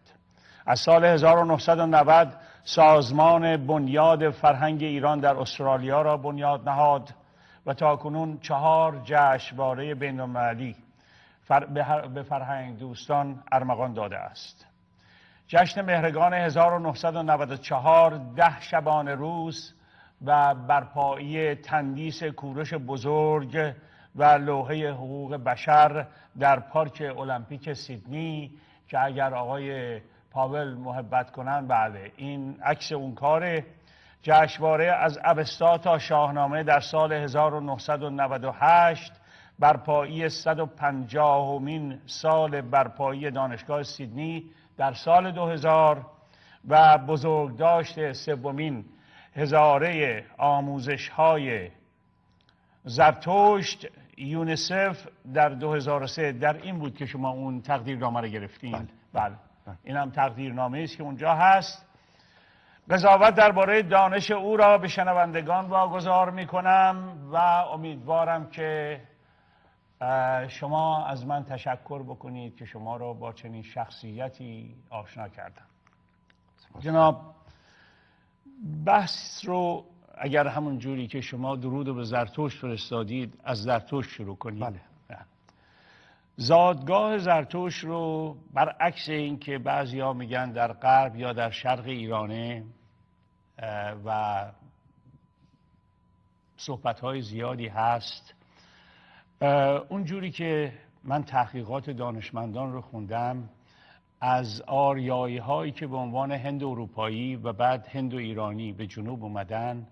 از سال هزار و نهصد و نود سازمان بنیاد فرهنگ ایران در استرالیا را بنیاد نهاد و تاکنون چهار جشنواره بین‌المللی به فرهنگ دوستان ارمغان داده است. جشن مهرگان هزار و نهصد و نود و چهار ده شبانه روز و برپایی تندیس کورش بزرگ و لوحه حقوق بشر در پارک المپیک سیدنی که اگر آقای پاول محبت کنن بله این عکس اون کاره. جشنواره از اوستا تا شاهنامه در سال هزار و نهصد و نود و هشت برپایی صد و پنجاهمین سال برپایی دانشگاه سیدنی در سال دو هزار و بزرگداشت سومین هزاره آموزش‌های زرتشت یونیسف در دو هزار و سه. در این بود که شما اون تقدیرنامه رو گرفتین. بله, بله. بله. این هم تقدیرنامه است که اونجا هست. قضاوت درباره دانش او را به شنوندگان واگذار می‌کنم و امیدوارم که شما از من تشکر بکنید که شما را با چنین شخصیتی آشنا کردم. جناب، بحث رو اگر همون جوری که شما درود رو به زرتشت فرستادید از زرتشت شروع کنید. بله. زادگاه زرتشت رو برعکس این که بعضیا میگن در غرب یا در شرق ایرانه و صحبت‌های زیادی هست، اونجوری که من تحقیقات دانشمندان رو خوندم از آریایی هایی که به عنوان هند اروپایی و بعد هند ایرانی به جنوب اومدن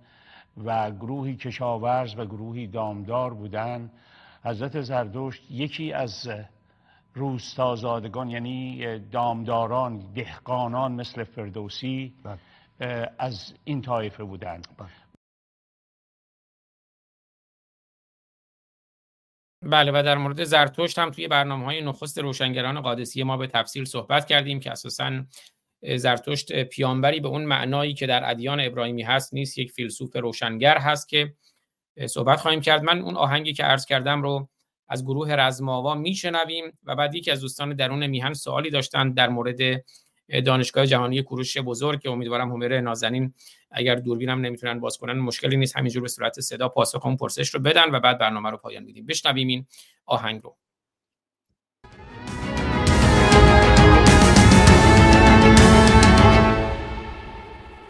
و گروهی کشاورز و گروهی دامدار بودن، حضرت زردشت یکی از روستازادگان یعنی دامداران، دهقانان مثل فردوسی از این طایفه بودن. بله، و در مورد زرتشت هم توی برنامه‌های نخست روشنگران قادسیه ما به تفصیل صحبت کردیم که اساساً زرتشت پیامبری به اون معنایی که در ادیان ابراهیمی هست نیست، یک فیلسوف روشنگر هست که صحبت خواهیم کرد. من اون آهنگی که عرض کردم رو از گروه رزماوا میشنویم و بعد یکی از دوستان درون میهن سوالی داشتن در مورد دانشگاه جهانی کوروش بزرگ که امیدوارم همره نازنین اگر دوربینم نمیتونن باز کنن مشکلی نیست، همینجور به صورت صدا پاسخ اون پرسش رو بدن و بعد برنامه رو پایان میدیم. بشنویم این آهنگ رو.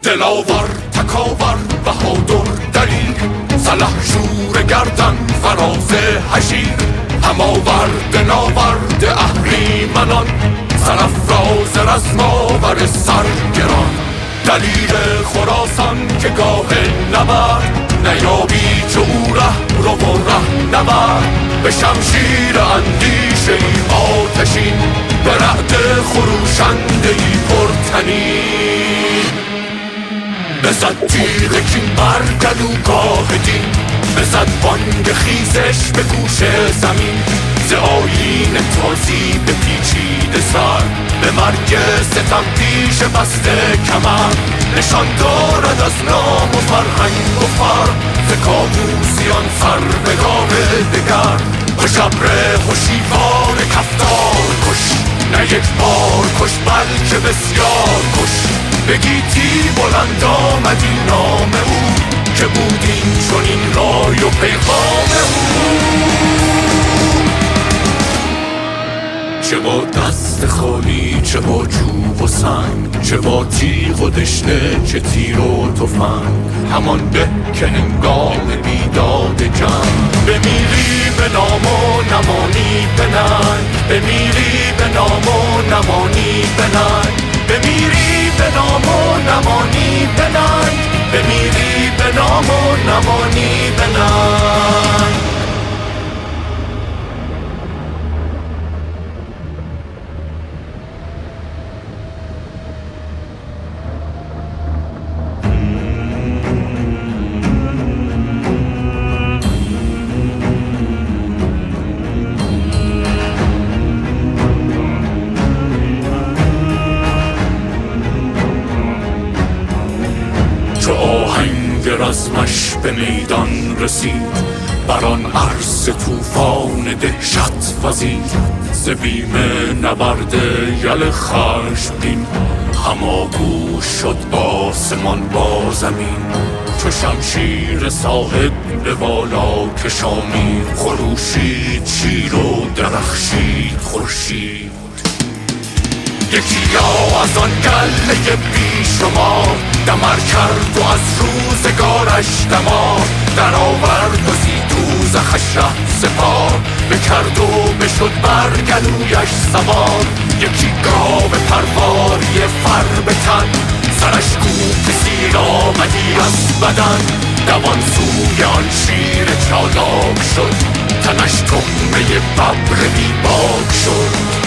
دلاور، تکاور، بهادر، دلیل، سلاح شور گردن فراز حشیر، هماورد ناورد اهریمنان، سرافراز رزم‌آور سرگران، دلیل خراسان که گاه نبرد نیابی چو او رهرو و رهنورد، به شمشیر اندیشه ای آتشین، به رعد خروشنده ای پرتنین، بزد تیغ کین بر گلوگاه دین، بزد بانگ خیزش به گوش زمین، ز آیین توزیع به پیچیده سر، به مرگ ستم پیش بسته کمر، نشان دارد از نام و فرهنگ و فر، ز کابوسیان سر به گام دگر. هژبر هوشیوار کفتار کش، نه یک بار کش بلکه بسیار کش، بگیتی بلند آمد این نام او، که بود این چنین رای و پیغام او. چه با دست خالی، چه با چوب و سنگ، چه با تیغ و دشنه، چه تیر و تفنگ، همان به که هنگام بیداد جنگ. بمیری به نام و نمانی به ننگ، بمیری به نام و نمانی به ننگ، بمیری به نام و نمانی به ننگ، بمیری به نام و نمانی به ننگ. رزمش به میدان رسید، بران عرص توفان دهشت وزید، ز بیم نبرد یل خشمگین، هماغوش شد آسمان با زمین. چو شمشیر صاحب به بالا کشامید، خروشید شیر و درخشید خورشید. یکی یا از آن گله بی شمار، دمر کرد و از روزگارش دمار، در آورد و زی دوزخش ره سپار، بکرد و بشد برگلویش سوار. یکی گاو پرواری فر به تن، سرش کوه سیر آمدی از بدن، دوان سوی آن شیر چالاک شد، تنش تخمه ببر بی باک شد.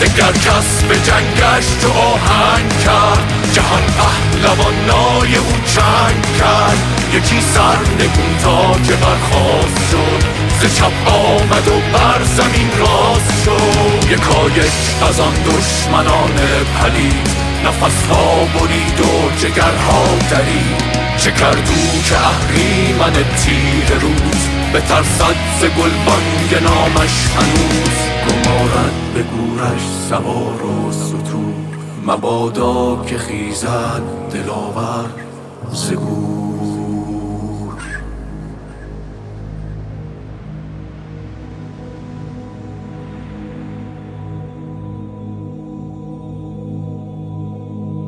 دگر کس به جنگش چو آهنگ کرد، جهان پهلوان نای او چنگ کرد. یکی سرنگون تا که برخاست شد، ز چپ آمد و بر زمین راست شد. یکایک از آن دشمنان پلید، نفسها برید و جگرها درید. چه کردو که اهریمن تیر روز، به ترصد ز گلبانگ نامش هنوز. گمارد به گورش سوار و ستور، مبادا که خیزد دلاور ز گور.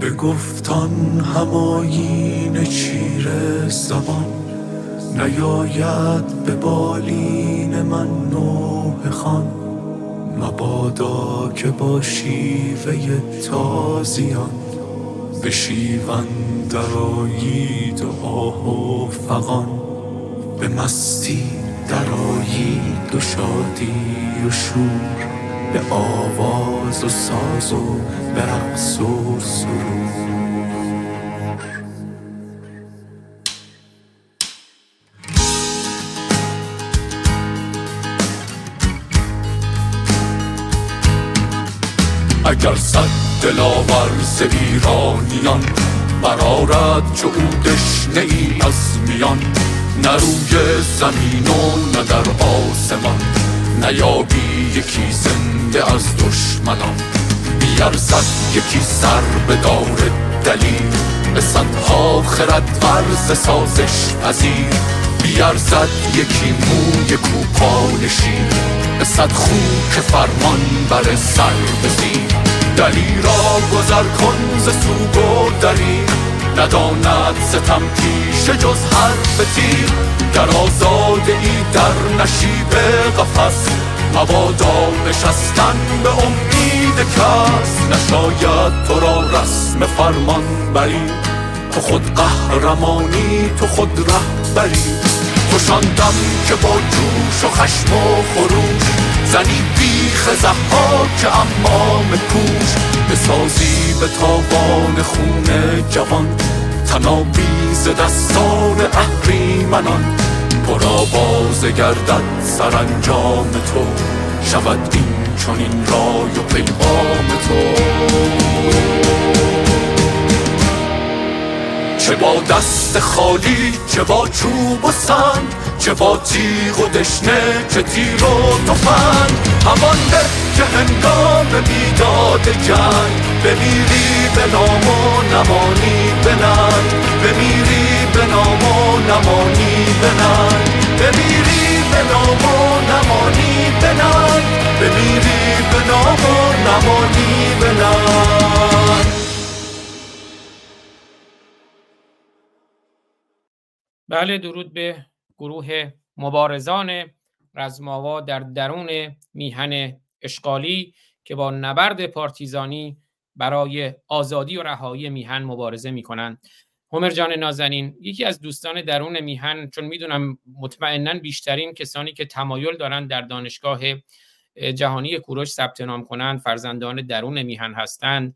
بگفت آن هم آیین چیره زبان، نیاید به بالین من نوحه خوان، مبادا که با شیوه تازیان، به شیون درآیید و آه و فغان، به مستی درآیید و شادی و شور، به آواز و ساز و به رقص و سرور. اگر صد دلاور ز ایرانیان، برآرد چو او دشنه ای از میان، نه روی زمین و نه در آسمان، نیابی یکی زنده از دشمنان. بیارزد یکی سر به دار دلیر، به صدها خردور ز سازش پذیر. بیارزد یکی موی کوپال شیر، به صد خوک فرمان بر سر بزیر. دلیرا گذر کن ز سوگ و دری، نداند ستم پیشه جز حرف تیر. در آزاده ای در نشیب قفس، مبادا نشستن به امید کس. نشاید تو را رسم فرمان بری، تو خود قهرمانی تو خود رهبری. خوشاندم که با جوش و خشم و خروش، زنی بیخ زحاک امام کوش. بسازی به تاوان خون جوان، تنابی ز دستان اهریمنان، پرآواز گردد سرانجام تو، شود این چنین رای و پیغام تو. چه با دست خالی، چه با چوب و سنگ، چه با تیغ و دشنه، چه تیر و تفنگ، همان به که هنگام بیداد جنگ بمیری به نام و نمانی به ننگ، بمیری به نام و نمانی به ننگ، بمیری به نام و نمانی به ننگ، بمیری به نام و نمانی به ننگ. بله، درود به گروه مبارزان رزماوا در درون میهن اشغالی که با نبرد پارتیزانی برای آزادی و رهایی میهن مبارزه میکنند. هومر جان نازنین، یکی از دوستان درون میهن، چون میدونم مطمئناً بیشترین کسانی که تمایل دارند در دانشگاه جهانی کوروش ثبت نام کنند فرزندان درون میهن هستند.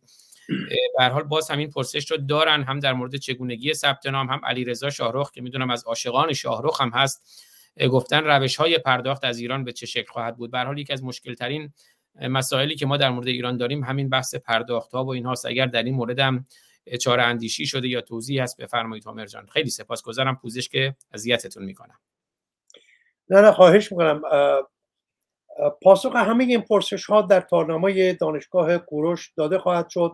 به هر حال باز همین پرسش رو دارن، هم در مورد چگونگی ثبت نام، هم علیرضا شاهرخ که میدونم از عاشقان شاهرخ هم هست، گفتن روش‌های پرداخت از ایران به چه شکل خواهد بود. به هر حال یکی از مشکل‌ترین مسائلی که ما در مورد ایران داریم همین بحث پرداخت‌ها و این هاست. اگر در این مورد هم چاره اندیشی شده یا توضیحی هست بفرمایید هومر جان. خیلی سپاسگزارم، پوزش که اذیتتون میکنم. نه نه خواهش میکنم. پاسخ همه این پرسش‌ها در تارنامه دانشگاه کوروش داده خواهد شد،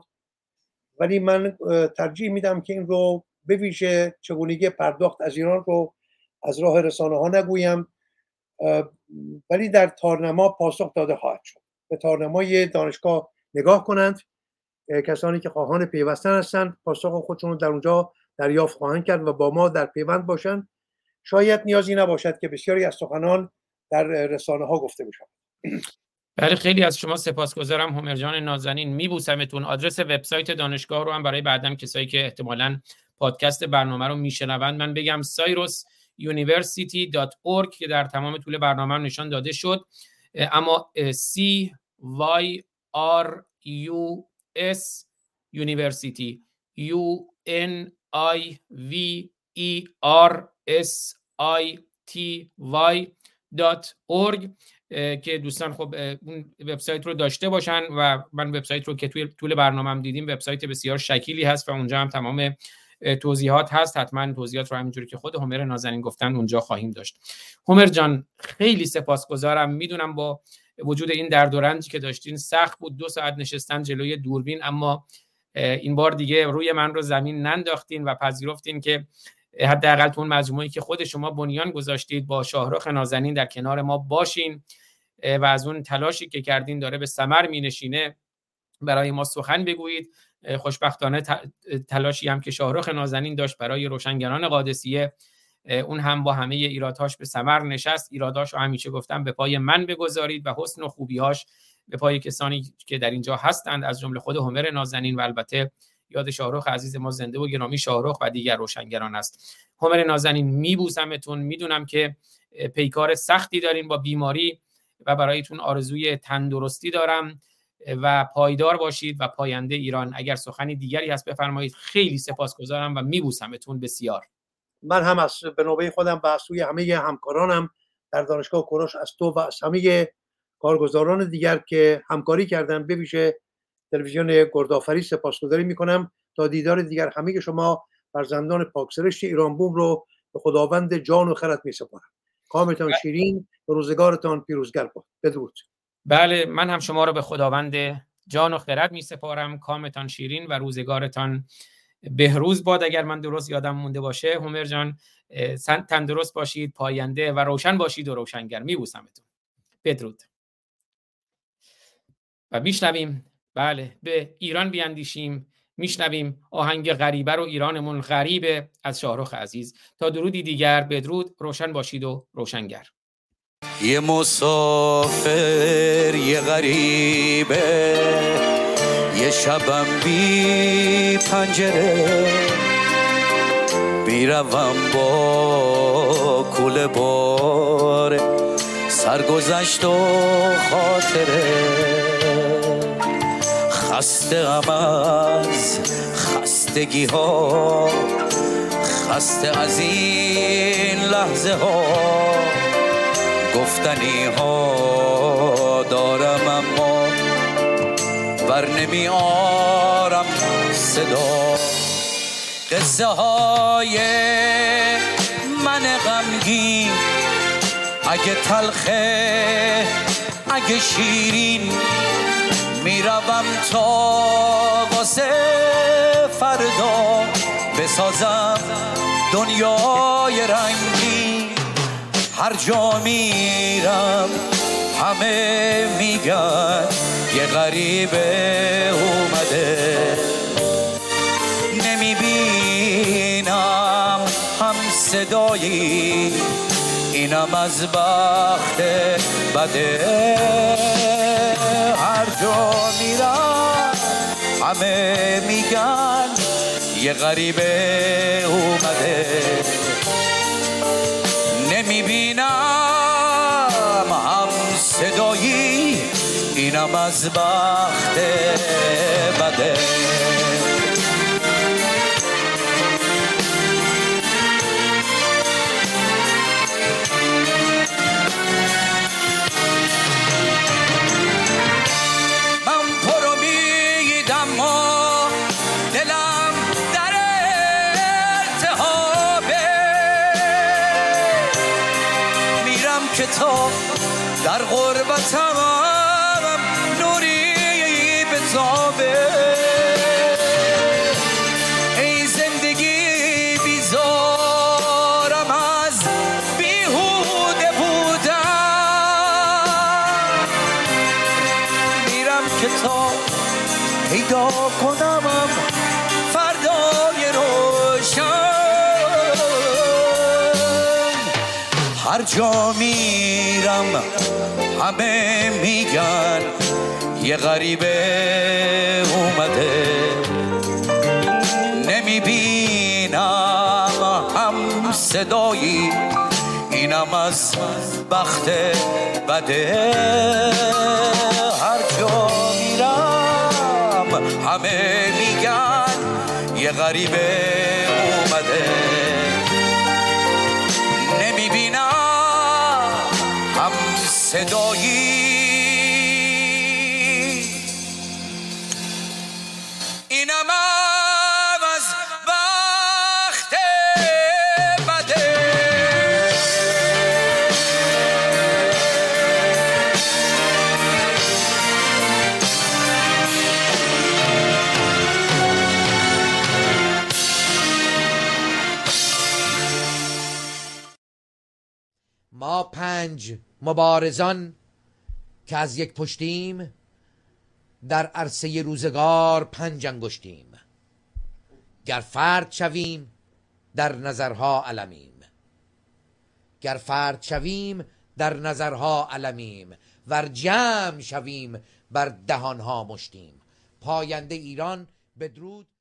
ولی من ترجیح میدم که این رو به ویژه چگونگی پرداخت از ایران رو از راه رسانه ها نگویم، ولی در تارنما پاسخ داده خواهد شد. به تارنمای دانشگاه نگاه کنند، کسانی که خواهان پیوستن هستند پاسخ خودشون رو در اونجا دریافت خواهند کرد و با ما در پیوند باشند. شاید نیازی نباشد که بسیاری از سخنان در رسانه ها گفته بشن. بله، خیلی از شما سپاسگزارم هومر جان نازنین، میبوسمتون. آدرس وبسایت دانشگاه رو هم برای بعدم کسایی که احتمالاً پادکست برنامه رو میشنوند من بگم، سایروس یونیورسیتی دات اورگ که در تمام طول برنامه هم نشان داده شد، اما سی وای آر یو اس یونیورسیتی یو ان آی وی ای آر اس آی تی وای دات اورگ که دوستان خب اون وبسایت رو داشته باشن. و من وبسایت رو که توی طول برنامه‌ام دیدیم وبسایت بسیار شکیلی هست و اونجا هم تمام توضیحات هست. حتما توضیحات رو همینجوری که خود هومر نازنین گفتن اونجا خواهیم داشت. هومر جان خیلی سپاسگزارم، میدونم با وجود این درد و رنجی که داشتین سخت بود، دو ساعت نشستن جلوی دوربین، اما این بار دیگه روی من رو زمین ننداختین و پذیرفتین که حداقل تو اون مجموعه‌ای که خود شما بنیان گذاشتید با شاهرخ نازنین در کنار ما باشین و از اون تلاشی که کردین داره به ثمر مینشینه برای ما سخن بگویید. خوشبختانه تلاشی هم که شاهرخ نازنین داشت برای روشنگران قادسیه اون هم با همه ایرادهاش به ثمر نشست. ایرادهاش همیشه گفتم به پای من بگذارید و حسن و خوبیهاش به پای کسانی که در اینجا هستند، از جمله خود هومر نازنین و البته یاد شاهرخ عزیز ما زنده و گرامی شاهرخ و دیگر روشنگران است. هومر نازنین میبوسمتون، میدونم که پیکار سختی دارین با بیماری و برایتون آرزوی تندرستی دارم و پایدار باشید و پاینده ایران. اگر سخنی دیگری هست بفرمایید. خیلی سپاسگزارم و میبوسمتون بسیار. من هم از به نوبه خودم و از سوی همه همکارانم در دانشگاه کوروش از تو و از همه کارگزاران دیگر که همکاری کردن به ویژه تلویزیون گردآفرید سپاسگزاری میکنم. تا دیدار دیگر همه شما فرزندان پاکسرشت ایران بوم رو به خداوند جان و خرد میسپارم. کامتان شیرین، روزگارتان پیروزگر باد. بدرود. بله، من هم شما رو به خداوند جان و خرد می سپارم. کامتان شیرین و روزگارتان بهروز باد. اگر من درست یادم مونده باشه هومر جان، تندرست باشید، پاینده و روشن باشید و روشنگر. می بوسمتون. بدرود. و میشنویم، بله، به ایران بیاندیشیم. میشنویم آهنگ غریبه رو، ایرانمون غریبه، از شاهرخ عزیز. تا درودی دیگر بدرود، روشن باشید و روشنگر. یه مسافر یه غریبه، یه شبم بی پنجره، بیروم با کوله باره، سرگذشت و خاطره. خسته ام از خستگی ها، خسته از این لحظه ها، گفتنی ها دارم اما بر نمی آرم صدا. قصه های من غمگین، اگه تلخه اگه شیرین، میروم تا واسه فردا بسازم دنیای رنگی. هر جا میرم همه میگن یه غریبه اومده. نمیبینم هم صدایی، اینم از بخت بده. هر جا میرم همه میگن یه غریبه اومده. نمیبینم هم صدایی، اینم از بخت بده. در غربتم نوری بتابه، ای زندگی بیزارم از بیهوده بودم. میرم که تا پیدا کنمم فردای روشن. هر جا میرم همه میگن یه غریبه اومده. نمیبینم هم صدایی، اینم از بخت بده. هر جا میرم همه میگن یه غریبه اومده. صدایی اینم از بخت بده. ما پنج مبارزان که از یک پشتیم، در عرصه روزگار پنج انگشتیم. گر فرد شویم در نظرها علمیم، گر فرد شویم در نظرها علمیم، ور جمع شویم بر دهانها مشتیم. پاینده ایران، بدرود.